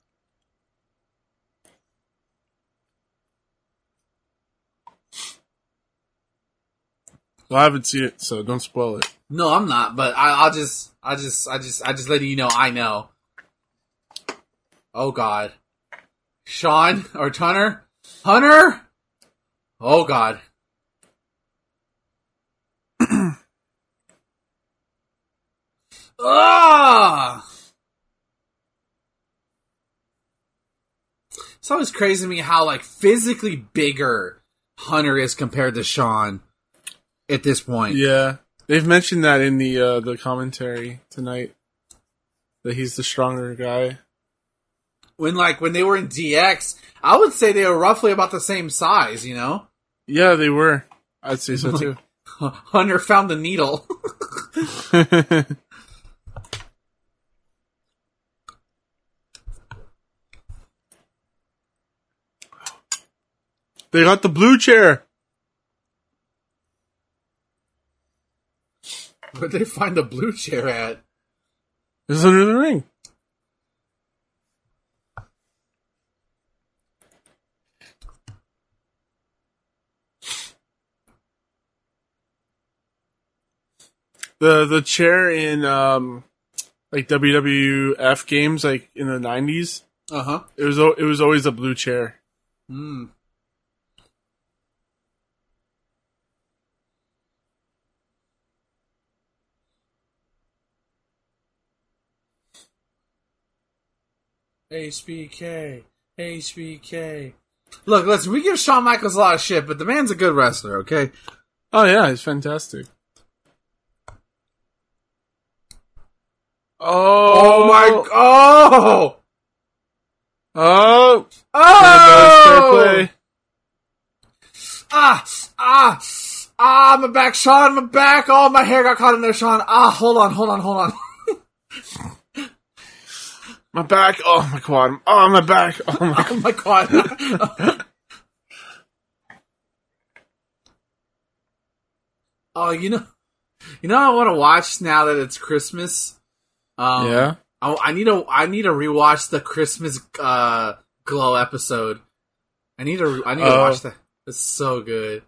Well, I haven't seen it, so don't spoil it. No, I'm not. But I, I'll just, I just, I just, I just letting you know. I know. Oh God, Sean or Hunter, Hunter. Oh God. Ah! It's always crazy to me how like physically bigger Hunter is compared to Sean. At this point, yeah, they've mentioned that in the uh, the commentary tonight that he's the stronger guy. When like when they were in D X, I would say they were roughly about the same size. You know? Yeah, they were. I'd say so too. Hunter found the needle. They got the blue chair. Where'd they find the blue chair at? It's under the ring. The the chair in um like W W F games like in the nineties. Uh huh. It was it was always a blue chair. Hmm. H B K, H B K. Look, listen, we give Shawn Michaels a lot of shit, but the man's a good wrestler, okay? Oh, yeah, he's fantastic. Oh, oh my... Oh! Oh! Oh! Fair play. Ah! Ah! Ah, my back, Shawn, my back! Oh, my hair got caught in there, Shawn. Ah, hold on, hold on, hold on. My back, oh my quad, oh my back, oh my, oh, my quad. Oh, you know, you know, I want to watch now that it's Christmas. Um, yeah, I, I need to, I need to rewatch the Christmas uh, glow episode. I need to, I need to uh, watch that. It's so good.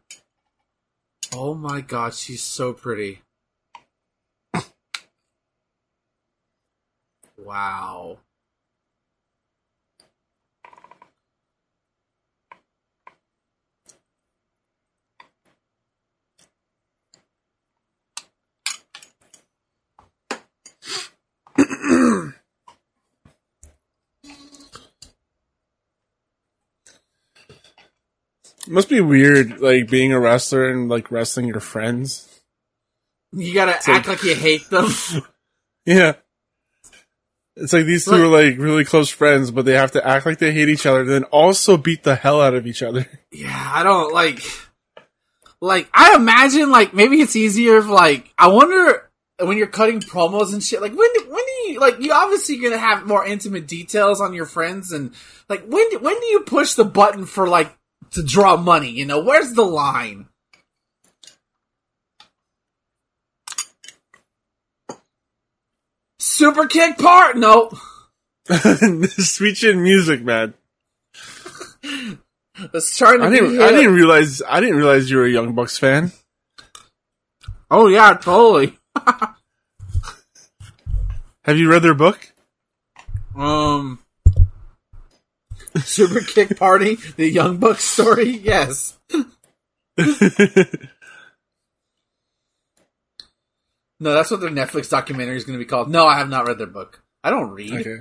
Oh my God, she's so pretty. Wow. Must be weird, like being a wrestler and like wrestling your friends. You gotta it's act like... like you hate them. Yeah. It's like these two like, are like really close friends, but they have to act like they hate each other, and then also beat the hell out of each other. Yeah, I don't like. Like I imagine, like maybe it's easier if, like, I wonder when you're cutting promos and shit. Like when do, when do you like you obviously gonna have more intimate details on your friends, and like when do, when do you push the button for like to draw money? You know, where's the line? Super kick part? Nope. Sweet chin music, man. Let's try to I didn't, I didn't realize I didn't realize you were a Young Bucks fan. Oh yeah, totally. Have you read their book? Um Super Kick Party, the Young Bucks story? Yes. No, that's what their Netflix documentary is going to be called. No, I have not read their book. I don't read. Okay.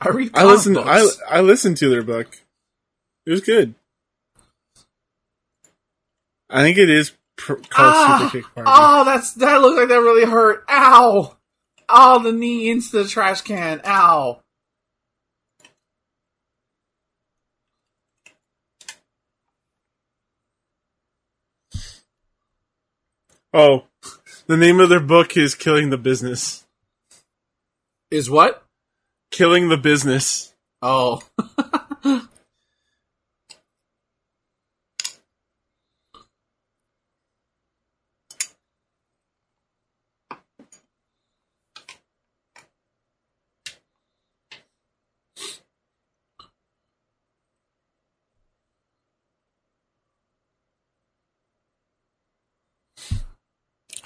I read I listened, I, I listened to their book. It was good. I think it is pr- called ah, Super Kick Party. Oh, that's, that looked like that really hurt. Ow! Oh, the knee into the trash can. Ow. Oh. The name of their book is Killing the Business. Is what? Killing the Business. Oh.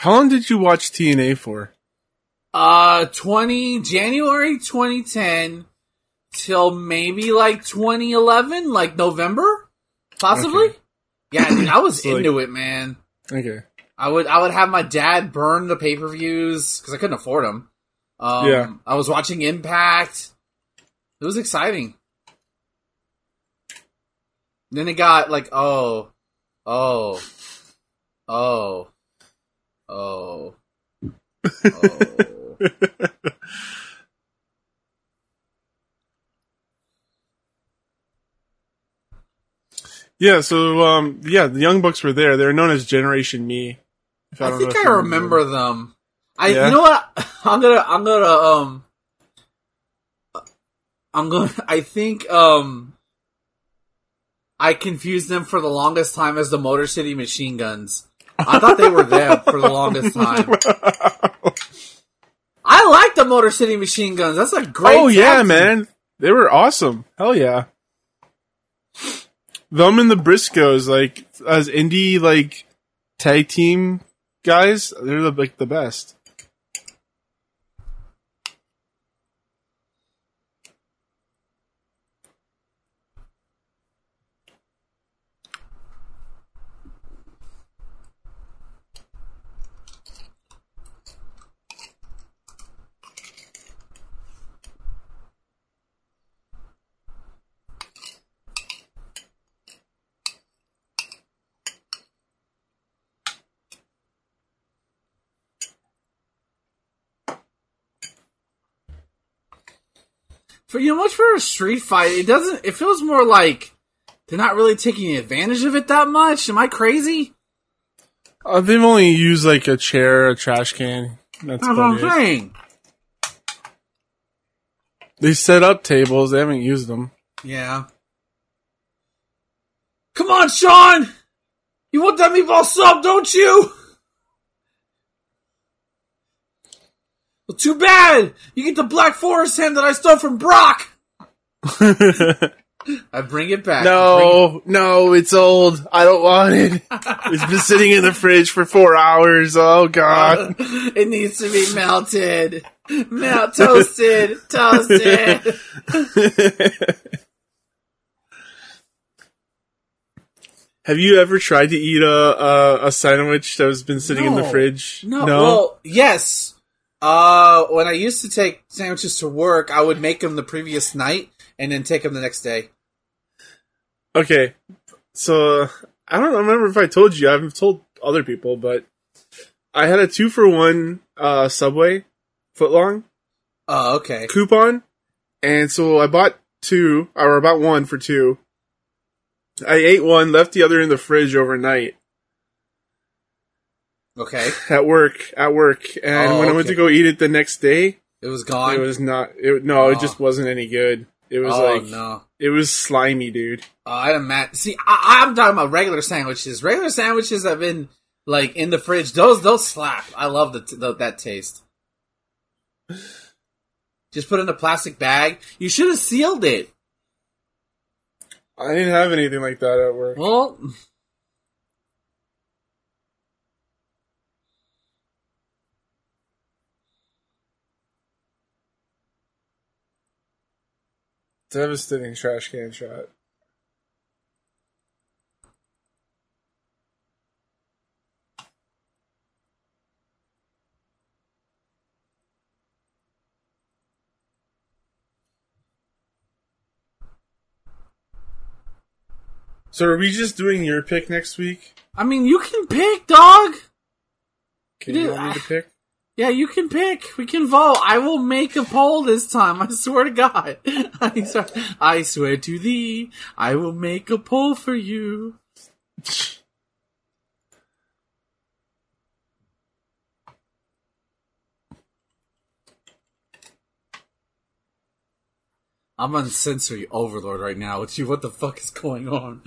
How long did you watch T N A for? Uh, twenty January twenty ten till maybe like twenty eleven, like November, possibly. Okay. Yeah, I mean, I was so into like, it, man. Okay. I would I would have my dad burn the pay-per-views because I couldn't afford them. Um, yeah. I was watching Impact. It was exciting. Then it got like, oh, oh, oh, oh, oh. Yeah, so, um, yeah, the Young Bucks were there. They were known as Generation Me. If I, I don't think know if I remember, remember them. I, yeah. You know what? I'm gonna, I'm gonna, um, I'm gonna, I think, um, I confused them for the longest time as the Motor City Machine Guns. I thought they were them for the longest time. I like the Motor City Machine Guns. That's a great Oh, yeah, team. Man. They were awesome. Hell yeah. Them and the Briscoes, like, as indie, like, tag team guys, they're, the, like, the best. For, you know, much for a street fight, it doesn't. It feels more like they're not really taking advantage of it that much. Am I crazy? Uh, they've only used like a chair, a trash can. That's, That's what I'm saying. They set up tables. They haven't used them. Yeah. Come on, Shawn. You want that meatball sub, don't you? Well, too bad! You get the Black Forest hand that I stole from Brock! I bring it back. No, it- no, it's old. I don't want it. It's been sitting in the fridge for four hours. Oh, God. Uh, it needs to be melted. Melt, toasted. Toasted. Have you ever tried to eat a, a, a sandwich that has been sitting no, in the fridge? No. no? Well, yes. Uh, when I used to take sandwiches to work, I would make them the previous night and then take them the next day. Okay. So, I don't remember if I told you. I've told other people, but I had a two-for-one uh, Subway footlong. Oh, uh, okay. Coupon. And so I bought two, or I bought one for two. I ate one, left the other in the fridge overnight. Okay. At work, at work, and oh, when I went okay. to go eat it the next day, it was gone. It was not. It, no, oh. it just wasn't any good. It was oh, like no. It was slimy, dude. Uh, I don't mat- See, I, I'm talking about regular sandwiches. Regular sandwiches have been like in the fridge. Those, those slap. I love the, the that taste. Just put it in a plastic bag. You should have sealed it. I didn't have anything like that at work. Well. Devastating trash can shot. So are we just doing your pick next week? I mean, you can pick, dog! Can you want me to pick? Yeah, you can pick. We can vote. I will make a poll this time. I swear to God. I swear, I swear to thee, I will make a poll for you. I'm on sensory overload right now with you. What the fuck is going on?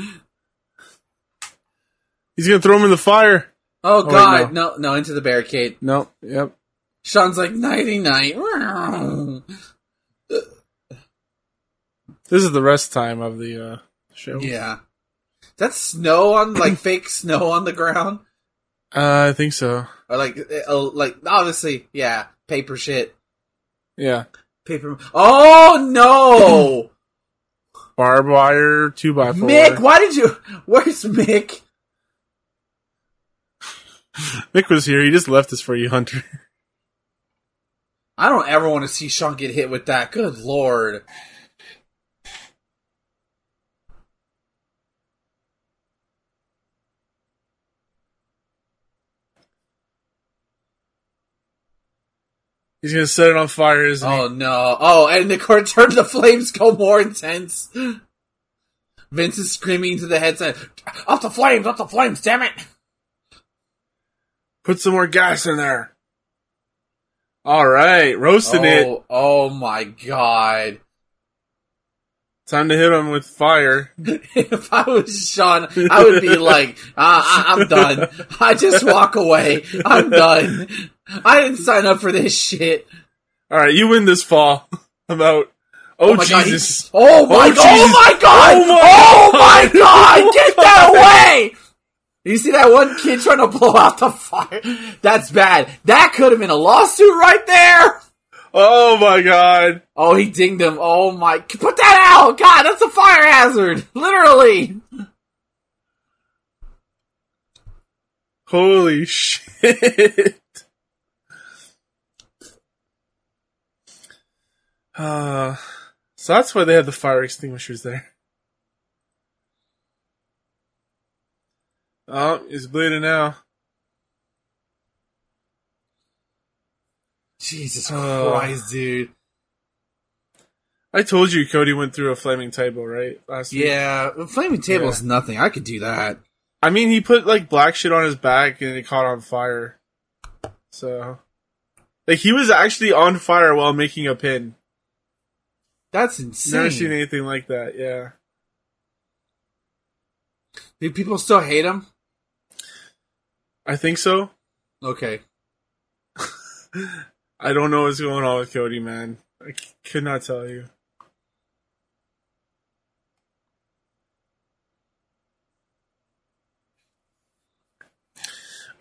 He's going to throw him in the fire. Oh, God. Oh, wait, no. no, no, into the barricade. No, yep. Sean's like, nighty-night. This is the rest time of the uh, show. Yeah. That's snow on, like, fake snow on the ground? Uh, I think so. Or like, like obviously, yeah, paper shit. Yeah. Paper. Oh, no! Barbed wire, two by four. Mick, why did you... Where's Mick? Mick was here. He just left us for you, Hunter. I don't ever want to see Sean get hit with that. Good lord. He's going to set it on fire, isn't he? Oh, no. Oh, and the court turned, the flames go more intense. Vince is screaming to the headset, off the flames, off the flames, damn it! Put some more gas in there. All right, roasting oh, it. Oh, my God. Time to hit him with fire. If I was Sean, I would be like, ah, I- I'm done. I just walk away. I'm done. I didn't sign up for this shit. All right, you win this fall. I'm out. Oh, oh my Jesus. God, oh, my oh, God. Jesus. oh my God! Oh my God! Oh my God! Get that away! You see that one kid trying to blow out the fire? That's bad. That could have been a lawsuit right there. Oh my God! Oh, he dinged him. Oh my! Put that out! God, that's a fire hazard. Literally. Holy shit! Uh, so that's why they had the fire extinguishers there. Oh, he's bleeding now. Jesus oh. Christ, dude. I told you Cody went through a flaming table, right? Last yeah, week? flaming table is yeah. nothing. I could do that. I mean, he put, like, black shit on his back and it caught on fire. So, like, he was actually on fire while making a pin. That's insane. Never seen anything like that, yeah. Do people still hate him? I think so. Okay. I don't know what's going on with Cody, man. I c- could not tell you.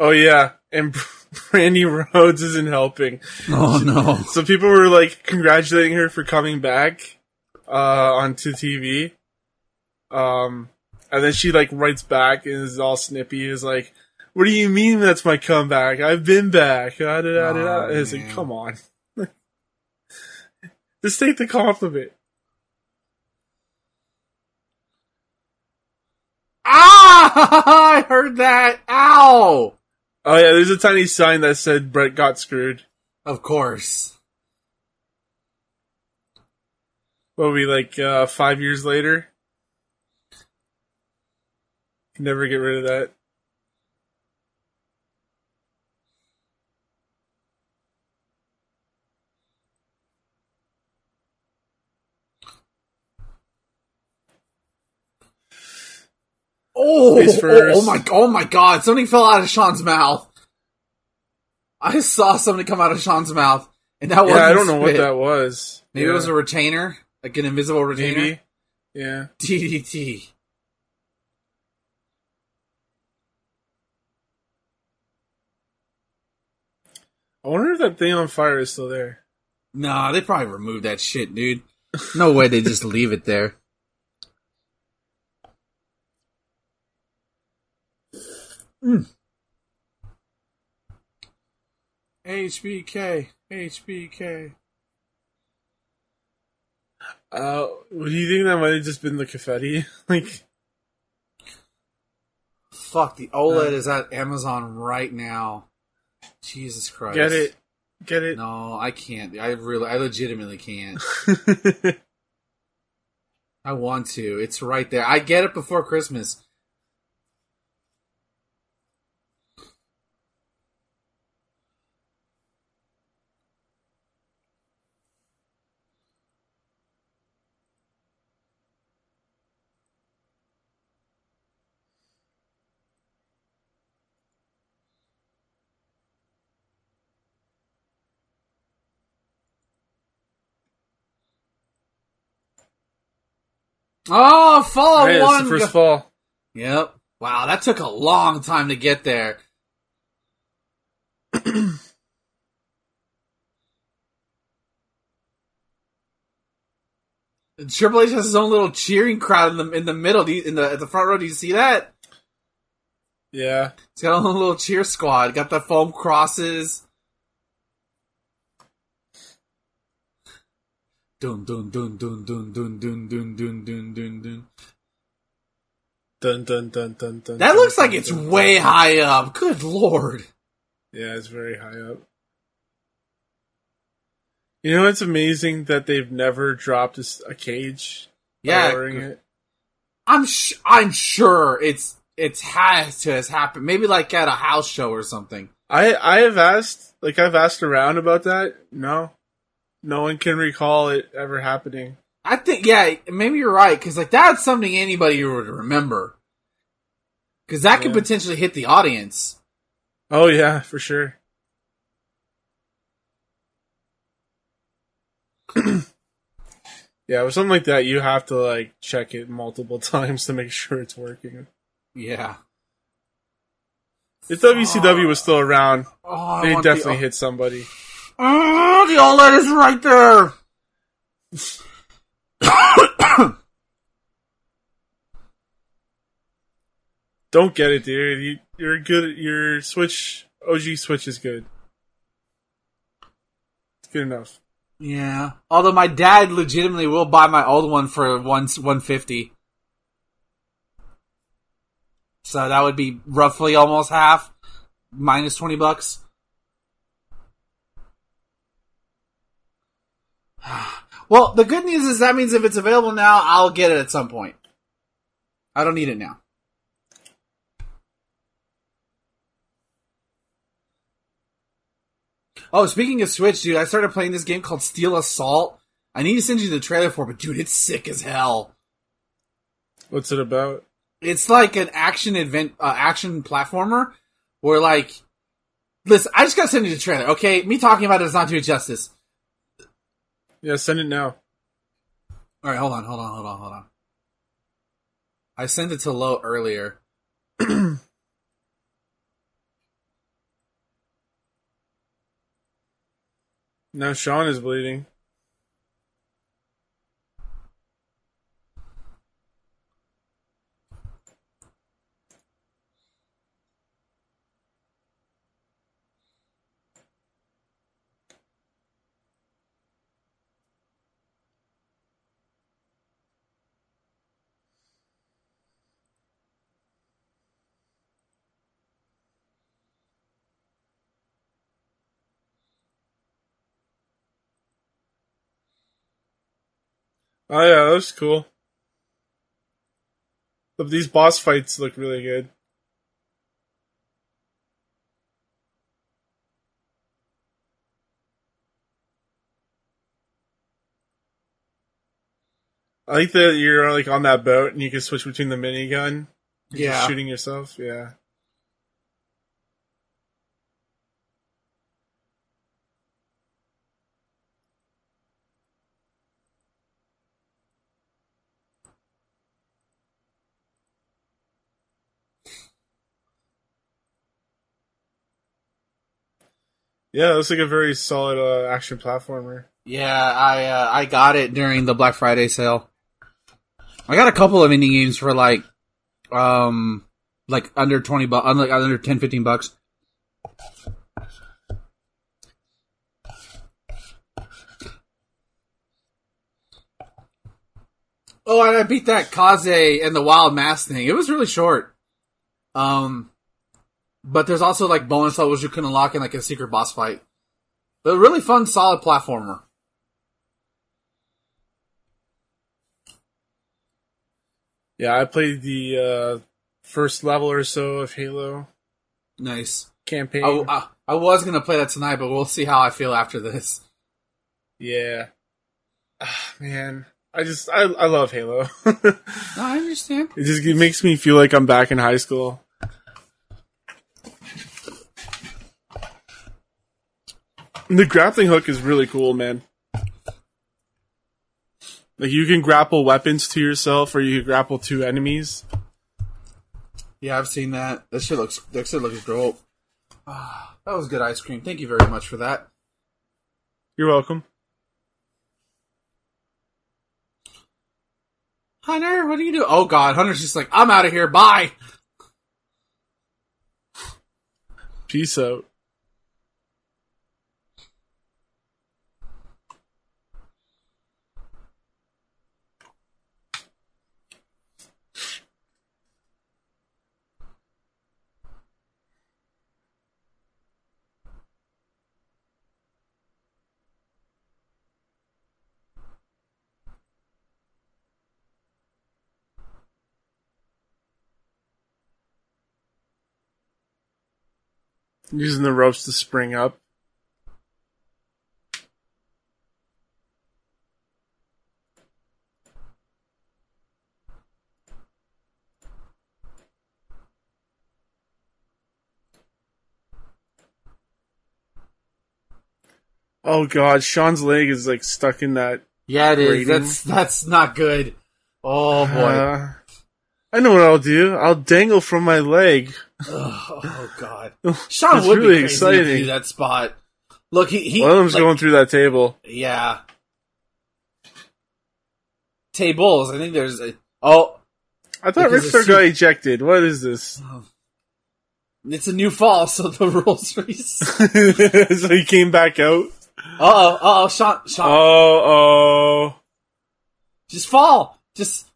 Oh, yeah. And Brandy Rhodes isn't helping. Oh, no. So people were, like, congratulating her for coming back uh, onto T V. Um, and then she, like, writes back and is all snippy. Is like, what do you mean that's my comeback? I've been back. Da, da, da, da. Oh, and it's man. like, come on. Just take the compliment. Ah! I heard that. Ow! Oh, yeah, there's a tiny sign that said Brett got screwed. Of course. What will be like uh, five years later? Can never get rid of that. Oh, oh, oh, my, oh my God, something fell out of Sean's mouth. I saw something come out of Sean's mouth, and that wasn't Yeah, I don't know spit. what that was. Maybe yeah. it was a retainer? Like an invisible retainer? Maybe. Yeah. D D T. I wonder if that thing on fire is still there. Nah, they probably removed that shit, dude. No way they just leave it there. Mm. H B K, H B K. Uh, do you think that might have just been the confetti? Like, fuck, the OLED uh, is at Amazon right now. Jesus Christ! Get it, get it. No, I can't. I really, I legitimately can't. I want to. It's right there. I get it before Christmas. Oh, fall right, one. That's the first go- fall. Yep. Wow, that took a long time to get there. Triple H has his own little cheering crowd in the in the middle, do you, in the at the front row. Do you see that? Yeah, he's got a little cheer squad. Got the foam crosses. Dun dun dun dun dun dun dun dun dun dun dun dun. Dun dun dun dun dun. That looks like it's way high up. Good lord. Yeah, it's very high up. You know, it's amazing that they've never dropped a, a cage. Yeah, it. I'm sh- I'm sure it's it's has to has happened. Maybe like at a house show or something. I I have asked like I've asked around about that. No, no one can recall it ever happening. I think yeah, maybe you're right because like that's something anybody would remember because that yeah. could potentially hit the audience. Oh yeah, for sure. Yeah, with something like that, you have to like check it multiple times to make sure it's working. Yeah. If W C W uh, was still around, oh, they definitely the, hit somebody. Oh, the OLED is right there. Don't get it, dude. You, you're good. Your Switch, O G Switch, is good. It's good enough. Yeah. Although my dad legitimately will buy my old one for one one fifty, so that would be roughly almost half, minus twenty bucks. Well, the good news is that means if it's available now, I'll get it at some point. I don't need it now. Oh, speaking of Switch, dude, I started playing this game called Steel Assault. I need to send you the trailer for it, but dude, it's sick as hell. What's it about? It's like an action event, uh, action platformer where, like, listen, I just gotta send you the trailer, okay? Me talking about it does not do it justice. Yeah, send it now. All right, hold on, hold on, hold on, hold on. I sent it to Lo earlier. Now Sean is bleeding. Oh yeah, that was cool. But these boss fights look really good. I like that you're like on that boat and you can switch between the minigun. Yeah, just shooting yourself. Yeah. Yeah, it looks like a very solid uh, action platformer. Yeah, I uh, I got it during the Black Friday sale. I got a couple of indie games for like, um, like under twenty bucks, like under ten, fifteen bucks. Oh, and I beat that Kaze and the Wild Mass thing. It was really short. Um. But there's also, like, bonus levels you can unlock in, like, a secret boss fight. But really fun, solid platformer. Yeah, I played the uh, first level or so of Halo. Nice. Campaign. I, I, I was going to play that tonight, but we'll see how I feel after this. Yeah. Ah, man. I just, I, I love Halo. No, I understand. It just it makes me feel like I'm back in high school. The grappling hook is really cool, man. Like, you can grapple weapons to yourself, or you can grapple to enemies. Yeah, I've seen that. That shit looks, that shit looks dope. Ah, that was good ice cream. Thank you very much for that. You're welcome. Hunter, what do you do? Oh, God. Hunter's just like, I'm out of here. Bye. Peace out. Using the ropes to spring up. Oh God, Sean's leg is like stuck in that. Yeah, it is. Rating. That's that's not good. Oh boy. Uh, I know what I'll do. I'll dangle from my leg. Oh, oh God! Sean it's would really be crazy exciting. To do that spot. Look, he, he one of them's like, going through that table. Yeah, tables. I think there's a oh. I thought Ric Flair got ejected. What is this? Oh. It's a new fall, so the rules reset. So he came back out. Uh oh! Uh oh! Sean! Sean! Oh! Oh! Just fall! Just.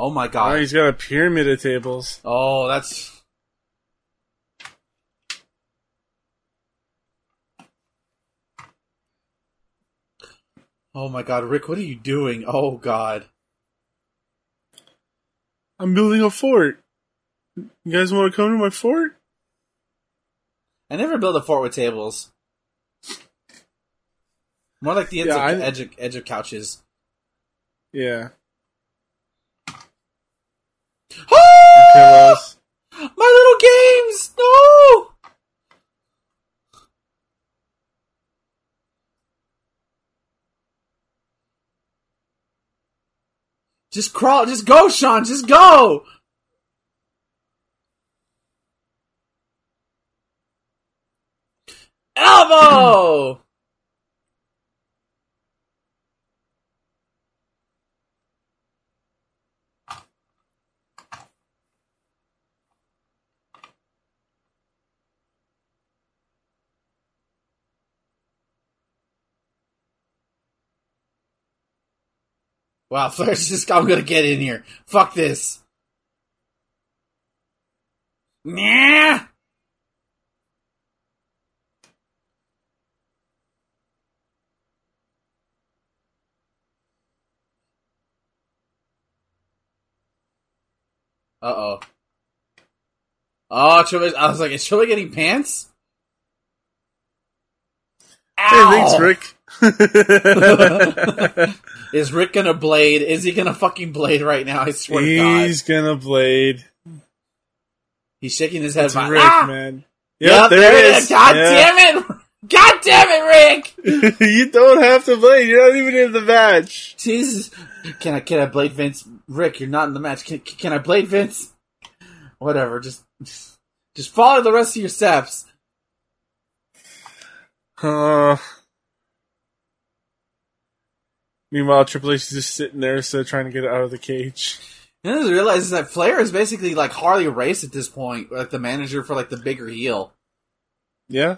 Oh my God! Oh, he's got a pyramid of tables. Oh, that's oh my God, Rick! What are you doing? Oh God! I'm building a fort. You guys want to come to my fort? I never built a fort with tables. More like the ends yeah, of, I... edge of edge of couches. Yeah. Ah! My little games! No! Just crawl. Just go, Sean. Just go! Elbow! Wow, Flair's just, I'm gonna get in here. Fuck this. Nah! Uh-oh. Oh, Triple H, I was like, is Triple H getting pants? Ow! Hey, thanks, Rick. Is Rick gonna blade? Is he gonna fucking blade right now? I swear He's to God. He's gonna blade. He's shaking his head. It's by, Rick, ah! man. Yep, yep there, there it is. is. God yeah. damn it! God damn it, Rick! You don't have to blade. You're not even in the match. Jesus. Can I, can I blade Vince? Rick, you're not in the match. Can, can I blade Vince? Whatever. Just, just follow the rest of your steps. Uh... Meanwhile, Triple H is just sitting there, so trying to get it out of the cage. And I realize that Flair is basically like Harley Race at this point, like the manager for like the bigger heel. Yeah.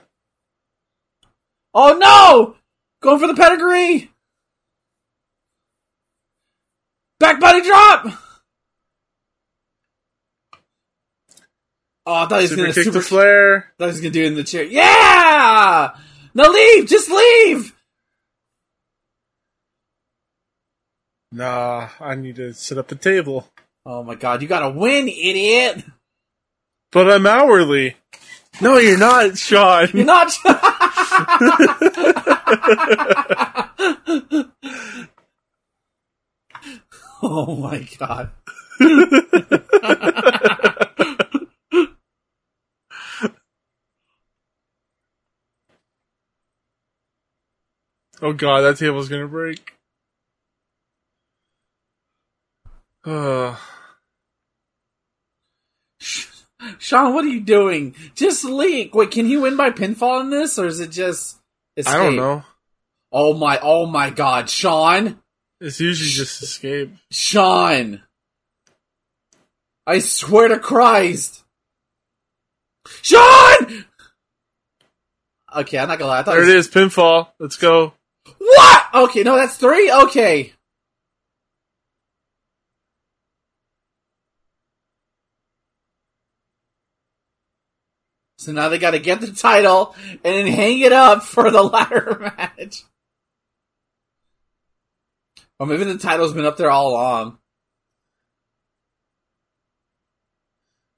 Oh no! Going for the pedigree! Back body drop! Oh, I thought he was going to super kick Flair. I thought he was going to do it in the chair. Yeah! Now leave! Just leave! Nah, I need to set up a table. Oh my God, you gotta win, idiot! But I'm hourly. No, you're not, Sean. You're not. Oh my God. Oh god, that table's gonna break. Uh. Shawn, what are you doing? Just leak. Wait, can he win by pinfall in this, or is it just escape? I don't know. Oh my, oh my god, Shawn. It's usually just escape. Shawn. I swear to Christ. Shawn! Okay, I'm not gonna lie. I thought there it was... is, pinfall. Let's go. What? Okay, no, that's three? Okay. So now they gotta get the title and then hang it up for the ladder match. Or maybe the title's been up there all along.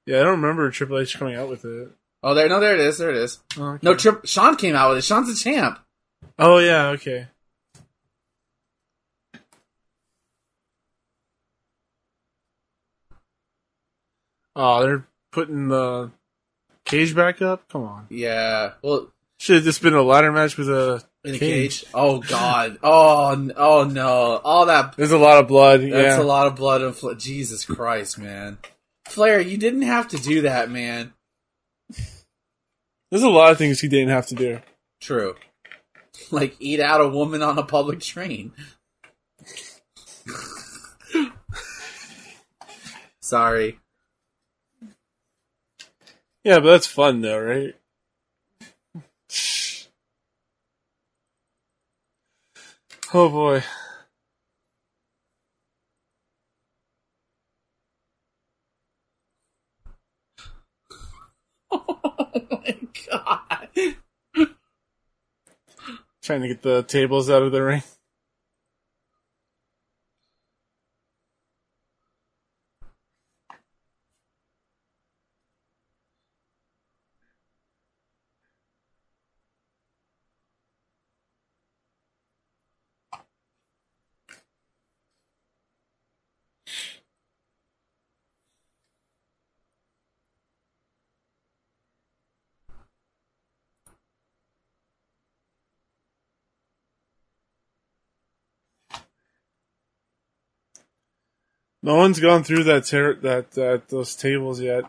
Yeah, I don't remember Triple H coming out with it. Oh, there, no, there it is, there it is. Oh, okay. No, Tri- Shawn came out with it. Shawn's a champ. Oh, yeah, okay. Oh, they're putting the cage back up? Come on. Yeah. Well, should have just been a ladder match with a in a cage. cage. Oh, God. oh, oh, no. All that... There's a lot of blood, That's yeah. There's a lot of blood. And fl- Jesus Christ, man. Flair, you didn't have to do that, man. There's a lot of things he didn't have to do. True. Like eat out a woman on a public train. Sorry. Yeah, but that's fun though, right? Oh boy. God. Trying to get the tables out of the ring. No one's gone through that ter- that that those tables yet.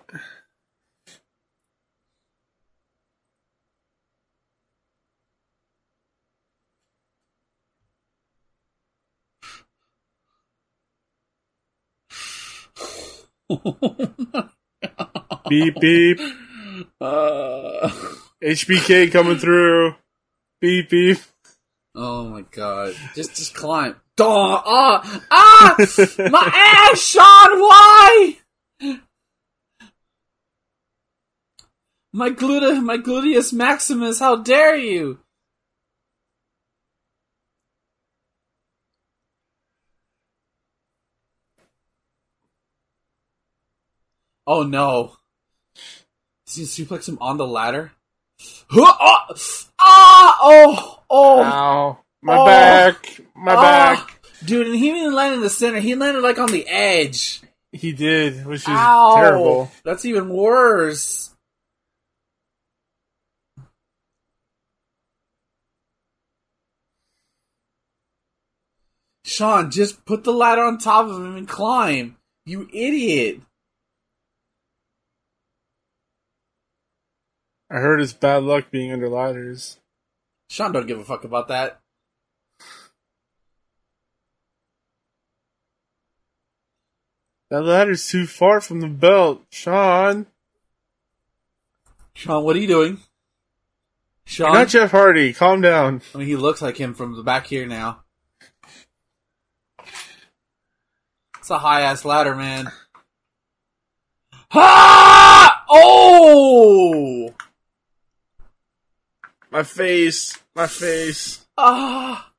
Beep beep. Uh, H B K coming through. Beep beep. Oh my god! Just just climb. Duh, ah, ah, my ass, Shawn, why? My gluta, my gluteus maximus, how dare you? Oh no. Does he suplex him on the ladder? Ah, oh, oh. Ow. My oh, back, my oh, back. Dude, and he didn't land in the center. He landed, like, on the edge. He did, which is Ow, terrible. That's even worse. Shawn, just put the ladder on top of him and climb. You idiot. I heard it's bad luck being under ladders. Shawn don't give a fuck about that. That ladder's too far from the belt. Shawn. Shawn, what are you doing? Shawn? You're not Jeff Hardy. Calm down. I mean, he looks like him from the back here now. It's a high-ass ladder, man. Ha! Oh! My face. My face. Ah!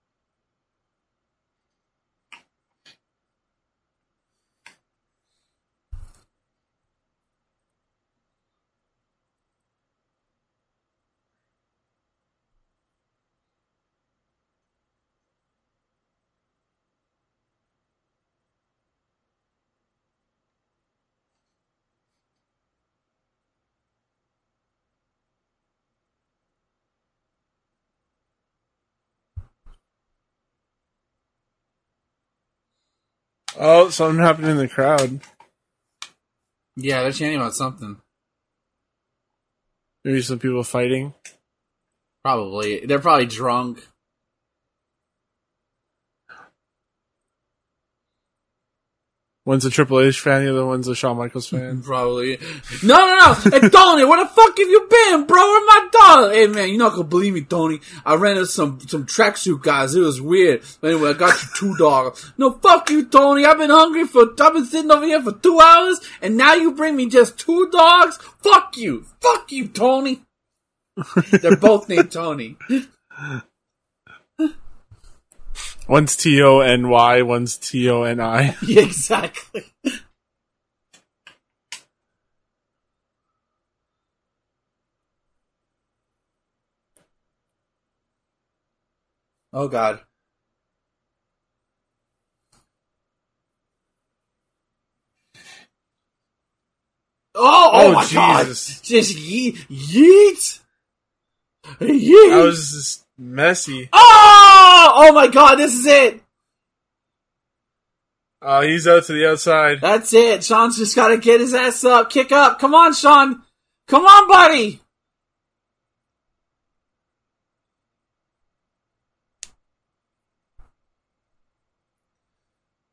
Oh, something happened in the crowd. Yeah, they're chanting about something. Maybe some people fighting? Probably. They're probably drunk. One's a Triple H fan, the other one's a Shawn Michaels fan. Probably. No, no, no! Hey, Tony, where the fuck have you been, bro? Where my dog? Hey, man, you're not gonna believe me, Tony. I ran into some, some tracksuit guys. It was weird. But anyway, I got you two, dog. No, fuck you, Tony. I've been hungry for, I've been sitting over here for two hours, and now you bring me just two dogs? Fuck you! Fuck you, Tony! They're both named Tony. One's T O N Y, one's T O N I. Yeah, exactly. Oh, God. Oh, oh, oh my Jesus. God. Just ye- yeet. Yeet. I was just... Messy. Oh! Oh my god, this is it! Oh, uh, he's out to the outside. That's it. Sean's just gotta get his ass up. Kick up. Come on, Sean. Come on, buddy!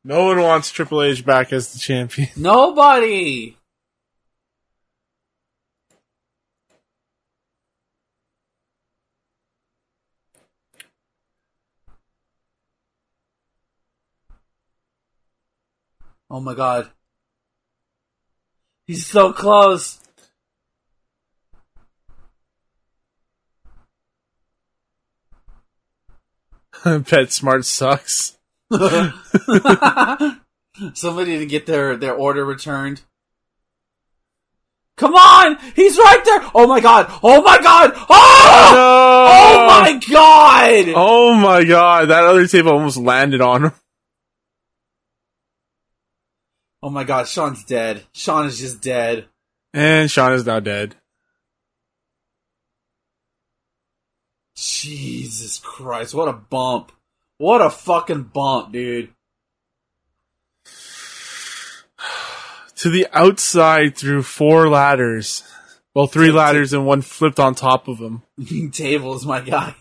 No one wants Triple H back as the champion. Nobody! Oh my god. He's so close. PetSmart sucks. Somebody to get their, their order returned. Come on! He's right there! Oh my god! Oh my god! Oh! Oh, no! Oh my god! Oh my god! That other table almost landed on him. Oh my god, Sean's dead. Sean is just dead. And Sean is now dead. Jesus Christ, what a bump. What a fucking bump, dude. To the outside through four ladders. Well, three ladders and one flipped on top of him. Tables, my guy.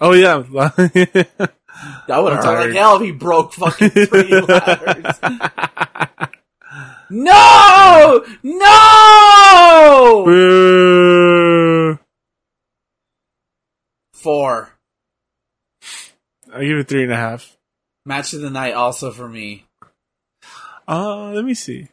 Oh, yeah. That would have hurt like hell if he broke fucking three ladders. No! No! Boo. Four. I'll give it three and a half. Match of the night also for me. Uh, let me see.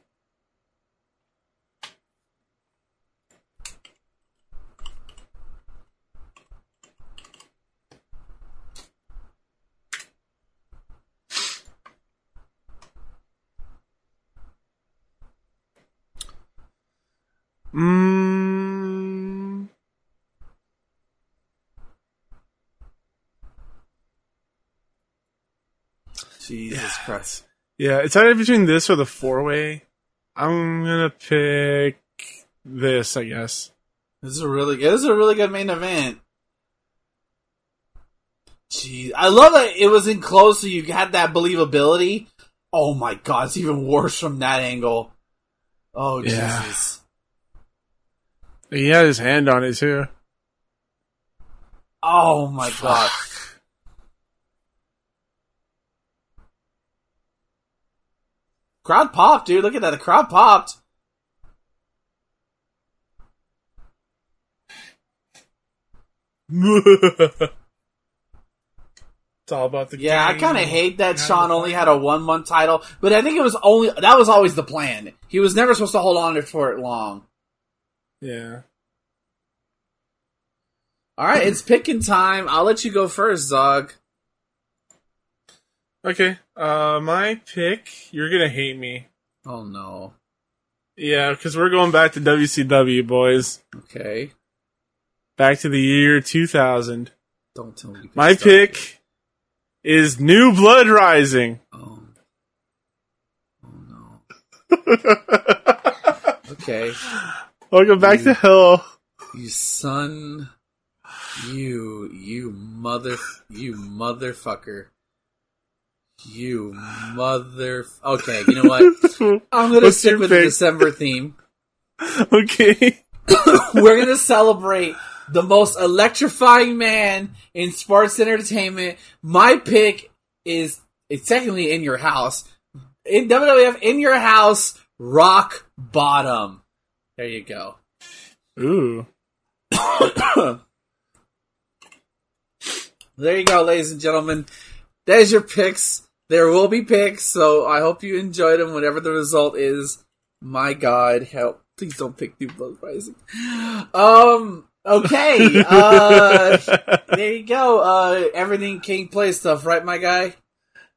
Mm. Jesus yeah. Christ. Yeah, it's either between this or the four-way. I'm gonna pick this, I guess. This is a really this is a really good main event. Jeez. I love that it was in close, so you had that believability. Oh my god, it's even worse from that angle. Oh yeah. Jesus. He had his hand on it, too. Oh, my Fuck. God. Crowd popped, dude. Look at that. The crowd popped. It's all about the yeah, game. I kind of hate that yeah, Sean only had a one-month title, but I think it was only... That was always the plan. He was never supposed to hold on for it long. Yeah. Alright, it's picking time. I'll let you go first, Zog. Okay. Uh, my pick, you're gonna hate me. Oh, no. Yeah, because we're going back to W C W, boys. Okay. Back to the year two thousand. Don't tell me. My pick it. is New Blood Rising. Oh. Oh, no. Okay. Welcome back you, to hell. You son. You, you mother, you motherfucker. You mother... Okay, you know what? I'm going to stick with the December theme. Okay. We're going to celebrate the most electrifying man in sports entertainment. My pick is, it's technically in your house. In W W F, in your house, Rock Bottom. There you go. Ooh. There you go, ladies and gentlemen. There's your picks. There will be picks, so I hope you enjoyed them, whatever the result is. My God, help. Please don't pick New Blood Rising. Um, okay. Uh, there you go. Uh, everything King Play Stuff, right, my guy?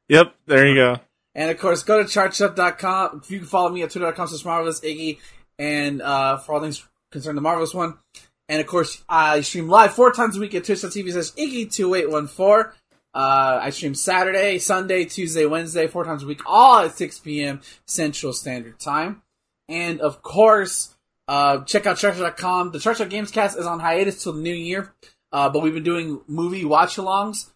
Yep, there you go. And, of course, go to chart shop dot com. You can follow me at twitter dot com slash Marvelous Iggy. And uh, for all things concerning the Marvelous One. And, of course, I stream live four times a week at twitch dot t v slash Iggy two eight one four. Uh, I stream Saturday, Sunday, Tuesday, Wednesday, four times a week, all at six p.m. Central Standard Time. And, of course, uh, check out chart shop dot com. The Chart Shop Gamescast is on hiatus till the new year, uh, but we've been doing movie watch-alongs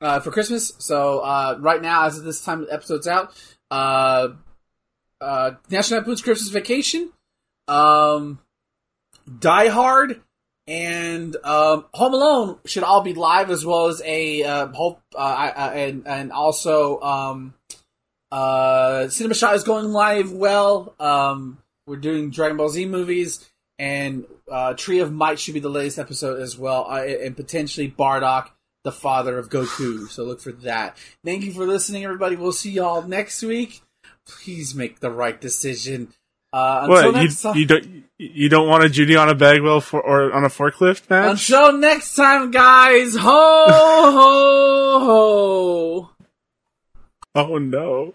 uh, for Christmas. So, uh, right now, as of this time, the episode's out. Uh, uh, National Lampoon's Christmas Vacation, um, Die Hard, and um, Home Alone should all be live, as well as a uh, hope uh, and and also um, uh, Cinema Shot is going live. Well, um, we're doing Dragon Ball Z movies, and uh, Tree of Might should be the latest episode as well, uh, and potentially Bardock, the father of Goku. So look for that. Thank you for listening, everybody. We'll see y'all next week. Please make the right decision. Uh, until what, next you, time, you don't you don't want a Judy on a Bagwell for, or on a forklift match? Until next time, guys. Ho ho ho! Oh no.